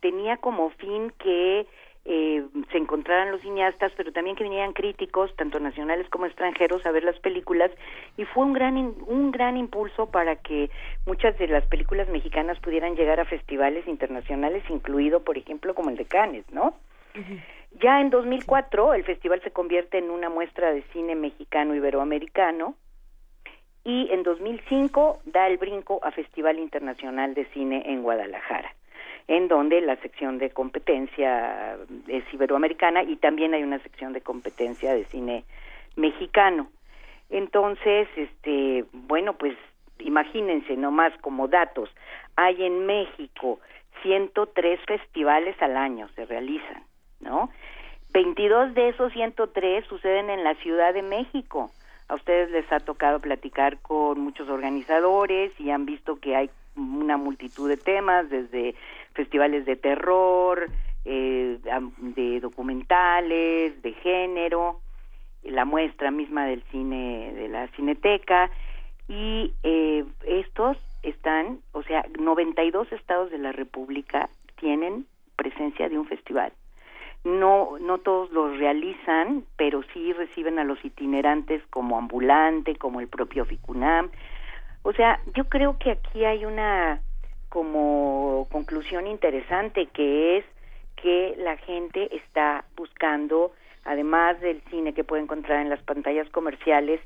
tenía como fin que se encontraran los cineastas, pero también que vinieran críticos, tanto nacionales como extranjeros, a ver las películas, y fue un gran impulso para que muchas de las películas mexicanas pudieran llegar a festivales internacionales, incluido, por ejemplo, como el de Cannes, ¿no? Uh-huh. Ya en 2004 el festival se convierte en una muestra de cine mexicano iberoamericano, y en 2005 da el brinco a Festival Internacional de Cine en Guadalajara, en donde la sección de competencia es iberoamericana y también hay una sección de competencia de cine mexicano. Entonces, bueno, pues imagínense nomás como datos, hay en México 103 festivales al año se realizan, ¿no? 22 de esos 103 suceden en la Ciudad de México. A ustedes les ha tocado platicar con muchos organizadores y han visto que hay una multitud de temas, desde festivales de terror, de documentales, de género, la muestra misma del cine, de la Cineteca, y estos están, 92 estados de la República tienen presencia de un festival. No todos los realizan, pero sí reciben a los itinerantes como ambulante, como el propio FICUNAM. Yo creo que aquí hay una como conclusión interesante, que es que la gente está buscando, además del cine que puede encontrar en las pantallas comerciales,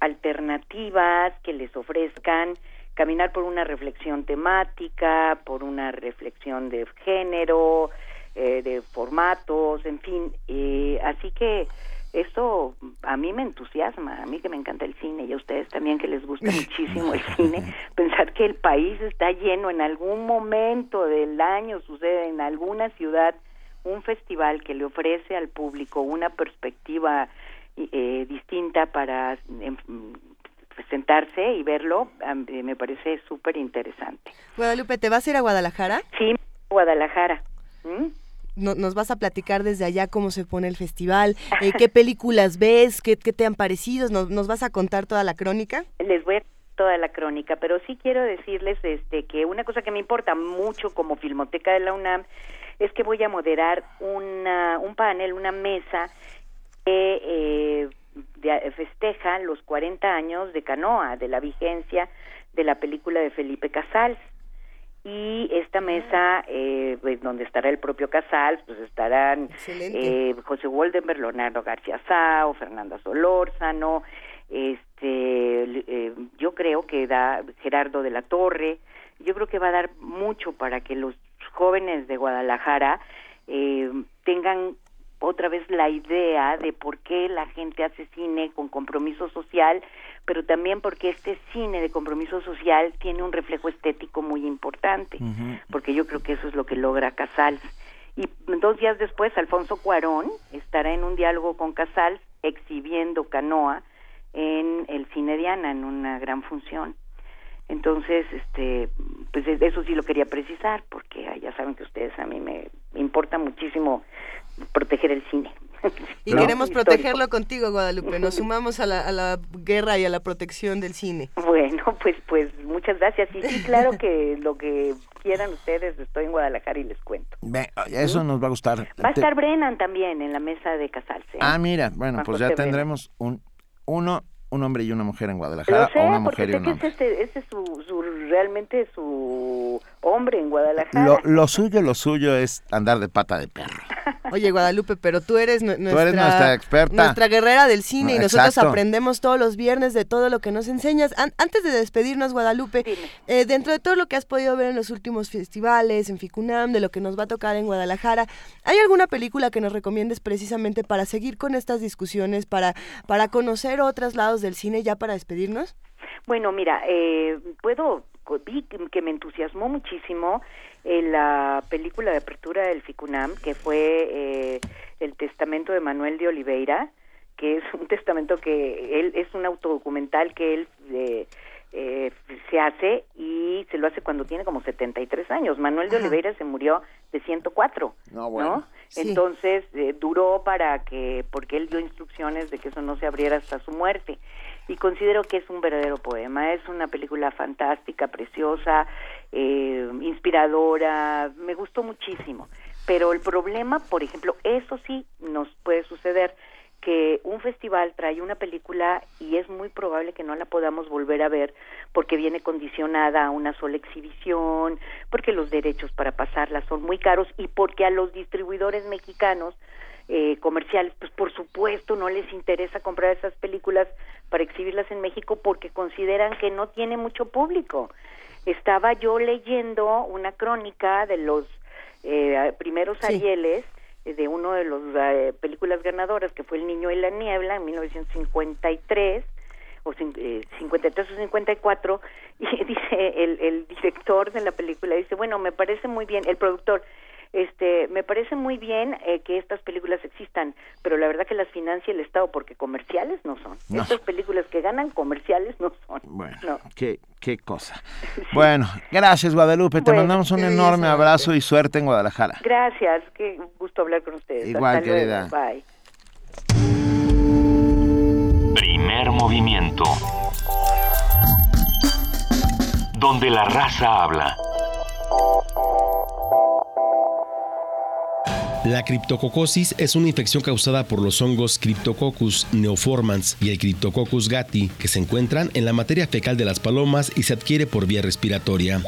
alternativas que les ofrezcan caminar por una reflexión temática, por una reflexión de género, de formatos, en fin. Así que esto a mí me entusiasma, a mí que me encanta el cine, y a ustedes también que les gusta muchísimo el cine, pensar que el país está lleno, en algún momento del año sucede en alguna ciudad un festival que le ofrece al público una perspectiva distinta para sentarse y verlo, me parece súper interesante. Guadalupe, ¿te vas a ir a Guadalajara? Sí, Guadalajara. Nos vas a platicar desde allá cómo se pone el festival, qué películas ves, qué te han parecido, ¿nos vas a contar toda la crónica? Les voy a contar toda la crónica, pero sí quiero decirles que una cosa que me importa mucho como Filmoteca de la UNAM es que voy a moderar un panel, una mesa que festeja los 40 años de Canoa, de la vigencia de la película de Felipe Casals. Y esta mesa, donde estará el propio Casals, pues estarán José Woldenberg, Leonardo García Sao, Fernanda Solórzano, yo creo que da Gerardo de la Torre. Yo creo que va a dar mucho para que los jóvenes de Guadalajara tengan otra vez la idea de por qué la gente hace cine con compromiso social, pero también porque este cine de compromiso social tiene un reflejo estético muy importante, uh-huh. porque yo creo que eso es lo que logra Casals. Y 2 días después, Alfonso Cuarón estará en un diálogo con Casals exhibiendo Canoa en el Cine Diana, en una gran función. Entonces, pues eso sí lo quería precisar, porque ya saben que ustedes, a mí me importa muchísimo proteger el cine. Y no, queremos protegerlo contigo, Guadalupe. Nos sumamos a la guerra y a la protección del cine. Bueno, pues muchas gracias. Y sí, claro que lo que quieran ustedes, estoy en Guadalajara y les cuento. Eso nos va a gustar. Va a estar Brennan también en la mesa de Casals. Ah, mira, bueno, pues ya tendremos un hombre y una mujer en Guadalajara, o una mujer y un hombre. Ese es realmente su hombre en Guadalajara. Lo suyo es andar de pata de perro. Oye, Guadalupe, pero tú eres nuestra experta. Nuestra guerrera del cine, y nosotros aprendemos todos los viernes de todo lo que nos enseñas. Antes de despedirnos, Guadalupe, dentro de todo lo que has podido ver en los últimos festivales, en FICUNAM, de lo que nos va a tocar en Guadalajara, ¿hay alguna película que nos recomiendes precisamente para seguir con estas discusiones, para conocer otros lados del cine ya para despedirnos? Bueno, mira, vi que me entusiasmó muchísimo en la película de apertura del FICUNAM, que fue El Testamento de Manuel de Oliveira, que es un testamento que él, es un autodocumental que él se hace, y se lo hace cuando tiene como 73 años. Manuel de Oliveira se murió de 104, no, bueno. ¿no? Sí. Entonces duró porque él dio instrucciones de que eso no se abriera hasta su muerte. Y considero que es un verdadero poema, es una película fantástica, preciosa, inspiradora, me gustó muchísimo. Pero el problema, por ejemplo, eso sí nos puede suceder, que un festival trae una película y es muy probable que no la podamos volver a ver porque viene condicionada a una sola exhibición, porque los derechos para pasarla son muy caros y porque a los distribuidores mexicanos comerciales, pues por supuesto no les interesa comprar esas películas para exhibirlas en México porque consideran que no tiene mucho público. Estaba yo leyendo una crónica de los primeros Arieles, de uno de las películas ganadoras, que fue El Niño y la Niebla, en 1953, o 53 o 54, y dice el director de la película, dice, bueno, me parece muy bien, el productor, me parece muy bien que estas películas existan, pero la verdad que las financia el Estado porque comerciales no son. No. Estas películas que ganan comerciales no son. Bueno, no. Qué cosa. Sí. Bueno, gracias, Guadalupe. Te mandamos un enorme abrazo y suerte en Guadalajara. Gracias, qué gusto hablar con ustedes. Igual, hasta querida. Luego. Bye. Primer movimiento. Donde la raza habla. La criptococosis es una infección causada por los hongos Cryptococcus neoformans y el Cryptococcus gatti, que se encuentran en la materia fecal de las palomas y se adquiere por vía respiratoria.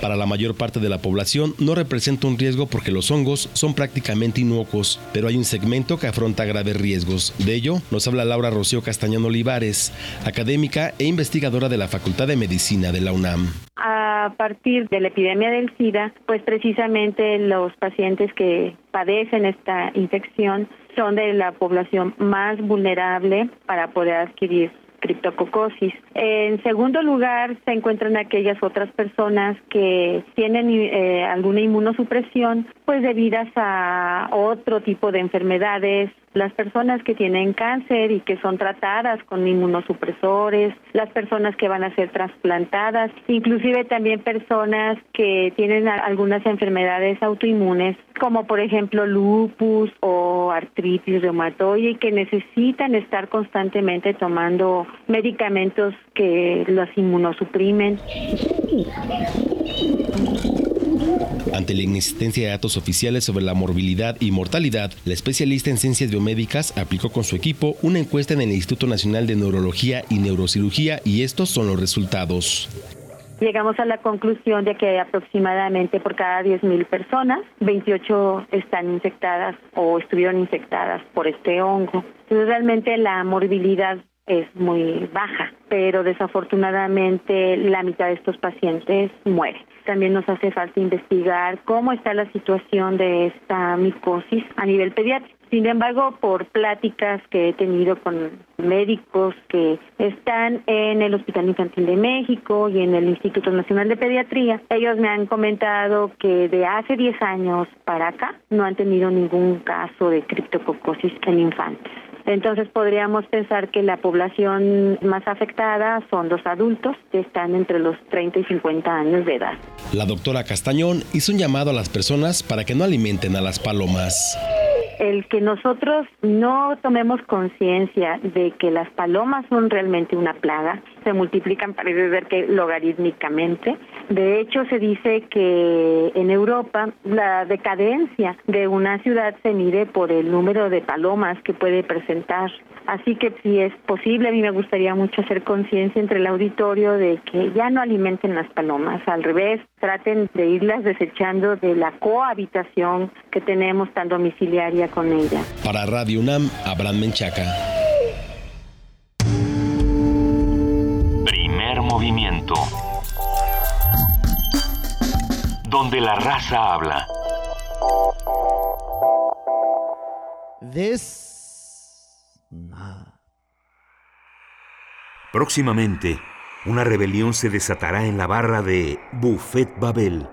Para la mayor parte de la población no representa un riesgo porque los hongos son prácticamente inocuos, pero hay un segmento que afronta graves riesgos. De ello nos habla Laura Rocío Castañón Olivares, académica e investigadora de la Facultad de Medicina de la UNAM. A partir de la epidemia del SIDA, pues precisamente los pacientes que padecen esta infección son de la población más vulnerable para poder adquirir criptococosis. En segundo lugar, se encuentran aquellas otras personas que tienen alguna inmunosupresión, pues debidas a otro tipo de enfermedades, las personas que tienen cáncer y que son tratadas con inmunosupresores, las personas que van a ser trasplantadas, inclusive también personas que tienen algunas enfermedades autoinmunes, como por ejemplo lupus o artritis reumatoide, y que necesitan estar constantemente tomando medicamentos que los inmunosuprimen. Ante la inexistencia de datos oficiales sobre la morbilidad y mortalidad, la especialista en ciencias biomédicas aplicó con su equipo una encuesta en el Instituto Nacional de Neurología y Neurocirugía, y estos son los resultados. Llegamos a la conclusión de que aproximadamente por cada 10,000 personas, 28 están infectadas o estuvieron infectadas por este hongo. Entonces, realmente la morbilidad es muy baja. pero desafortunadamente la mitad de estos pacientes mueren. También nos hace falta investigar cómo está la situación de esta micosis a nivel pediátrico. Sin embargo, por pláticas que he tenido con médicos que están en el Hospital Infantil de México y en el Instituto Nacional de Pediatría, ellos me han comentado que de hace 10 años para acá no han tenido ningún caso de criptococosis en infantes. Entonces podríamos pensar que la población más afectada son los adultos que están entre los 30 y 50 años de edad. La doctora Castañón hizo un llamado a las personas para que no alimenten a las palomas. El que nosotros no tomemos conciencia de que las palomas son realmente una plaga, se multiplican, parece ser que logarítmicamente. De hecho, se dice que en Europa la decadencia de una ciudad se mide por el número de palomas que puede presentar. Así que si es posible, a mí me gustaría mucho hacer conciencia entre el auditorio de que ya no alimenten las palomas, al revés, traten de irlas desechando de la cohabitación que tenemos tan domiciliaria con ella. Para Radio UNAM, Abraham Menchaca. Primer movimiento. Donde la raza habla. Próximamente, una rebelión se desatará en la barra de Buffet Babel.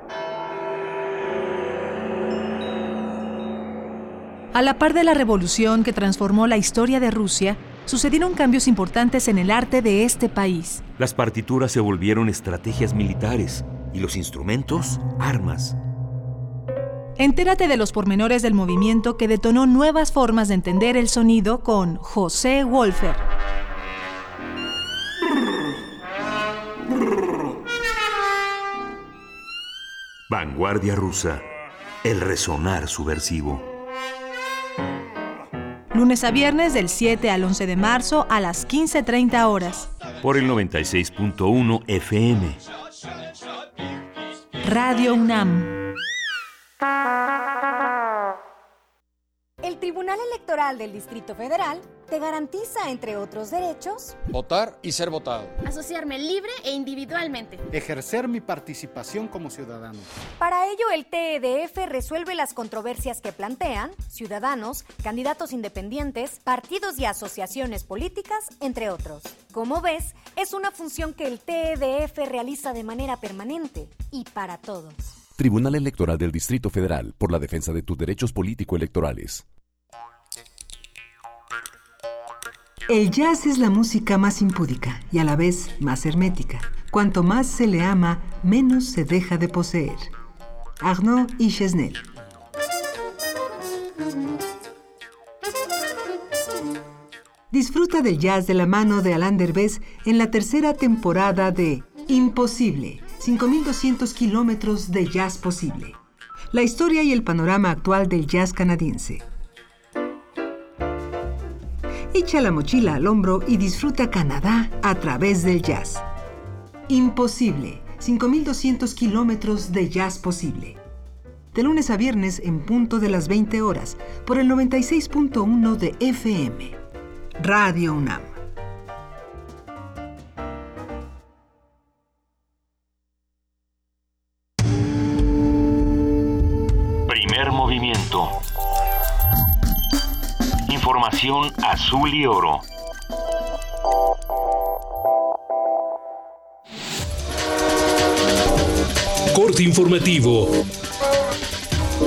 A la par de la revolución que transformó la historia de Rusia, sucedieron cambios importantes en el arte de este país. Las partituras se volvieron estrategias militares y los instrumentos, armas. Entérate de los pormenores del movimiento que detonó nuevas formas de entender el sonido con José Wolfer. Vanguardia rusa, el resonar subversivo. Lunes a viernes del 7 al 11 de marzo a las 15:30 horas. Por el 96.1 FM. Radio UNAM. El Tribunal Electoral del Distrito Federal te garantiza, entre otros derechos, votar y ser votado, asociarme libre e individualmente, ejercer mi participación como ciudadano. Para ello, el TEDF resuelve las controversias que plantean ciudadanos, candidatos independientes, partidos y asociaciones políticas, entre otros. Como ves, es una función que el TEDF realiza de manera permanente y para todos. Tribunal Electoral del Distrito Federal, por la defensa de tus derechos político-electorales. El jazz es la música más impúdica y a la vez más hermética. Cuanto más se le ama, menos se deja de poseer. Arnaud y Chesnel. Disfruta del jazz de la mano de Alain Derbez en la tercera temporada de Imposible, 5.200 kilómetros de jazz posible. La historia y el panorama actual del jazz canadiense. Echa la mochila al hombro y disfruta Canadá a través del jazz. Imposible, 5.200 kilómetros de jazz posible. De lunes a viernes en punto de las 20 horas por el 96.1 de FM. Radio UNAM. Primer movimiento. Información azul y oro. Corte informativo.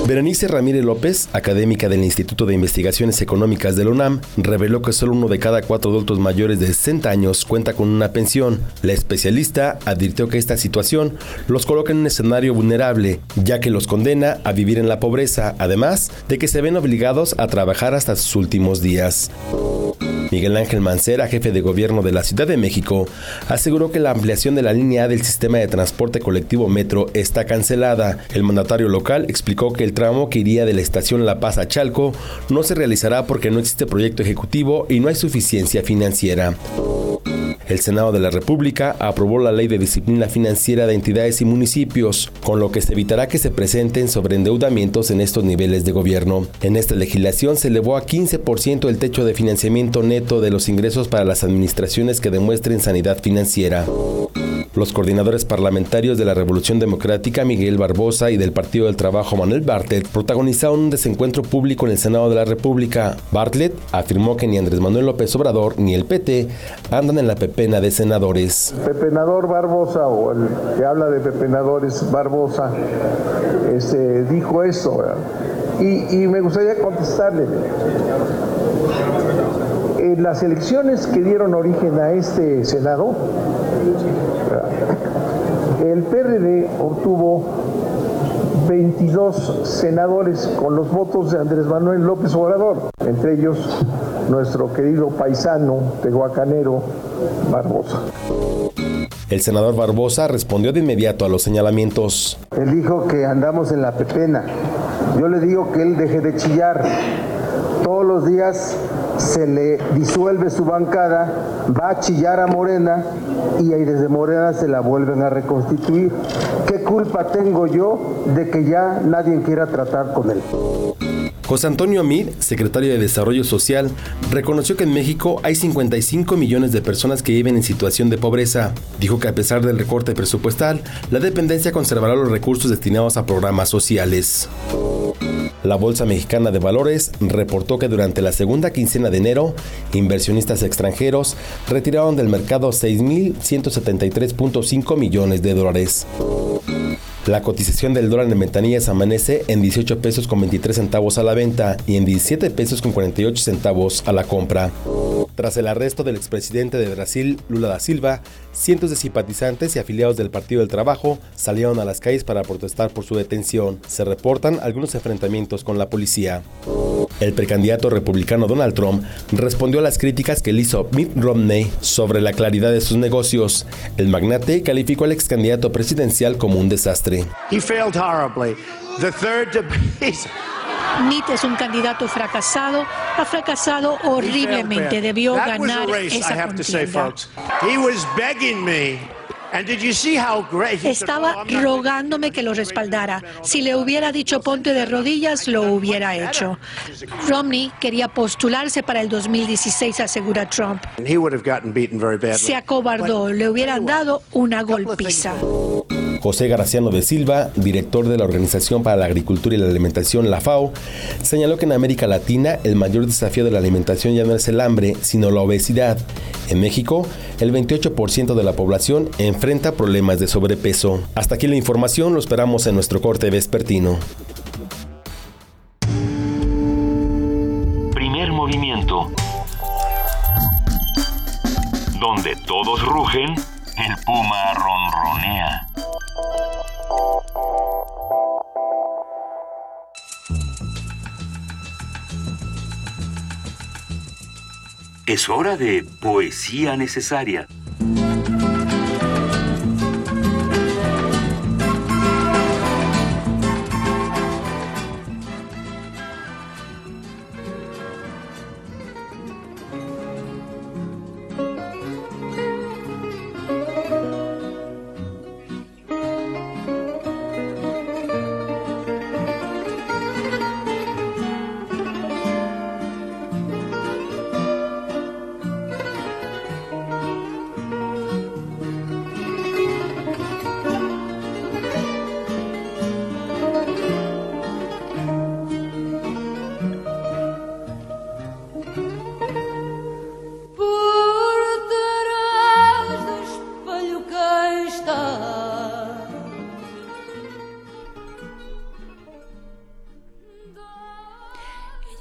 Berenice Ramírez López, académica del Instituto de Investigaciones Económicas de la UNAM, reveló que solo 1 de cada 4 adultos mayores de 60 años cuenta con una pensión. La especialista advirtió que esta situación los coloca en un escenario vulnerable, ya que los condena a vivir en la pobreza, además de que se ven obligados a trabajar hasta sus últimos días. Miguel Ángel Mancera, jefe de gobierno de la Ciudad de México, aseguró que la ampliación de la línea A del sistema de transporte colectivo Metro está cancelada. El mandatario local explicó que el tramo que iría de la estación La Paz a Chalco no se realizará porque no existe proyecto ejecutivo y no hay suficiencia financiera. el Senado de la República aprobó la Ley de Disciplina Financiera de Entidades y Municipios, con lo que se evitará que se presenten sobreendeudamientos en estos niveles de gobierno. En esta legislación se elevó a 15% el techo de financiamiento neto de los ingresos para las administraciones que demuestren sanidad financiera. Los coordinadores parlamentarios de la Revolución Democrática, Miguel Barbosa, y del Partido del Trabajo, Manuel Bartlett, protagonizaron un desencuentro público en el Senado de la República. Bartlett afirmó que ni Andrés Manuel López Obrador ni el PT andan en la pepena de senadores. Pepenador Barbosa, o el que habla de pepenadores Barbosa, dijo eso. Y me gustaría contestarle. En las elecciones que dieron origen a este Senado, el PRD obtuvo 22 senadores con los votos de Andrés Manuel López Obrador, entre ellos nuestro querido paisano tehuacanero Barbosa. El senador Barbosa respondió de inmediato a los señalamientos. Él dijo que andamos en la pepena. Yo le digo que él deje de chillar. Todos los días se le disuelve su bancada, va a chillar a Morena y ahí desde Morena se la vuelven a reconstituir. ¿Qué culpa tengo yo de que ya nadie quiera tratar con él? José Antonio Amid, secretario de Desarrollo Social, reconoció que en México hay 55 millones de personas que viven en situación de pobreza. Dijo que a pesar del recorte presupuestal, la dependencia conservará los recursos destinados a programas sociales. La Bolsa Mexicana de Valores reportó que durante la segunda quincena de enero, inversionistas extranjeros retiraron del mercado 6.173.5 millones de dólares. La cotización del dólar en ventanillas amanece en 18 pesos con 23 centavos a la venta y en 17 pesos con 48 centavos a la compra. Tras el arresto del expresidente de Brasil, Lula da Silva, cientos de simpatizantes y afiliados del Partido del Trabajo salieron a las calles para protestar por su detención. Se reportan algunos enfrentamientos con la policía. El precandidato republicano Donald Trump respondió a las críticas que le hizo Mitt Romney sobre la claridad de sus negocios. El magnate calificó al ex candidato presidencial como un desastre. Mitt es un candidato fracasado, ha fracasado horriblemente, debió ganar esa contienda. Estaba rogándome que lo respaldara. Si le hubiera dicho ponte de rodillas, lo hubiera hecho. Romney quería postularse para el 2016, asegura Trump. Se acobardó, le hubieran dado una golpiza. José Graciano de Silva, director de la Organización para la Agricultura y la Alimentación, la FAO, señaló que en América Latina el mayor desafío de la alimentación ya no es el hambre, sino la obesidad. En México, el 28% de la población enfrenta problemas de sobrepeso. Hasta aquí la información, lo esperamos en nuestro corte vespertino. Primer movimiento. Donde todos rugen, el puma ronronea. Es hora de poesía necesaria.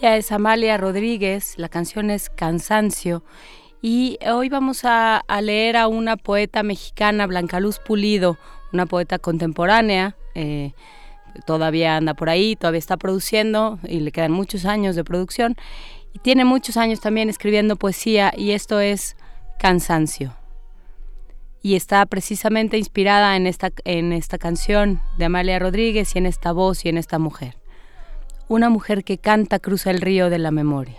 Es Amalia Rodríguez, la canción es Cansancio, y hoy vamos a leer a una poeta mexicana, Blancaluz Pulido, una poeta contemporánea, todavía anda por ahí, todavía está produciendo y le quedan muchos años de producción, y tiene muchos años también escribiendo poesía, y esto es Cansancio, y está precisamente inspirada en esta canción de Amalia Rodríguez y en esta voz y en esta mujer. Una mujer que canta cruza el río de la memoria.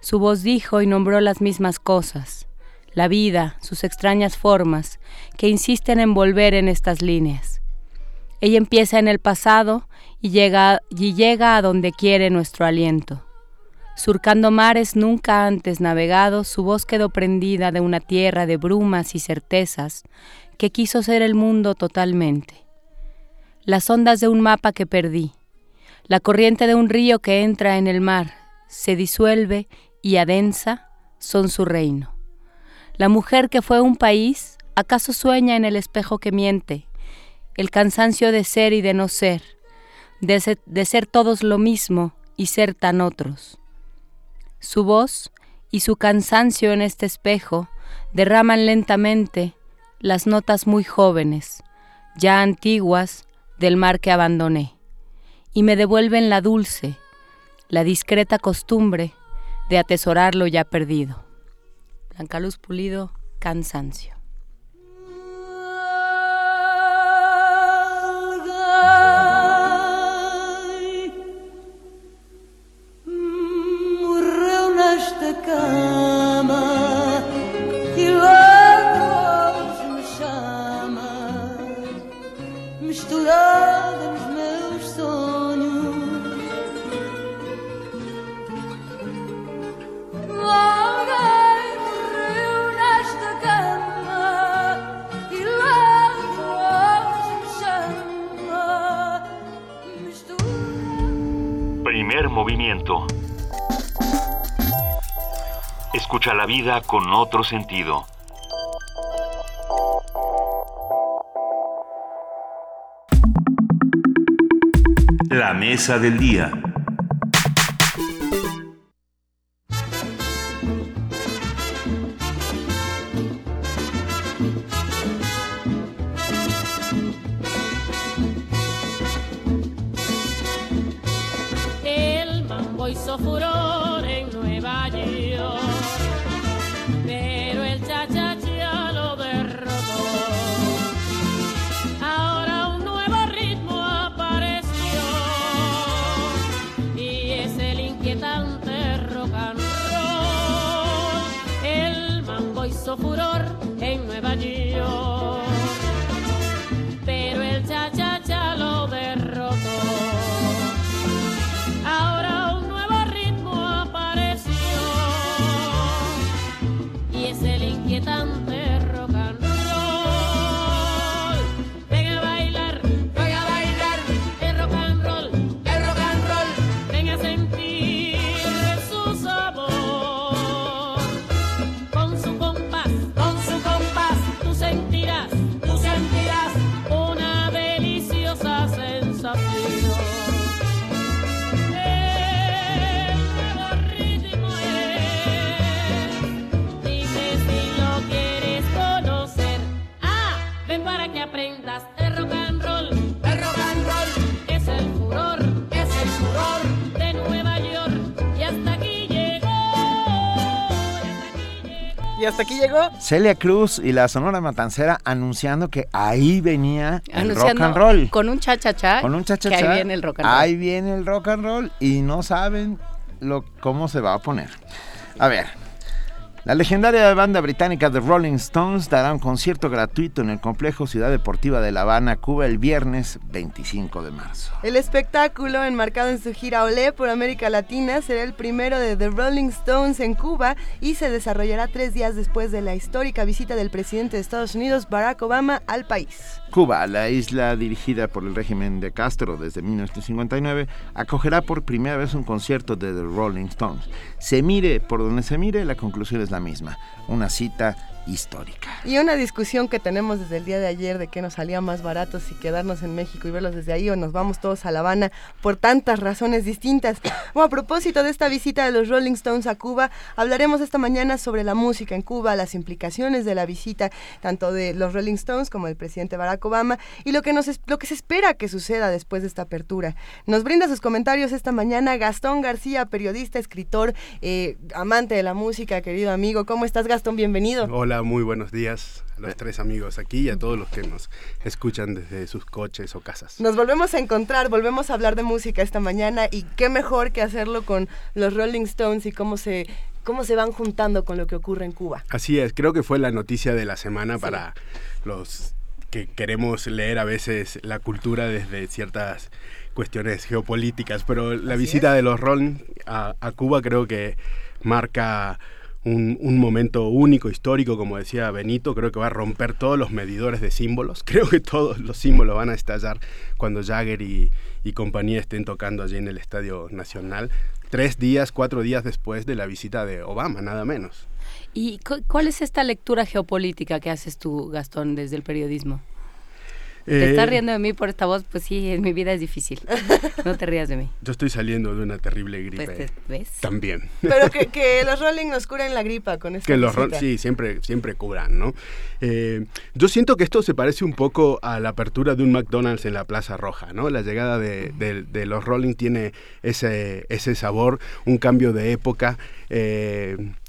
Su voz dijo y nombró las mismas cosas, la vida, sus extrañas formas, que insisten en volver en estas líneas. Ella empieza en el pasado y llega a donde quiere nuestro aliento. Surcando mares nunca antes navegados, su voz quedó prendida de una tierra de brumas y certezas que quiso ser el mundo totalmente. Las ondas de un mapa que perdí, la corriente de un río que entra en el mar, se disuelve y adensa, son su reino. La mujer que fue un país, ¿acaso sueña en el espejo que miente? El cansancio de ser y de no ser, de ser todos lo mismo y ser tan otros. Su voz y su cansancio en este espejo derraman lentamente las notas muy jóvenes, ya antiguas, del mar que abandoné, y me devuelven la dulce, la discreta costumbre de atesorar lo ya perdido. Blanca Luz Pulido, Cansancio. Movimiento. Escucha la vida con otro sentido. La mesa del día. Furor en Nueva York, pero el cha-cha-cha lo derrotó. Ahora un nuevo ritmo apareció y es el inquietante rock and roll. El mambo hizo furor en Nueva York, pero el cha-cha-cha lo derrotó. Y hasta aquí llegó Celia Cruz y la Sonora Matancera anunciando que ahí venía el rock and roll. Con un cha-cha-cha. Con un cha-cha-cha. Que ahí viene el rock and roll. Ahí viene el rock and roll y no saben cómo se va a poner. A ver, la legendaria banda británica The Rolling Stones dará un concierto gratuito en el complejo Ciudad Deportiva de La Habana, Cuba, el viernes 25 de marzo. El espectáculo, enmarcado en su gira Olé por América Latina, será el primero de The Rolling Stones en Cuba y se desarrollará 3 días después de la histórica visita del presidente de Estados Unidos, Barack Obama, al país. Cuba, la isla dirigida por el régimen de Castro desde 1959, acogerá por primera vez un concierto de The Rolling Stones. Se mire por donde se mire, la conclusión es la misma, una cita histórica. Y una discusión que tenemos desde el día de ayer de que nos salía más barato si quedarnos en México y verlos desde ahí o nos vamos todos a La Habana por tantas razones distintas. Bueno, a propósito de esta visita de los Rolling Stones a Cuba, hablaremos esta mañana sobre la música en Cuba, las implicaciones de la visita tanto de los Rolling Stones como del presidente Barack Obama y lo que se espera que suceda después de esta apertura. Nos brinda sus comentarios esta mañana Gastón García, periodista, escritor, amante de la música, querido amigo. ¿Cómo estás, Gastón? Bienvenido. Hola, muy buenos días a los 3 amigos aquí y a todos los que nos escuchan desde sus coches o casas. Nos volvemos a encontrar, volvemos a hablar de música esta mañana y qué mejor que hacerlo con los Rolling Stones y cómo se cómo se van juntando con lo que ocurre en Cuba. Así es, creo que fue la noticia de la semana para los que queremos leer a veces la cultura desde ciertas cuestiones geopolíticas, pero la visita de los Ron a Cuba creo que marca un momento único, histórico, como decía Benito. Creo que va a romper todos los medidores de símbolos. Creo que todos los símbolos van a estallar cuando Jagger y compañía estén tocando allí en el Estadio Nacional, 4 días después de la visita de Obama, nada menos. ¿Y cuál es esta lectura geopolítica que haces tú, Gastón, desde el periodismo? ¿Te estás riendo de mí por esta voz? Pues sí, en mi vida es difícil. No te rías de mí. Yo estoy saliendo de una terrible gripe. Pues, ¿ves? También. Pero que los Rolling nos curen la gripa con esta visita. Sí, siempre cubran, ¿no? Yo siento que esto se parece un poco a la apertura de un McDonald's en la Plaza Roja, ¿no? La llegada de los Rolling tiene ese sabor, un cambio de época,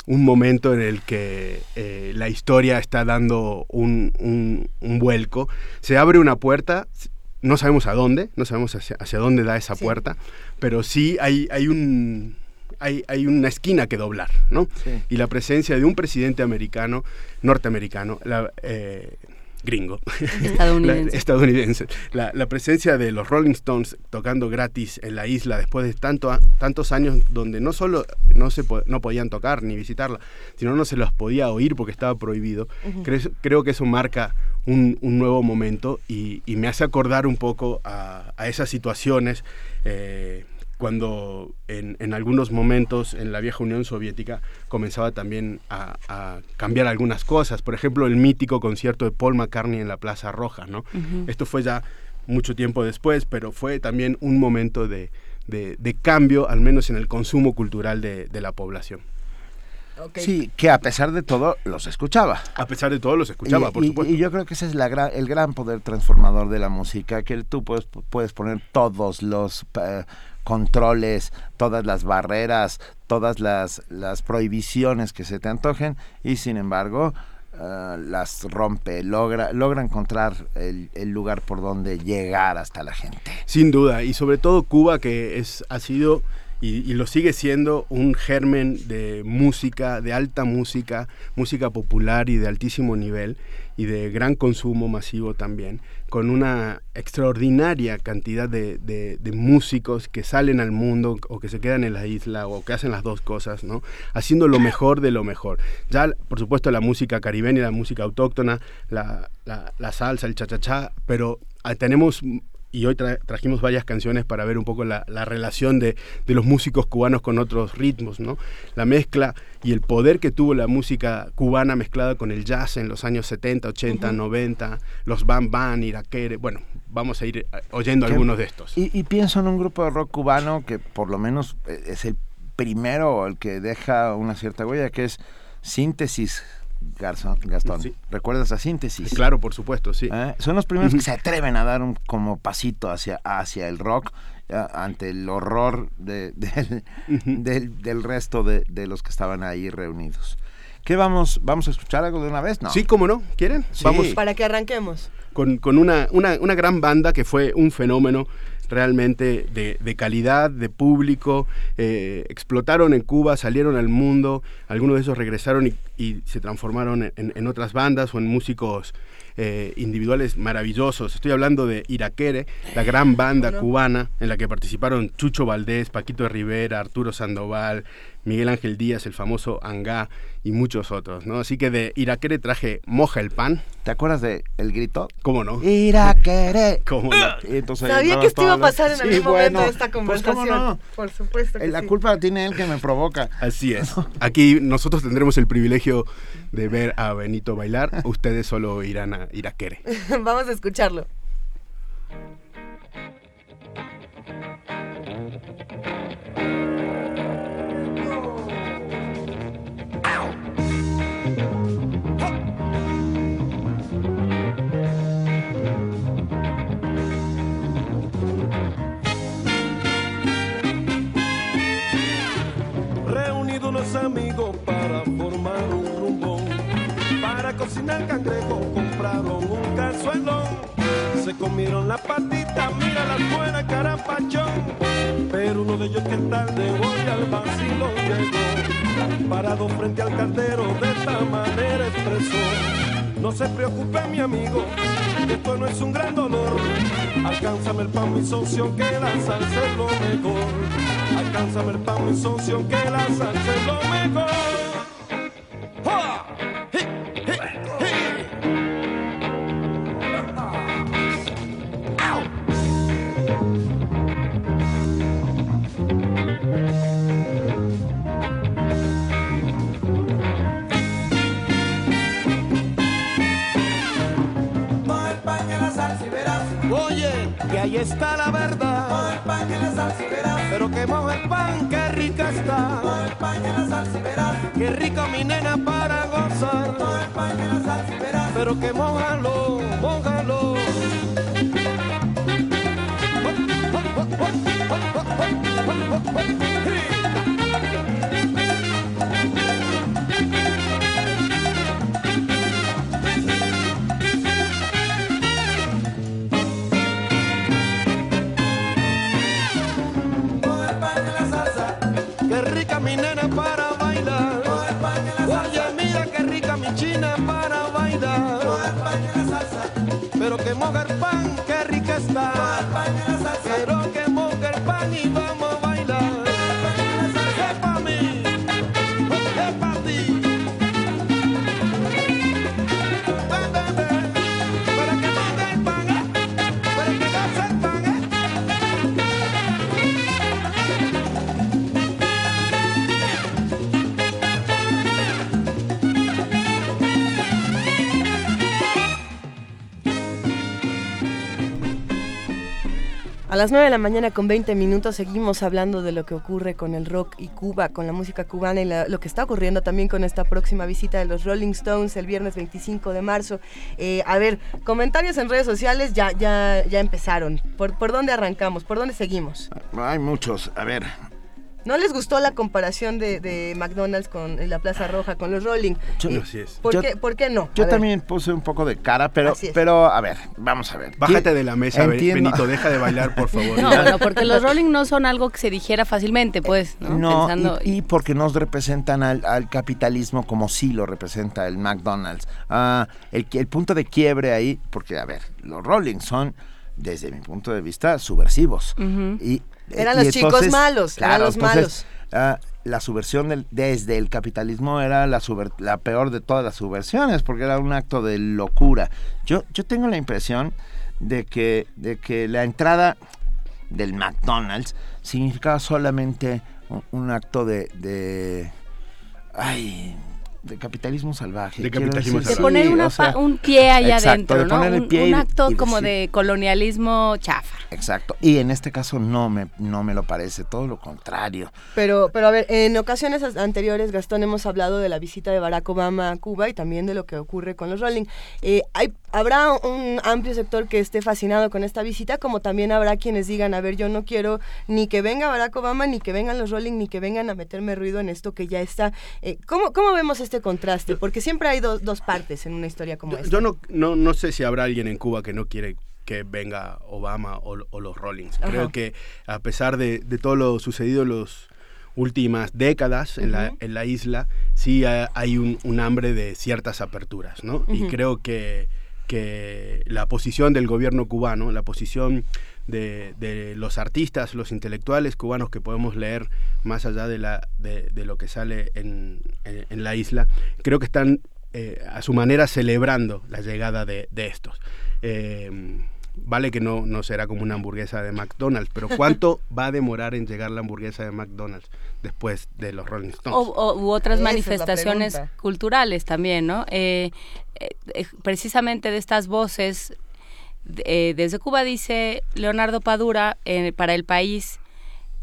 un momento en el que la historia está dando un vuelco. Se abre una puerta, no sabemos a dónde, no sabemos hacia dónde da esa puerta, pero sí hay una esquina que doblar, ¿no? Sí. Y la presencia de un presidente norteamericano, gringo, estadounidense. La presencia de los Rolling Stones tocando gratis en la isla después de tantos años donde no solo no podían tocar ni visitarla, sino no se los podía oír porque estaba prohibido. Uh-huh. Creo que eso marca un nuevo momento y me hace acordar un poco a esas situaciones cuando en algunos momentos en la vieja Unión Soviética comenzaba también a cambiar algunas cosas. Por ejemplo, el mítico concierto de Paul McCartney en la Plaza Roja, ¿no? Uh-huh. Esto fue ya mucho tiempo después, pero fue también un momento de cambio, al menos en el consumo cultural de la población. Okay. Sí, que a pesar de todo los escuchaba. A pesar de todo los escuchaba, por supuesto. Y yo creo que ese es el gran poder transformador de la música, que tú puedes poner todos los controles, todas las barreras, todas las prohibiciones que se te antojen, y sin embargo las rompe, logra encontrar el lugar por donde llegar hasta la gente. Sin duda, y sobre todo Cuba, que ha sido y lo sigue siendo un germen de música, de alta música popular y de altísimo nivel y de gran consumo masivo también, con una extraordinaria cantidad de músicos que salen al mundo o que se quedan en la isla o que hacen las dos cosas, ¿no? Haciendo lo mejor de lo mejor. Ya, por supuesto, la música caribeña, la música autóctona, la salsa, el cha-cha-cha, pero tenemos... Y hoy trajimos varias canciones para ver un poco la relación de los músicos cubanos con otros ritmos, ¿no? La mezcla y el poder que tuvo la música cubana mezclada con el jazz en los años 70, 80, uh-huh. 90, los bam-bam, iraquere, bueno, vamos a ir oyendo algunos de estos. Y pienso en un grupo de rock cubano que por lo menos es el primero, el que deja una cierta huella, que es Síntesis. Gastón, sí. ¿Recuerdas a Síntesis? Claro, por supuesto, sí. Son los primeros que se atreven a dar un como pasito hacia el rock ante el horror del resto de los que estaban ahí reunidos. ¿Qué vamos a escuchar algo de una vez? No. Sí, cómo no, ¿quieren? Sí. Vamos para que arranquemos. Con una gran banda que fue un fenómeno realmente de calidad, de público, explotaron en Cuba, salieron al mundo, algunos de esos regresaron y se transformaron en otras bandas o en músicos individuales maravillosos. Estoy hablando de Iraquere, la gran banda cubana en la que participaron Chucho Valdés, Paquito Rivera, Arturo Sandoval, Miguel Ángel Díaz, el famoso Angá y muchos otros, ¿no? Así que de Iraquere traje Moja el Pan. ¿Te acuerdas de el grito? ¿Cómo no? Iraquere. ¿Cómo no? Entonces, sabía que esto iba a pasar en algún momento de esta conversación. Pues, ¿cómo no? Por supuesto que la culpa la tiene él que me provoca. Así es. Aquí nosotros tendremos el privilegio de ver a Benito bailar. Ustedes solo irán a Iraquere. Vamos a escucharlo. Amigos para formar un rumbo, para cocinar cangrejo compraron un cazuelón, se comieron la patita gata, mira la buena carapachón. Pero uno de ellos que tarde hoy al vacilo llegó, parado frente al cartero de esta manera expresó: no se preocupe mi amigo, esto no es un gran dolor. Alcánzame el pan mi socio, que la salsa es lo mejor. Alcánzame el pan mi socio, que la salsa es lo mejor. Ahí está la verdad, con el pan y la salsa y verás. Pero que moja el pan, qué rica está, con el pan y la salsa y verás. Qué rica mi nena para gozar, con el pan y la salsa y verás. Pero que mójalo, mójalo. A las 9 de la mañana con 20 minutos seguimos hablando de lo que ocurre con el rock y Cuba, con la música cubana y lo que está ocurriendo también con esta próxima visita de los Rolling Stones el viernes 25 de marzo. A ver, comentarios en redes sociales ya empezaron. ¿Por dónde arrancamos? ¿Por dónde seguimos? Hay muchos. A ver... ¿No les gustó la comparación de McDonald's con la Plaza Roja, con los Rolling? Así es. ¿Por qué no? Yo también puse un poco de cara, pero a ver, vamos a ver. Bájate de la mesa, entiendo. Benito, deja de bailar, por favor. No, porque los Rolling no son algo que se dijera fácilmente, pues. No, y porque nos representan al capitalismo como sí lo representa el McDonald's. El punto de quiebre ahí, porque a ver, los Rolling son, desde mi punto de vista, subversivos. Uh-huh. Eran los entonces, chicos malos, claro, eran los entonces, malos. La subversión desde el capitalismo era la peor de todas las subversiones, porque era un acto de locura. Yo tengo la impresión de que la entrada del McDonald's significaba solamente un acto de capitalismo salvaje. De capitalismo salvaje. De poner un pie allá adentro, ¿no? De poner el pie un acto como de colonialismo chafa. Exacto. Y en este caso no me lo parece, todo lo contrario. Pero a ver, en ocasiones anteriores, Gastón, hemos hablado de la visita de Barack Obama a Cuba y también de lo que ocurre con los Rolling. Habrá un amplio sector que esté fascinado con esta visita, como también habrá quienes digan, a ver, yo no quiero ni que venga Barack Obama, ni que vengan los Rolling, ni que vengan a meterme ruido en esto que ya está. ¿Cómo vemos este contraste? Porque siempre hay dos partes en una historia como esta. Yo no sé si habrá alguien en Cuba que no quiere que venga Obama o los Rollins. Ajá. Creo que a pesar de todo lo sucedido en las últimas décadas uh-huh. en la isla, sí hay un hambre de ciertas aperturas, ¿no? Uh-huh. Y creo que la posición del gobierno cubano, la posición de los artistas, los intelectuales cubanos que podemos leer más allá de lo que sale en la isla, creo que están a su manera celebrando la llegada de estos. Vale que no será como una hamburguesa de McDonald's, pero ¿cuánto va a demorar en llegar la hamburguesa de McDonald's después de los Rolling Stones? U otras manifestaciones culturales también, ¿no? Precisamente de estas voces, desde Cuba dice Leonardo Padura para El País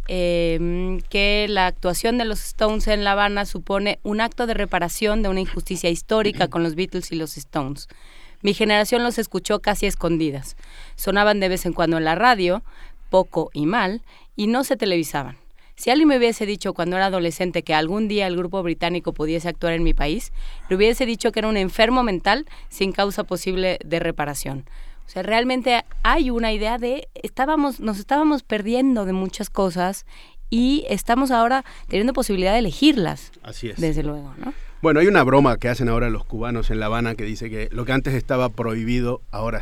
que la actuación de los Stones en La Habana supone un acto de reparación de una injusticia histórica con los Beatles y los Stones. Mi generación los escuchó casi escondidas. Sonaban de vez en cuando en la radio, poco y mal, y no se televisaban. Si alguien me hubiese dicho cuando era adolescente que algún día el grupo británico pudiese actuar en mi país, le hubiese dicho que era un enfermo mental sin causa posible de reparación. O sea, realmente hay una idea de nos estábamos perdiendo de muchas cosas y estamos ahora teniendo posibilidad de elegirlas. Así es. Desde luego, ¿no? Bueno, hay una broma que hacen ahora los cubanos en La Habana que dice que lo que antes estaba prohibido ahora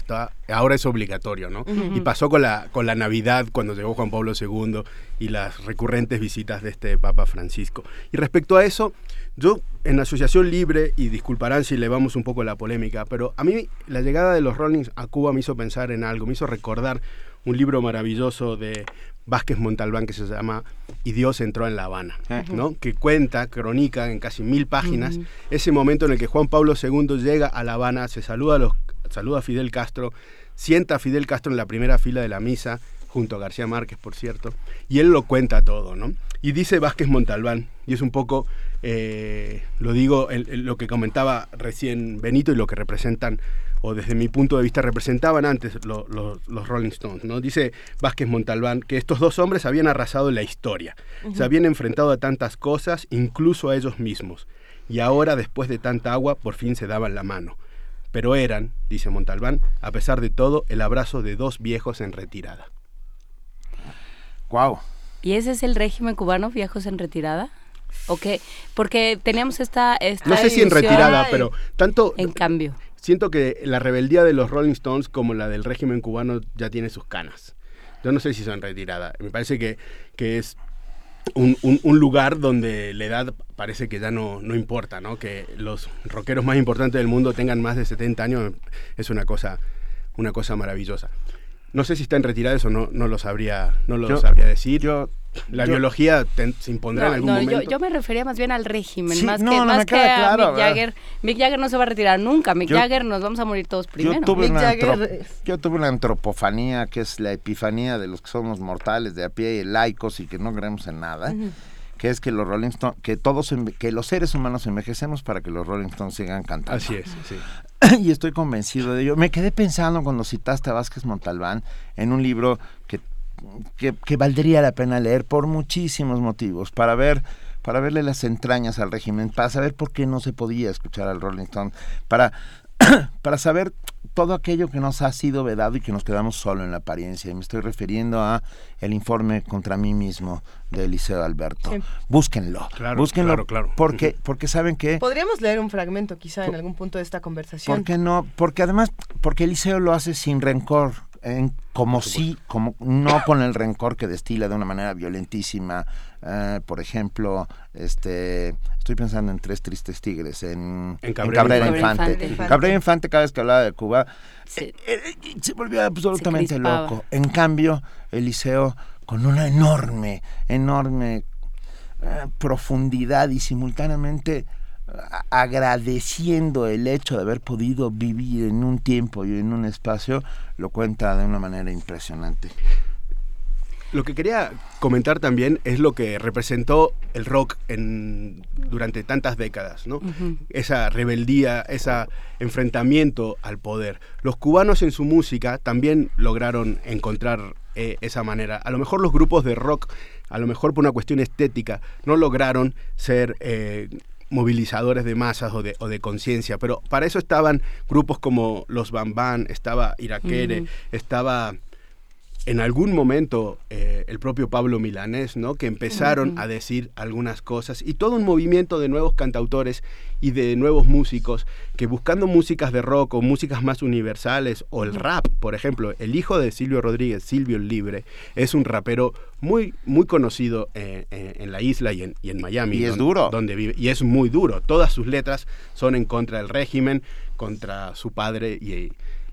es obligatorio, ¿no? Uh-huh. Y pasó con la Navidad cuando llegó Juan Pablo II y las recurrentes visitas de este Papa Francisco. Y respecto a eso, yo en Asociación Libre, y disculparán si elevamos un poco la polémica, pero a mí la llegada de los Rollins a Cuba me hizo pensar en algo, me hizo recordar un libro maravilloso de Vázquez Montalbán que se llama Y Dios entró en La Habana, ¿no? Que crónica en casi 1000 páginas, uh-huh, ese momento en el que Juan Pablo II llega a La Habana, se saluda a Fidel Castro, sienta a Fidel Castro en la primera fila de la misa, junto a García Márquez, por cierto, y él lo cuenta todo, ¿no? Y dice Vázquez Montalbán, y es un poco, lo que comentaba recién Benito y lo que representan, o desde mi punto de vista representaban antes los Rolling Stones, ¿no? Dice Vázquez Montalbán que estos dos hombres habían arrasado la historia, uh-huh, se habían enfrentado a tantas cosas, incluso a ellos mismos, y ahora, después de tanta agua, por fin se daban la mano. Pero eran, dice Montalbán, a pesar de todo, el abrazo de dos viejos en retirada. Wow. ¿Y ese es el régimen cubano, viejos en retirada? ¿O qué? Porque teníamos esta no sé si en retirada, pero tanto... En cambio. Siento que la rebeldía de los Rolling Stones como la del régimen cubano ya tiene sus canas. Yo no sé si son retirada. Me parece que es un lugar donde la edad parece que ya no importa, ¿no? Que los rockeros más importantes del mundo tengan más de 70 años es una cosa maravillosa. No sé si está en retirada, eso no lo sabría decir. La biología se impondrá en algún momento. Yo me refería más bien al régimen, sí, más que a Mick Jagger. Mick Jagger no se va a retirar nunca. Mick Jagger nos vamos a morir todos primero. Yo tuve una antropofanía, que es la epifanía de los que somos mortales de a pie y laicos y que no creemos en nada. Uh-huh. Que es que los Rolling Stones, que los seres humanos envejecemos para que los Rolling Stones sigan cantando. Así es, sí. Y estoy convencido de ello. Me quedé pensando cuando citaste a Vázquez Montalbán en un libro que valdría la pena leer por muchísimos motivos, para verle las entrañas al régimen, para saber por qué no se podía escuchar al Rolling Stone, para saber todo aquello que nos ha sido vedado y que nos quedamos solo en la apariencia. Y me estoy refiriendo a el informe contra mí mismo de Eliseo Alberto. Sí. Búsquenlo. Porque saben que... Podríamos leer un fragmento quizá en algún punto de esta conversación. ¿Por qué no? Porque además, porque Eliseo lo hace sin rencor, como no con el rencor que destila de una manera violentísima. Por ejemplo, estoy pensando en Tres Tristes Tigres, en Cabrera Infante. Cabrera Infante, cada vez que hablaba de Cuba, se volvió absolutamente loco. En cambio, Eliseo, con una enorme profundidad y simultáneamente agradeciendo el hecho de haber podido vivir en un tiempo y en un espacio, lo cuenta de una manera impresionante. Lo que quería comentar también es lo que representó el rock durante tantas décadas, ¿no? Uh-huh. Esa rebeldía, ese enfrentamiento al poder. Los cubanos en su música también lograron encontrar esa manera. A lo mejor los grupos de rock, a lo mejor por una cuestión estética, no lograron ser... movilizadores de masas o de conciencia, pero para eso estaban grupos como los Bambán, estaba Irakere, uh-huh, estaba en algún momento el propio Pablo Milanés, ¿no? Que empezaron, uh-huh, a decir algunas cosas, y todo un movimiento de nuevos cantautores y de nuevos músicos que, buscando músicas de rock o músicas más universales o el rap, por ejemplo, el hijo de Silvio Rodríguez, Silvio el Libre, es un rapero muy, muy conocido en la isla y en Miami. Y es duro. Donde vive, y es muy duro. Todas sus letras son en contra del régimen, contra su padre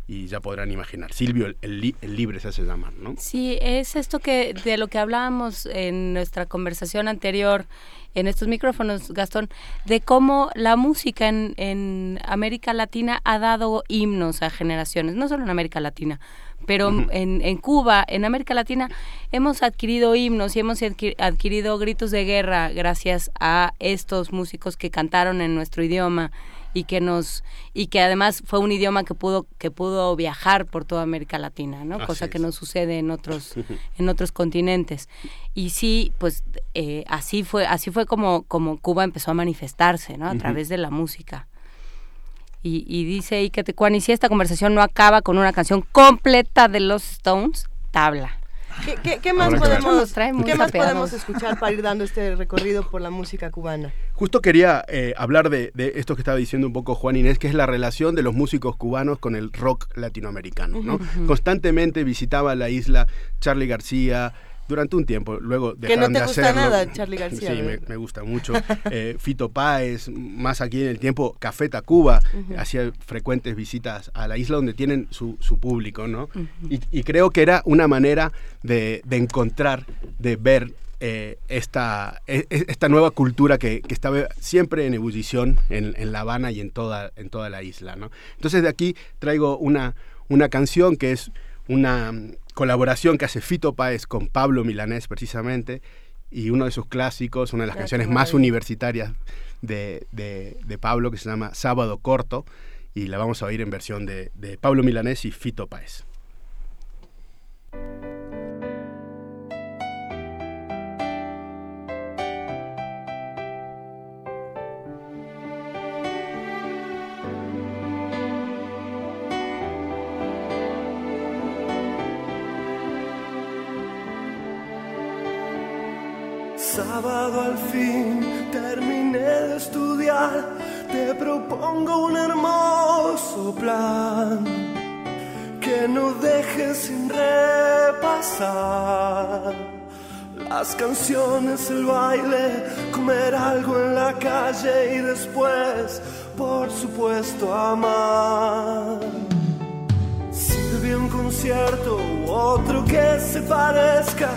y ya podrán imaginar. Silvio el Libre se hace llamar, ¿no? Sí, es esto de lo que hablábamos en nuestra conversación anterior en estos micrófonos, Gastón, de cómo la música en América Latina ha dado himnos a generaciones, no solo en América Latina, pero uh-huh, en Cuba, en América Latina, hemos adquirido himnos y hemos adquirido gritos de guerra gracias a estos músicos que cantaron en nuestro idioma y que además fue un idioma que pudo viajar por toda América Latina, ¿no? Así cosa es, que no sucede en otros continentes. Y sí, pues así fue como Cuba empezó a manifestarse, ¿no? A uh-huh, través de la música. Y dice ahí que Tecuani, si esta conversación no acaba con una canción completa de los Stones, tabla. ¿Qué más podemos escuchar para ir dando este recorrido por la música cubana? Justo quería hablar de esto que estaba diciendo un poco Juan Inés, que es la relación de los músicos cubanos con el rock latinoamericano, ¿no? Uh-huh. Constantemente visitaba la isla Charly García durante un tiempo, luego dejaron de hacerlo. Que no te gusta nada Charly García. Sí, me gusta mucho. Fito Páez, más aquí en el tiempo, Café Tacuba, uh-huh, hacía frecuentes visitas a la isla donde tienen su público, ¿no? Uh-huh. Y creo que era una manera de encontrar, de ver esta nueva cultura que estaba siempre en ebullición en La Habana y en toda la isla, ¿no? Entonces de aquí traigo una canción que es una colaboración que hace Fito Páez con Pablo Milanés, precisamente, y uno de sus clásicos, una de las canciones más universitarias de Pablo, que se llama Sábado Corto, y la vamos a oír en versión de Pablo Milanés y Fito Páez. Sábado al fin terminé de estudiar, te propongo un hermoso plan que no dejes sin repasar las canciones, el baile, comer algo en la calle y después, por supuesto, amar. Sirve un concierto u otro que se parezca,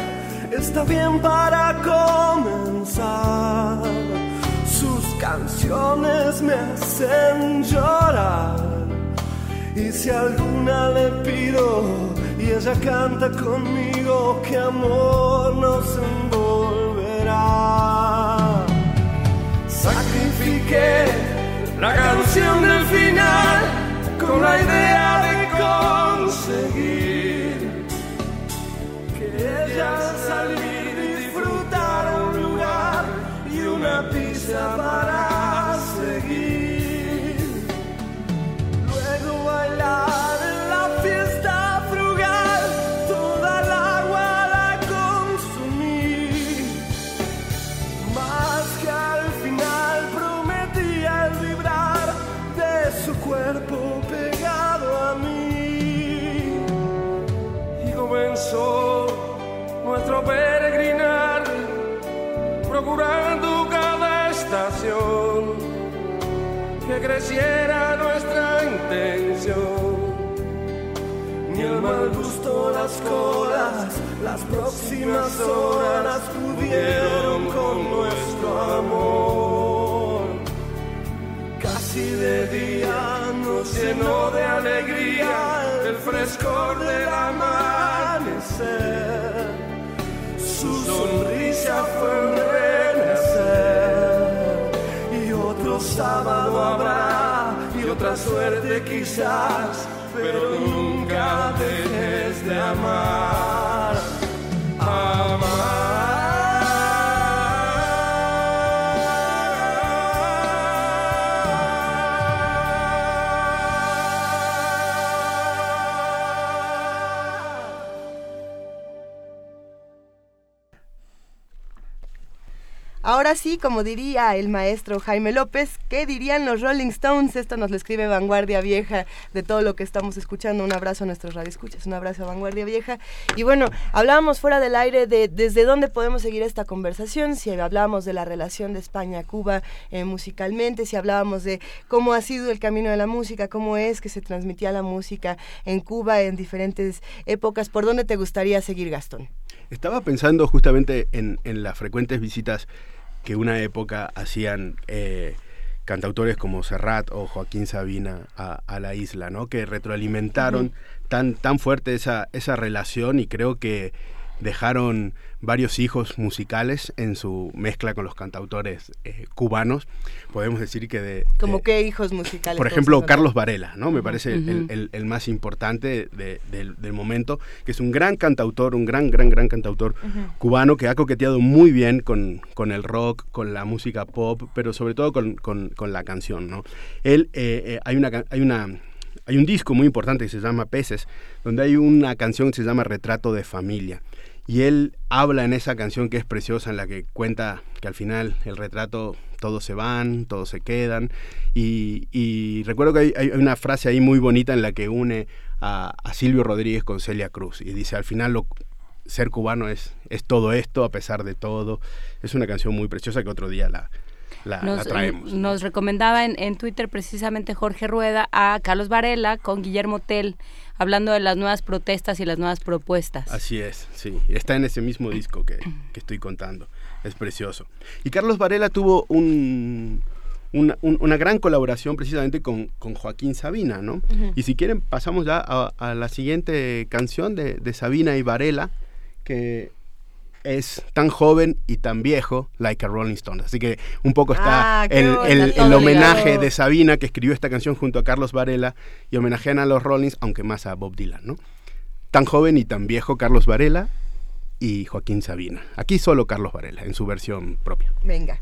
está bien para comenzar. Sus canciones me hacen llorar, y si alguna le pido y ella canta conmigo, que amor nos envolverá. Sacrifiqué la canción del final con la idea de conseguir ella salir y disfrutar un lugar y una pizza para seguir. Luego bailar en la fiesta frugal, toda el agua la consumí. Más que al final prometía vibrar de su cuerpo pegado a mí. Y comenzó nuestro peregrinar, procurando cada estación que creciera nuestra intención. Ni el mal gusto, las colas, las próximas horas pudieron con nuestro amor. Casi de día nos llenó de alegría el frescor del amanecer. Su sonrisa fue un renacer. Y otro sábado habrá, y otra suerte quizás, pero nunca dejes de amar, amar. Ahora sí, como diría el maestro Jaime López, ¿qué dirían los Rolling Stones? Esto nos lo escribe Vanguardia Vieja, de todo lo que estamos escuchando. Un abrazo a nuestros radioescuchas, un abrazo a Vanguardia Vieja. Y bueno, hablábamos fuera del aire de desde dónde podemos seguir esta conversación, si hablábamos de la relación de España-Cuba musicalmente, si hablábamos de cómo ha sido el camino de la música, cómo es que se transmitía la música en Cuba en diferentes épocas. ¿Por dónde te gustaría seguir, Gastón? Estaba pensando justamente en las frecuentes visitas que una época hacían cantautores como Serrat o Joaquín Sabina a la isla, ¿no? Que retroalimentaron uh-huh. tan fuerte esa relación, y creo que dejaron varios hijos musicales en su mezcla con los cantautores cubanos. Podemos decir que de... ¿Cómo qué hijos musicales? Por ejemplo, Carlos Varela, ¿no? Me parece el más importante del momento, que es un gran cantautor, un gran cantautor cubano que ha coqueteado muy bien con el rock, con la música pop, pero sobre todo con la canción, ¿no? Él, hay un disco muy importante que se llama Peces, donde hay una canción que se llama Retrato de Familia. Y él habla en esa canción que es preciosa, en la que cuenta que al final el retrato, todos se van, todos se quedan. Y recuerdo que hay una frase ahí muy bonita en la que une a Silvio Rodríguez con Celia Cruz. Y dice, al final ser cubano es todo esto, a pesar de todo. Es una canción muy preciosa que otro día la traemos. Nos recomendaba en Twitter precisamente Jorge Rueda a Carlos Varela con Guillermo Tell, hablando de las nuevas protestas y las nuevas propuestas. Así es, sí. Está en ese mismo disco que estoy contando. Es precioso. Y Carlos Varela tuvo una gran colaboración precisamente con Joaquín Sabina, ¿no? Y si quieren pasamos ya a la siguiente canción de Sabina y Varela, que... es Tan joven y tan viejo, Like a Rolling Stone. Así que un poco está el homenaje de Sabina, que escribió esta canción junto a Carlos Varela, y homenajean a los Rollins, aunque más a Bob Dylan, ¿no? Tan joven y tan viejo, Carlos Varela y Joaquín Sabina. Aquí solo Carlos Varela, en su versión propia. Venga.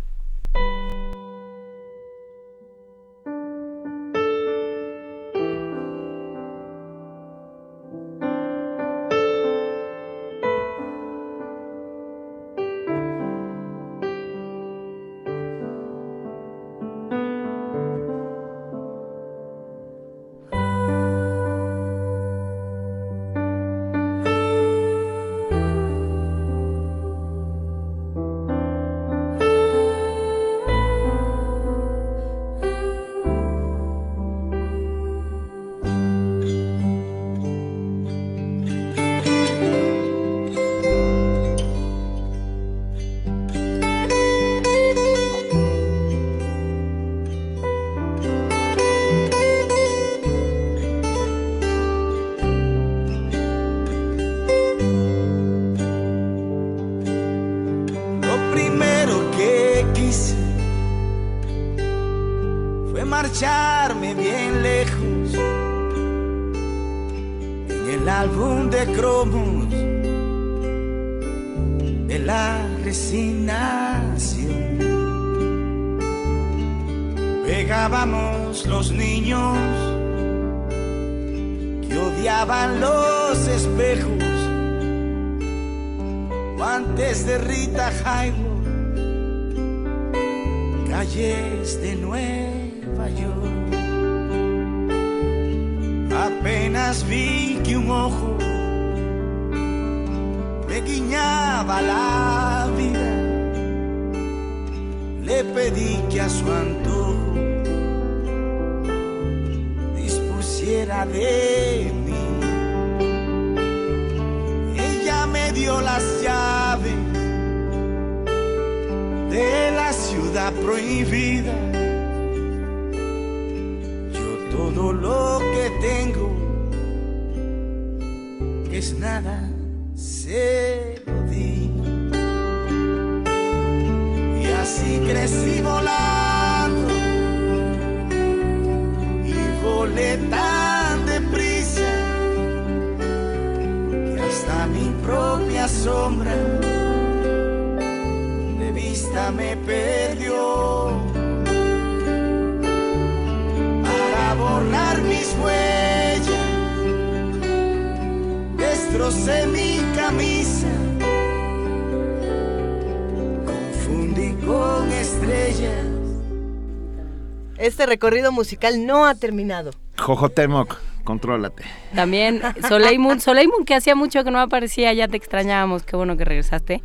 Recorrido musical no ha terminado. Jojotemoc, contrólate. También Soleimun, que hacía mucho que no aparecía, ya te extrañábamos, qué bueno que regresaste.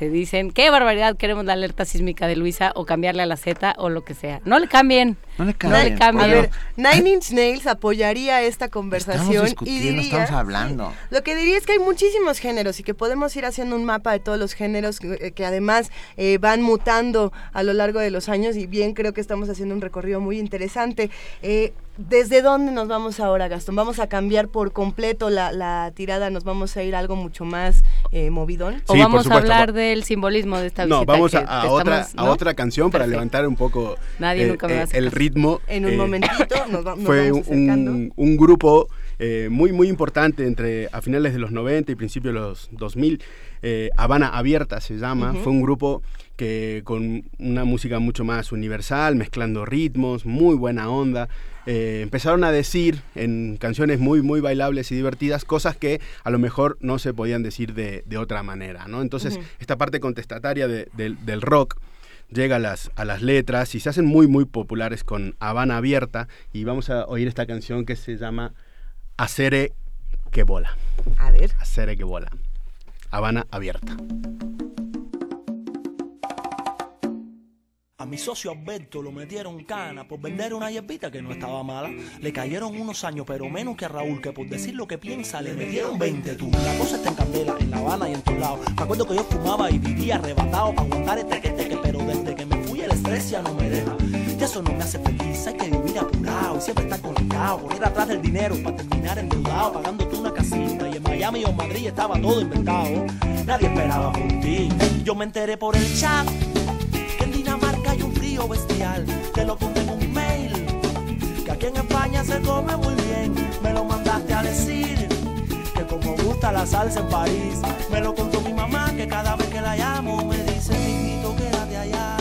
Dicen, qué barbaridad, queremos la alerta sísmica de Luisa o cambiarle a la Z o lo que sea. No le cambien. No le cambio. A ver, Nine Inch Nails apoyaría esta conversación y diría... Estamos hablando. Sí, lo que diría es que hay muchísimos géneros y que podemos ir haciendo un mapa de todos los géneros que además van mutando a lo largo de los años, y bien creo que estamos haciendo un recorrido muy interesante. ¿Desde dónde nos vamos ahora, Gastón? ¿Vamos a cambiar por completo la tirada? ¿Nos vamos a ir a algo mucho más movidón? Sí, ¿o vamos a hablar del simbolismo de esta visita? No, vamos a otra canción para levantar un poco el ritmo. En un momentito nos fue vamos acercando. Un grupo muy, muy importante a finales de los 90 y principios de los 2000. Habana Abierta se llama. Fue un grupo que con una música mucho más universal, mezclando ritmos, muy buena onda. Empezaron a decir en canciones muy, muy bailables y divertidas cosas que a lo mejor no se podían decir de otra manera, ¿no? Entonces, esta parte contestataria del rock llega a las letras y se hacen muy, muy populares con Habana Abierta. Y vamos a oír esta canción que se llama Haceré que Vola. A ver. Haceré que Vola. Habana Abierta. A mi socio Alberto lo metieron cana por vender una hierbita que no estaba mala. Le cayeron unos años, pero menos que a Raúl, que por decir lo que piensa le metieron 20 tú. La cosa está en candela, en La Habana y en todos lados. Me acuerdo que yo fumaba y vivía arrebatado para aguantar este teque, pero desde que me fui el estrés ya no me deja. Ya eso no me hace feliz, hay que vivir apurado y siempre estar conectado, correr atrás del dinero para terminar endeudado, pagándote una casita. Y en Miami o Madrid estaba todo inventado, nadie esperaba por ti. Yo me enteré por el chat que en Dinamarca bestial, te lo puse en un mail, que aquí en España se come muy bien, me lo mandaste a decir, que como gusta la salsa en París, me lo contó mi mamá, que cada vez que la llamo me dice, mijito, quédate allá.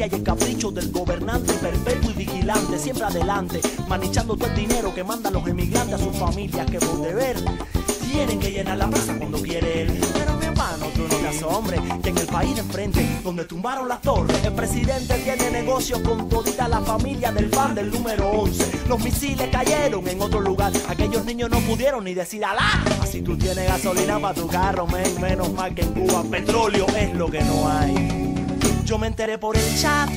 Y el capricho del gobernante perpetuo y vigilante, siempre adelante, manichando todo el dinero que mandan los emigrantes a sus familias, que por deber tienen que llenar la plaza cuando quiere él. Pero mi hermano, tú no te asombres, que en el país de enfrente, donde tumbaron las torres, el presidente tiene negocios con todita la familia del fan del número 11. Los misiles cayeron en otro lugar, aquellos niños no pudieron ni decir alá. Así tú tienes gasolina para tu carro, men, menos mal que en Cuba petróleo es lo que no hay. Yo me enteré por el chat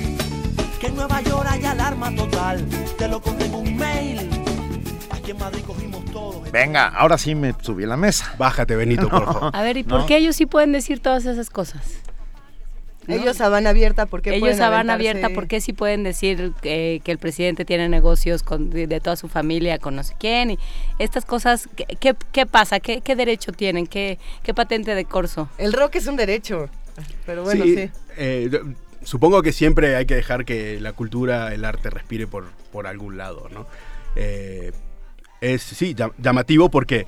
que en Nueva York hay alarma total. Te lo conté en un mail. Aquí en Madrid cogimos todo. Venga, ahora sí me subí a la mesa. Bájate, Benito, por favor. A ver, ¿y por qué ellos sí pueden decir todas esas cosas? ¿No? Ellos a Habana Abierta, ¿por qué ellos a Habana Abierta, por qué sí pueden decir que el presidente tiene negocios de toda su familia con no sé quién? Y estas cosas, ¿qué pasa? ¿Qué derecho tienen? ¿Qué patente de corso? El rock es un derecho. Pero bueno, sí. Supongo que siempre hay que dejar que la cultura, el arte respire por algún lado, ¿no? Llamativo porque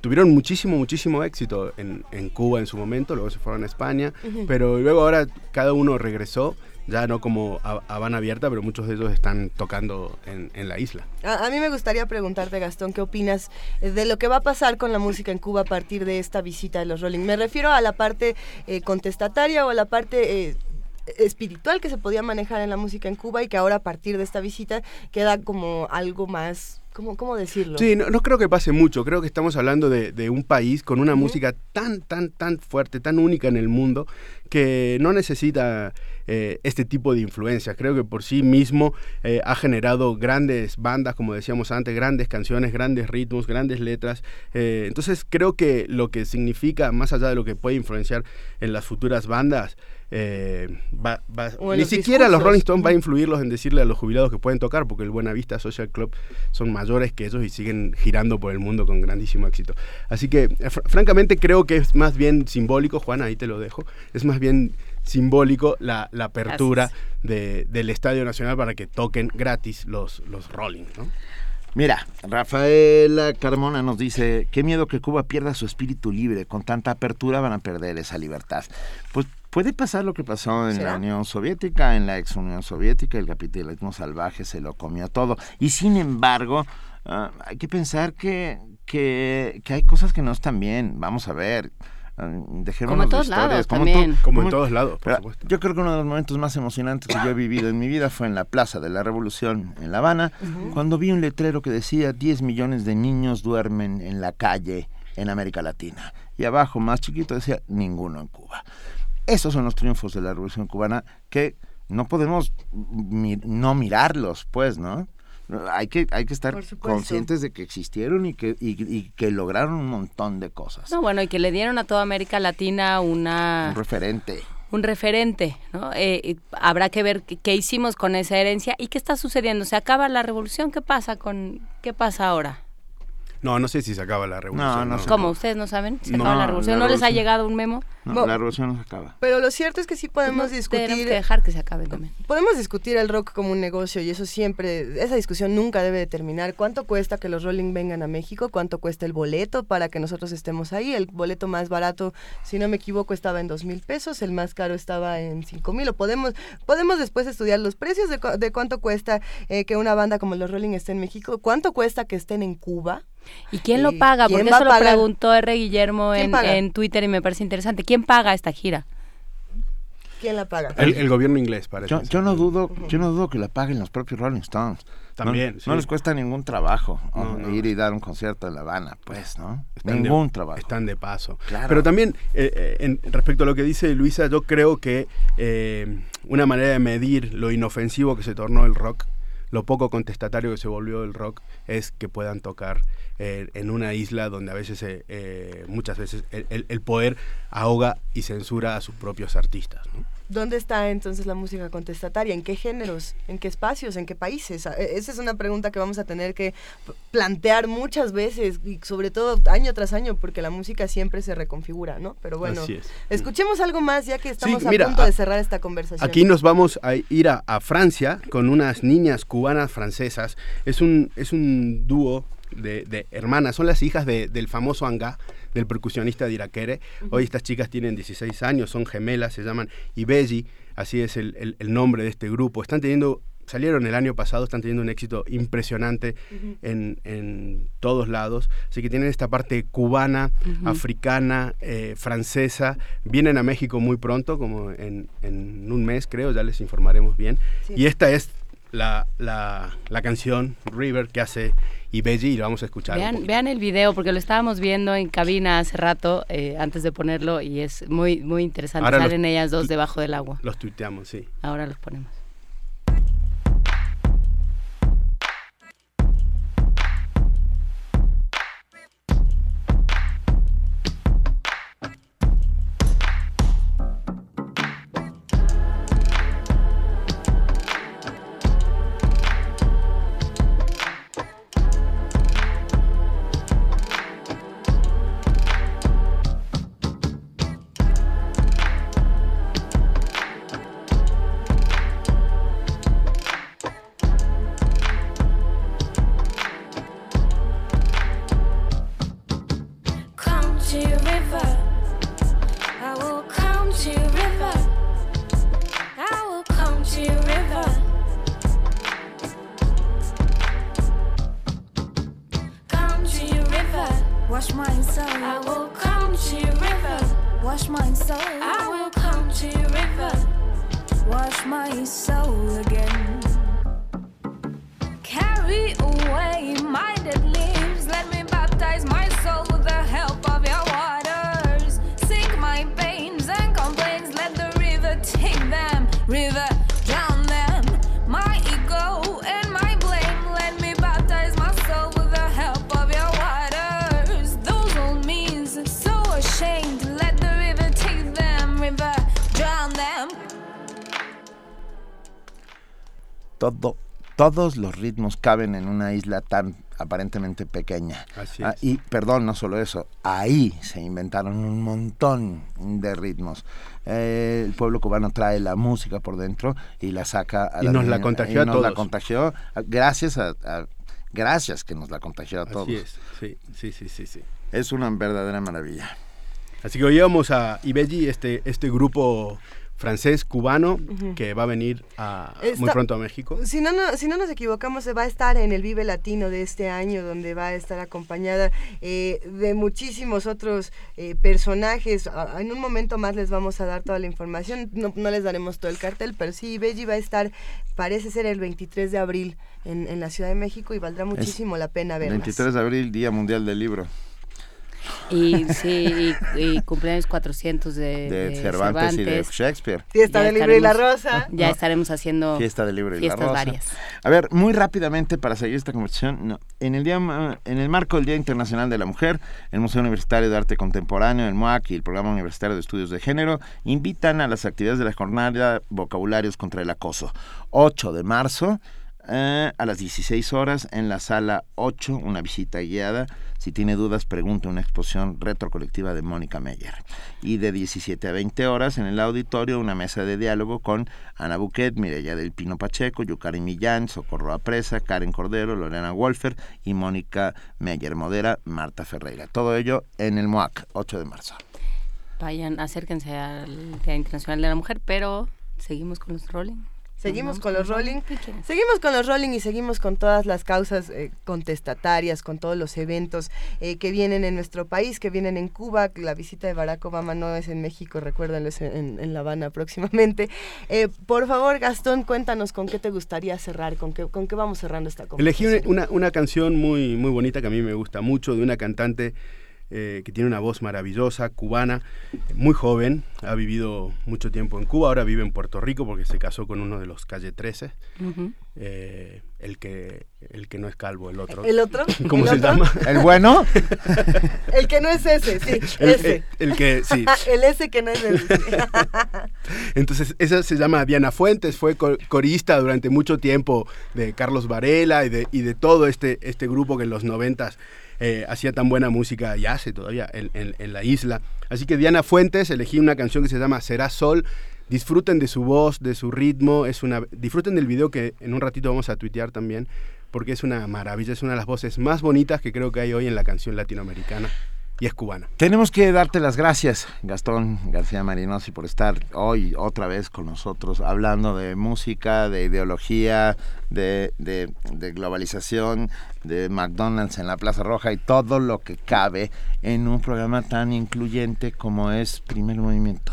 tuvieron muchísimo, muchísimo éxito en Cuba en su momento, luego se fueron a España, pero luego ahora cada uno regresó. Ya no como Habana Abierta, pero muchos de ellos están tocando en la isla. A mí me gustaría preguntarte, Gastón, ¿qué opinas de lo que va a pasar con la música en Cuba a partir de esta visita de los Rolling? Me refiero a la parte contestataria o a la parte espiritual que se podía manejar en la música en Cuba y que ahora a partir de esta visita queda como algo más... ¿Cómo decirlo? Sí, no creo que pase mucho. Creo que estamos hablando de un país con una música tan, tan, tan fuerte, tan única en el mundo, que no necesita este tipo de influencias. Creo que por sí mismo ha generado grandes bandas, como decíamos antes, grandes canciones, grandes ritmos, grandes letras. Entonces creo que lo que significa, más allá de lo que puede influenciar en las futuras bandas, ni siquiera discursos. Los Rolling Stones va a influirlos en decirle a los jubilados que pueden tocar, porque el Buenavista Social Club son mayores que ellos y siguen girando por el mundo con grandísimo éxito. Así que francamente creo que es más bien simbólico, Juan, ahí te lo dejo, es más bien simbólico la apertura del Estadio Nacional para que toquen gratis los Rolling, ¿no? Mira, Rafaela Carmona nos dice, qué miedo que Cuba pierda su espíritu libre, con tanta apertura van a perder esa libertad. Pues puede pasar lo que pasó en la Unión Soviética, en la ex Unión Soviética, el capitalismo salvaje se lo comió todo. Y sin embargo, hay que pensar que hay cosas que no están bien, vamos a ver. Como en todos lados, por supuesto. Yo creo que uno de los momentos más emocionantes que yo he vivido en mi vida fue en la Plaza de la Revolución en La Habana, cuando vi un letrero que decía 10 millones de niños duermen en la calle en América Latina. Y abajo, más chiquito, decía ninguno en Cuba. Esos son los triunfos de la Revolución Cubana que no podemos no mirarlos, pues, ¿no? Hay que estar conscientes de que existieron y que lograron un montón de cosas. No, bueno, y que le dieron a toda América Latina un referente. Un referente, ¿no? Habrá que ver qué hicimos con esa herencia y qué está sucediendo. ¿Se acaba la revolución? ¿Qué pasa ahora? No sé si se acaba la revolución. No. ¿Cómo? ¿Ustedes no saben? ¿Se acaba la revolución? ¿No les ha llegado un memo? No, la revolución no se acaba. Pero lo cierto es que sí podemos discutir... Tenemos que dejar que se acabe también. Podemos discutir el rock como un negocio y eso siempre... Esa discusión nunca debe de terminar. ¿Cuánto cuesta que los Rolling vengan a México? ¿Cuánto cuesta el boleto para que nosotros estemos ahí? El boleto más barato, si no me equivoco, estaba en 2,000 pesos. El más caro estaba en 5,000. Podemos después estudiar los precios de cuánto cuesta que una banda como los Rolling esté en México. ¿Cuánto cuesta que estén en Cuba? ¿Y quién lo paga? Porque eso lo preguntó R. Guillermo en Twitter y me parece interesante. ¿Quién paga esta gira? ¿Quién la paga? El gobierno inglés, parece. Yo no dudo que la paguen los propios Rolling Stones. También. No les cuesta ningún trabajo ir y dar un concierto en La Habana, pues, ¿no? Ningún trabajo. Están de paso. Claro. Pero también, respecto a lo que dice Luisa, yo creo que una manera de medir lo inofensivo que se tornó el rock, lo poco contestatario que se volvió el rock, es que puedan tocar en una isla donde a veces, muchas veces, el poder ahoga y censura a sus propios artistas, ¿no? ¿Dónde está entonces la música contestataria? ¿En qué géneros? ¿En qué espacios? ¿En qué países? Esa es una pregunta que vamos a tener que plantear muchas veces y sobre todo año tras año, porque la música siempre se reconfigura, ¿no? Pero bueno, escuchemos algo más ya que estamos a punto de cerrar esta conversación. Aquí nos vamos a ir a Francia con unas niñas cubanas francesas. Es un dúo de hermanas, son las hijas del famoso Anga, del percusionista Diraquere. Hoy estas chicas tienen 16 años, son gemelas, se llaman Ibelli, así es el nombre de este grupo. Salieron el año pasado, están teniendo un éxito impresionante en todos lados. Así que tienen esta parte cubana, africana, francesa. Vienen a México muy pronto, como en un mes creo, ya les informaremos bien. Sí. Y esta es la canción River que hace Ibelli y lo vamos a escuchar. Vean el video porque lo estábamos viendo en cabina hace rato antes de ponerlo y es muy, muy interesante. Ahora salen ellas dos debajo del agua. Los tuiteamos, sí. Ahora los ponemos. Todos los ritmos caben en una isla tan aparentemente pequeña. Así es. Y perdón, no solo eso, ahí se inventaron un montón de ritmos. El pueblo cubano trae la música por dentro y la saca a la... Y nos la contagió a todos. Gracias a gracias que nos la contagió a todos. Así es, sí. Es una verdadera maravilla. Así que hoy vamos a Ibeji, este grupo francés, cubano, que va a venir muy pronto a México. Si no nos equivocamos, se va a estar en el Vive Latino de este año, donde va a estar acompañada de muchísimos otros personajes. En un momento más les vamos a dar toda la información, no les daremos todo el cartel, pero sí, Ibeji va a estar, parece ser el 23 de abril en la Ciudad de México, y valdrá muchísimo la pena verlas. 23 de abril, Día Mundial del Libro. Y sí, y cumpleaños 400 de Cervantes y de Shakespeare. Fiesta del Libro y la Rosa. Ya estaremos haciendo Fiesta del Libro y la Rosa. Varias. A ver, muy rápidamente para seguir esta conversación, en el marco del Día Internacional de la Mujer, el Museo Universitario de Arte Contemporáneo, el MUAC y el Programa Universitario de Estudios de Género invitan a las actividades de la jornada Vocabularios contra el Acoso. 8 de marzo. A las 16 horas en la sala 8, una visita guiada. Si tiene dudas, pregunte, una exposición retrocolectiva de Mónica Meyer. Y de 17 a 20 horas en el auditorio, una mesa de diálogo con Ana Buquet, Mireya del Pino Pacheco, Yucari Millán, Socorro Apresa, Karen Cordero, Lorena Wolfer y Mónica Meyer. Modera Marta Ferreira. Todo ello en el MOAC, 8 de marzo. Vayan, acérquense al Día Internacional de la Mujer, pero seguimos con los rolling. Seguimos con los rolling y seguimos con todas las causas contestatarias, con todos los eventos que vienen en nuestro país, que vienen en Cuba. La visita de Barack Obama no es en México, recuérdenlo, es en La Habana próximamente. Por favor, Gastón, cuéntanos con qué te gustaría cerrar, con qué vamos cerrando esta conversación. Elegí una canción muy, muy bonita que a mí me gusta mucho, de una cantante que tiene una voz maravillosa, cubana, muy joven, ha vivido mucho tiempo en Cuba, ahora vive en Puerto Rico porque se casó con uno de los Calle 13, el que no es calvo, el otro. ¿El otro? ¿Cómo se llama? ¿El bueno? El que no es ese, sí, ese. El que, sí. El ese que no es ese. Entonces, esa se llama Diana Fuentes, fue corista durante mucho tiempo de Carlos Varela y de todo este grupo que en los 90s hacía tan buena música y hace todavía en la isla. Así que Diana Fuentes, elegí una canción que se llama Será Sol. Disfruten de su voz, de su ritmo, disfruten del video que en un ratito vamos a tuitear también, porque es una maravilla, es una de las voces más bonitas que creo que hay hoy en la canción latinoamericana. Y es cubana. Tenemos que darte las gracias, Gastón García Marinosi, por estar hoy otra vez con nosotros hablando de música, de ideología, de globalización, de McDonald's en la Plaza Roja y todo lo que cabe en un programa tan incluyente como es Primer Movimiento.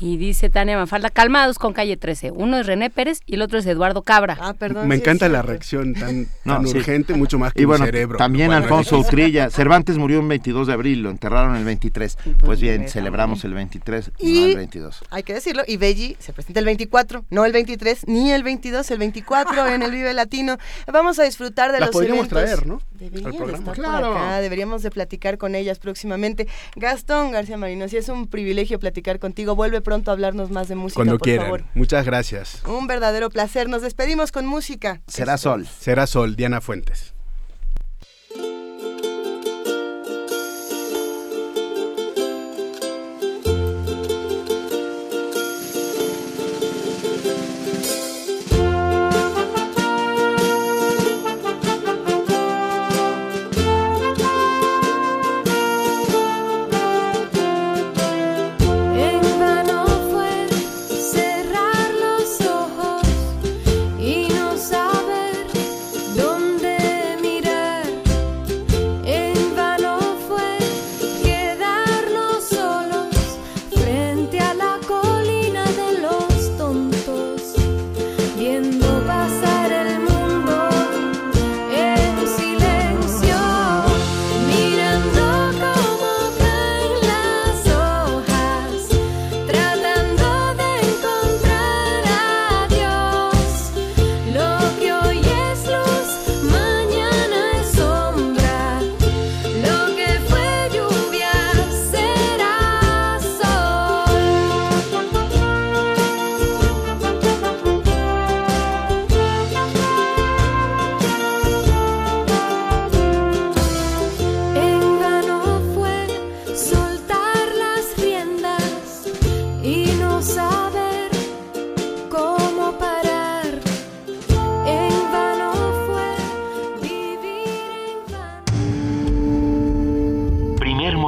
Y dice Tania Mafalda, calmados con Calle 13. Uno es René Pérez y el otro es Eduardo Cabra. Ah, perdón. Me encanta la reacción tan urgente, mucho más que mi cerebro. También Alfonso Utrilla. Cervantes murió el 22 de abril, lo enterraron el 23. Pues bien, celebramos el 23, y no el 22. Hay que decirlo, y Belli se presenta el 24, no el 23, ni el 22, el 24 en el Vive Latino. Vamos a disfrutar de los eventos. Las podríamos traer, ¿no? Deberían estar por acá, deberíamos de platicar con ellas próximamente. Gastón García Marino, sí, es un privilegio platicar contigo. Vuelve pronto a hablarnos más de música, cuando quieran, por favor. Muchas gracias. Un verdadero placer. Nos despedimos con música. Será Sol. Será Sol, Diana Fuentes.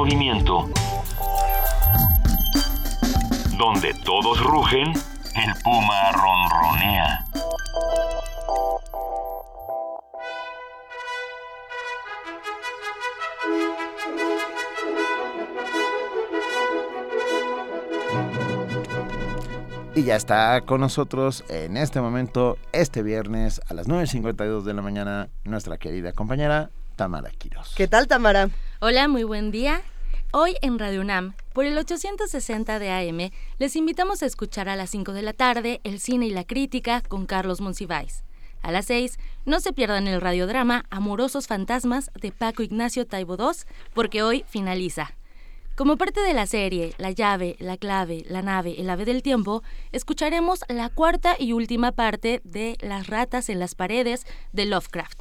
movimiento. Donde todos rugen, el puma ronronea. Y ya está con nosotros en este momento, este viernes a las 9:52 de la mañana, nuestra querida compañera Tamara Quiroz. ¿Qué tal, Tamara? Hola, muy buen día. Hoy en Radio UNAM, por el 860 de AM, les invitamos a escuchar a las 5 de la tarde El Cine y la Crítica con Carlos Monsiváis. A las 6, no se pierdan el radiodrama Amorosos Fantasmas de Paco Ignacio Taibo II, porque hoy finaliza. Como parte de la serie La Llave, La Clave, La Nave, El Ave del Tiempo, escucharemos la cuarta y última parte de Las Ratas en las Paredes de Lovecraft.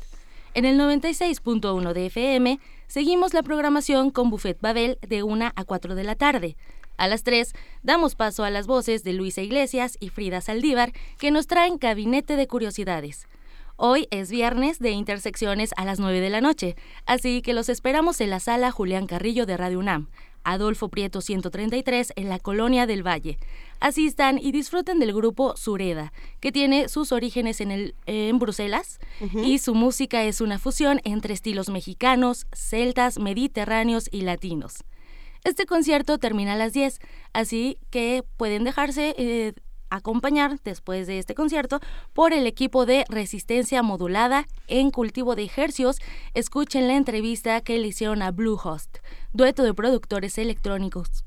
En el 96.1 de FM, seguimos la programación con Buffet Babel de 1 a 4 de la tarde. A las 3, damos paso a las voces de Luisa Iglesias y Frida Saldívar, que nos traen Gabinete de Curiosidades. Hoy es viernes de Intersecciones a las 9 de la noche, así que los esperamos en la Sala Julián Carrillo de Radio UNAM, Adolfo Prieto 133 en la Colonia del Valle. Asistan y disfruten del grupo Sureda, que tiene sus orígenes en Bruselas, y su música es una fusión entre estilos mexicanos, celtas, mediterráneos y latinos. Este concierto termina a las 10, así que pueden dejarse acompañar después de este concierto por el equipo de Resistencia Modulada en Cultivo de Ejercicios. Escuchen la entrevista que le hicieron a Bluehost, dueto de productores electrónicos.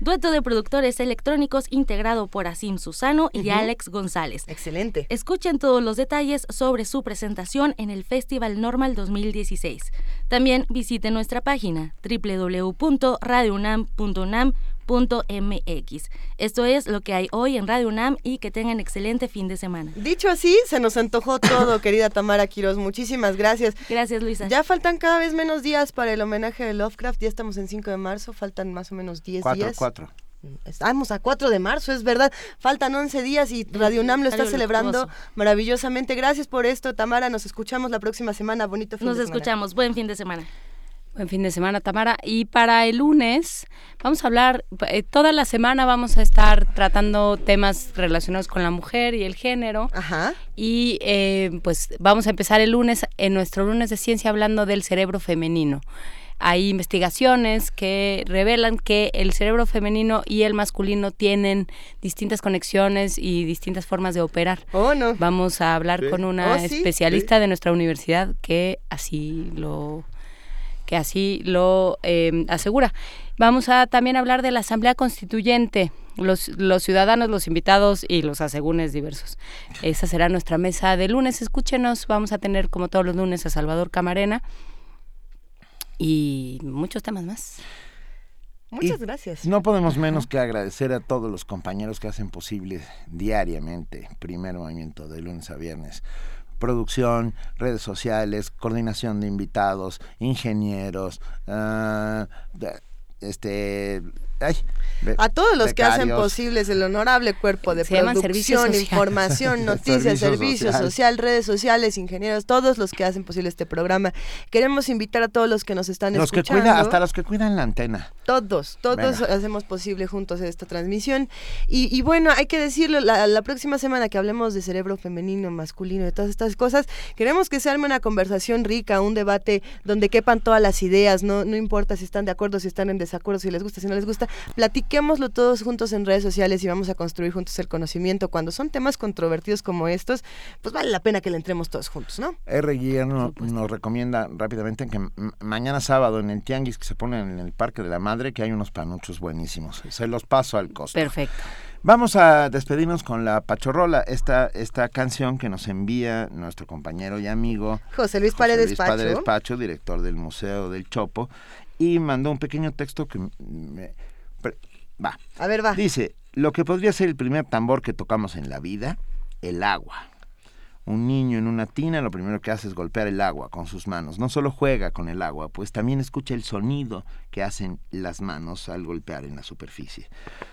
Dueto de productores electrónicos integrado por Asim Susano y Alex González. Excelente. Escuchen todos los detalles sobre su presentación en el Festival Normal 2016. También visiten nuestra página www.radiounam.unam.mx. Esto es lo que hay hoy en Radio UNAM y que tengan excelente fin de semana. Dicho así, se nos antojó todo, querida Tamara Quiroz. Muchísimas gracias. Gracias, Luisa. Ya faltan cada vez menos días para el homenaje de Lovecraft. Ya estamos en 5 de marzo, faltan más o menos 10 días. 4. Estamos a 4 de marzo, es verdad. Faltan 11 días y Radio UNAM lo está celebrando maravillosamente. Gracias por esto, Tamara. Nos escuchamos la próxima semana. Bonito fin de semana. Nos escuchamos. Buen fin de semana. Buen fin de semana, Tamara. Y para el lunes vamos a hablar, toda la semana vamos a estar tratando temas relacionados con la mujer y el género. Ajá. Y pues vamos a empezar el lunes, en nuestro lunes de ciencia, hablando del cerebro femenino. Hay investigaciones que revelan que el cerebro femenino y el masculino tienen distintas conexiones y distintas formas de operar. Oh, no. Vamos a hablar con una especialista de nuestra universidad que así lo... asegura. Vamos a también hablar de la Asamblea Constituyente, los ciudadanos, los invitados y los asegúnes diversos. Esa será nuestra mesa de lunes. Escúchenos, vamos a tener como todos los lunes a Salvador Camarena y muchos temas más. Muchas gracias. No podemos menos que agradecer a todos los compañeros que hacen posible diariamente Primer Movimiento de lunes a viernes. Producción, redes sociales, coordinación de invitados, ingenieros, a todos los becarios, que hacen posibles el honorable cuerpo de producción, información, noticias, servicio social, redes sociales, ingenieros, todos los que hacen posible este programa. Queremos invitar a todos los que nos están escuchando. Hasta los que cuidan la antena. Todos hacemos posible juntos esta transmisión. Y bueno, hay que decirlo, la próxima semana que hablemos de cerebro femenino, masculino, de todas estas cosas, queremos que se arme una conversación rica, un debate donde quepan todas las ideas, no importa si están de acuerdo, si están en desacuerdo, si les gusta, si no les gusta. Platiquémoslo todos juntos en redes sociales y vamos a construir juntos el conocimiento. Cuando son temas controvertidos como estos, pues vale la pena que le entremos todos juntos, ¿no? R. Guillermo nos recomienda rápidamente que mañana sábado en el tianguis que se pone en el Parque de la Madre, que hay unos panuchos buenísimos. Se los paso al costo. Perfecto. Vamos a despedirnos con la Pachorrola, esta canción que nos envía nuestro compañero y amigo José Luis Paredes Pacho, director del Museo del Chopo, y mandó un pequeño texto que va. Dice, lo que podría ser el primer tambor que tocamos en la vida, el agua. Un niño en una tina lo primero que hace es golpear el agua con sus manos. No solo juega con el agua, pues también escucha el sonido que hacen las manos al golpear en la superficie.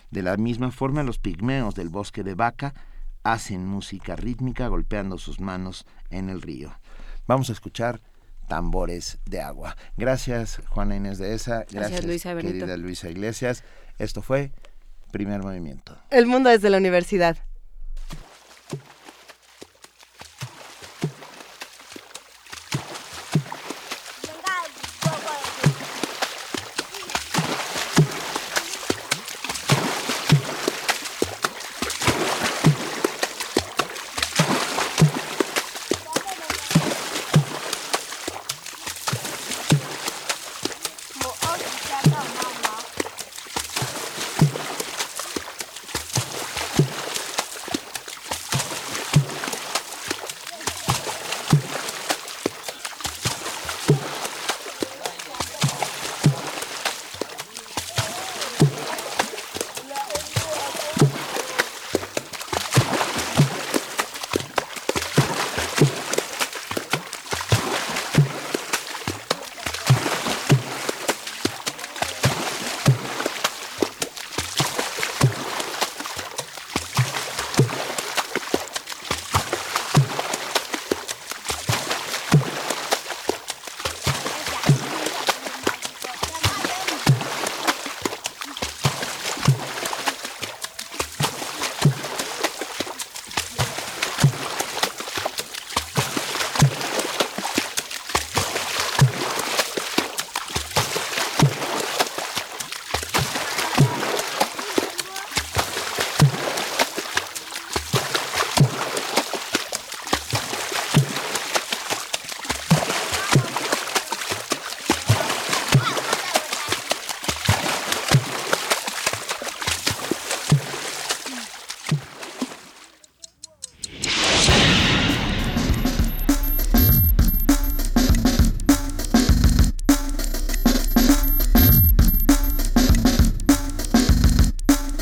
De la misma forma, los pigmeos del bosque de Vaca hacen música rítmica golpeando sus manos en el río. Vamos a escuchar tambores de agua. Gracias, Juana Inés Dehesa. Gracias, Luisa, querida Luisa Iglesias. Esto fue Primer Movimiento. El mundo desde la universidad.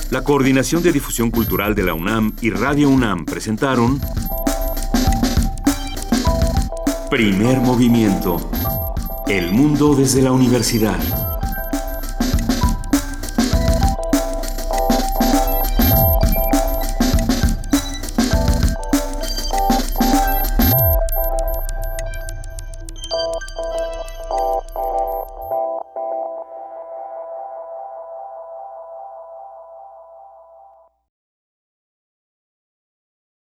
La Coordinación de Difusión Cultural de la UNAM y Radio UNAM presentaron Primer Movimiento. El mundo desde la universidad.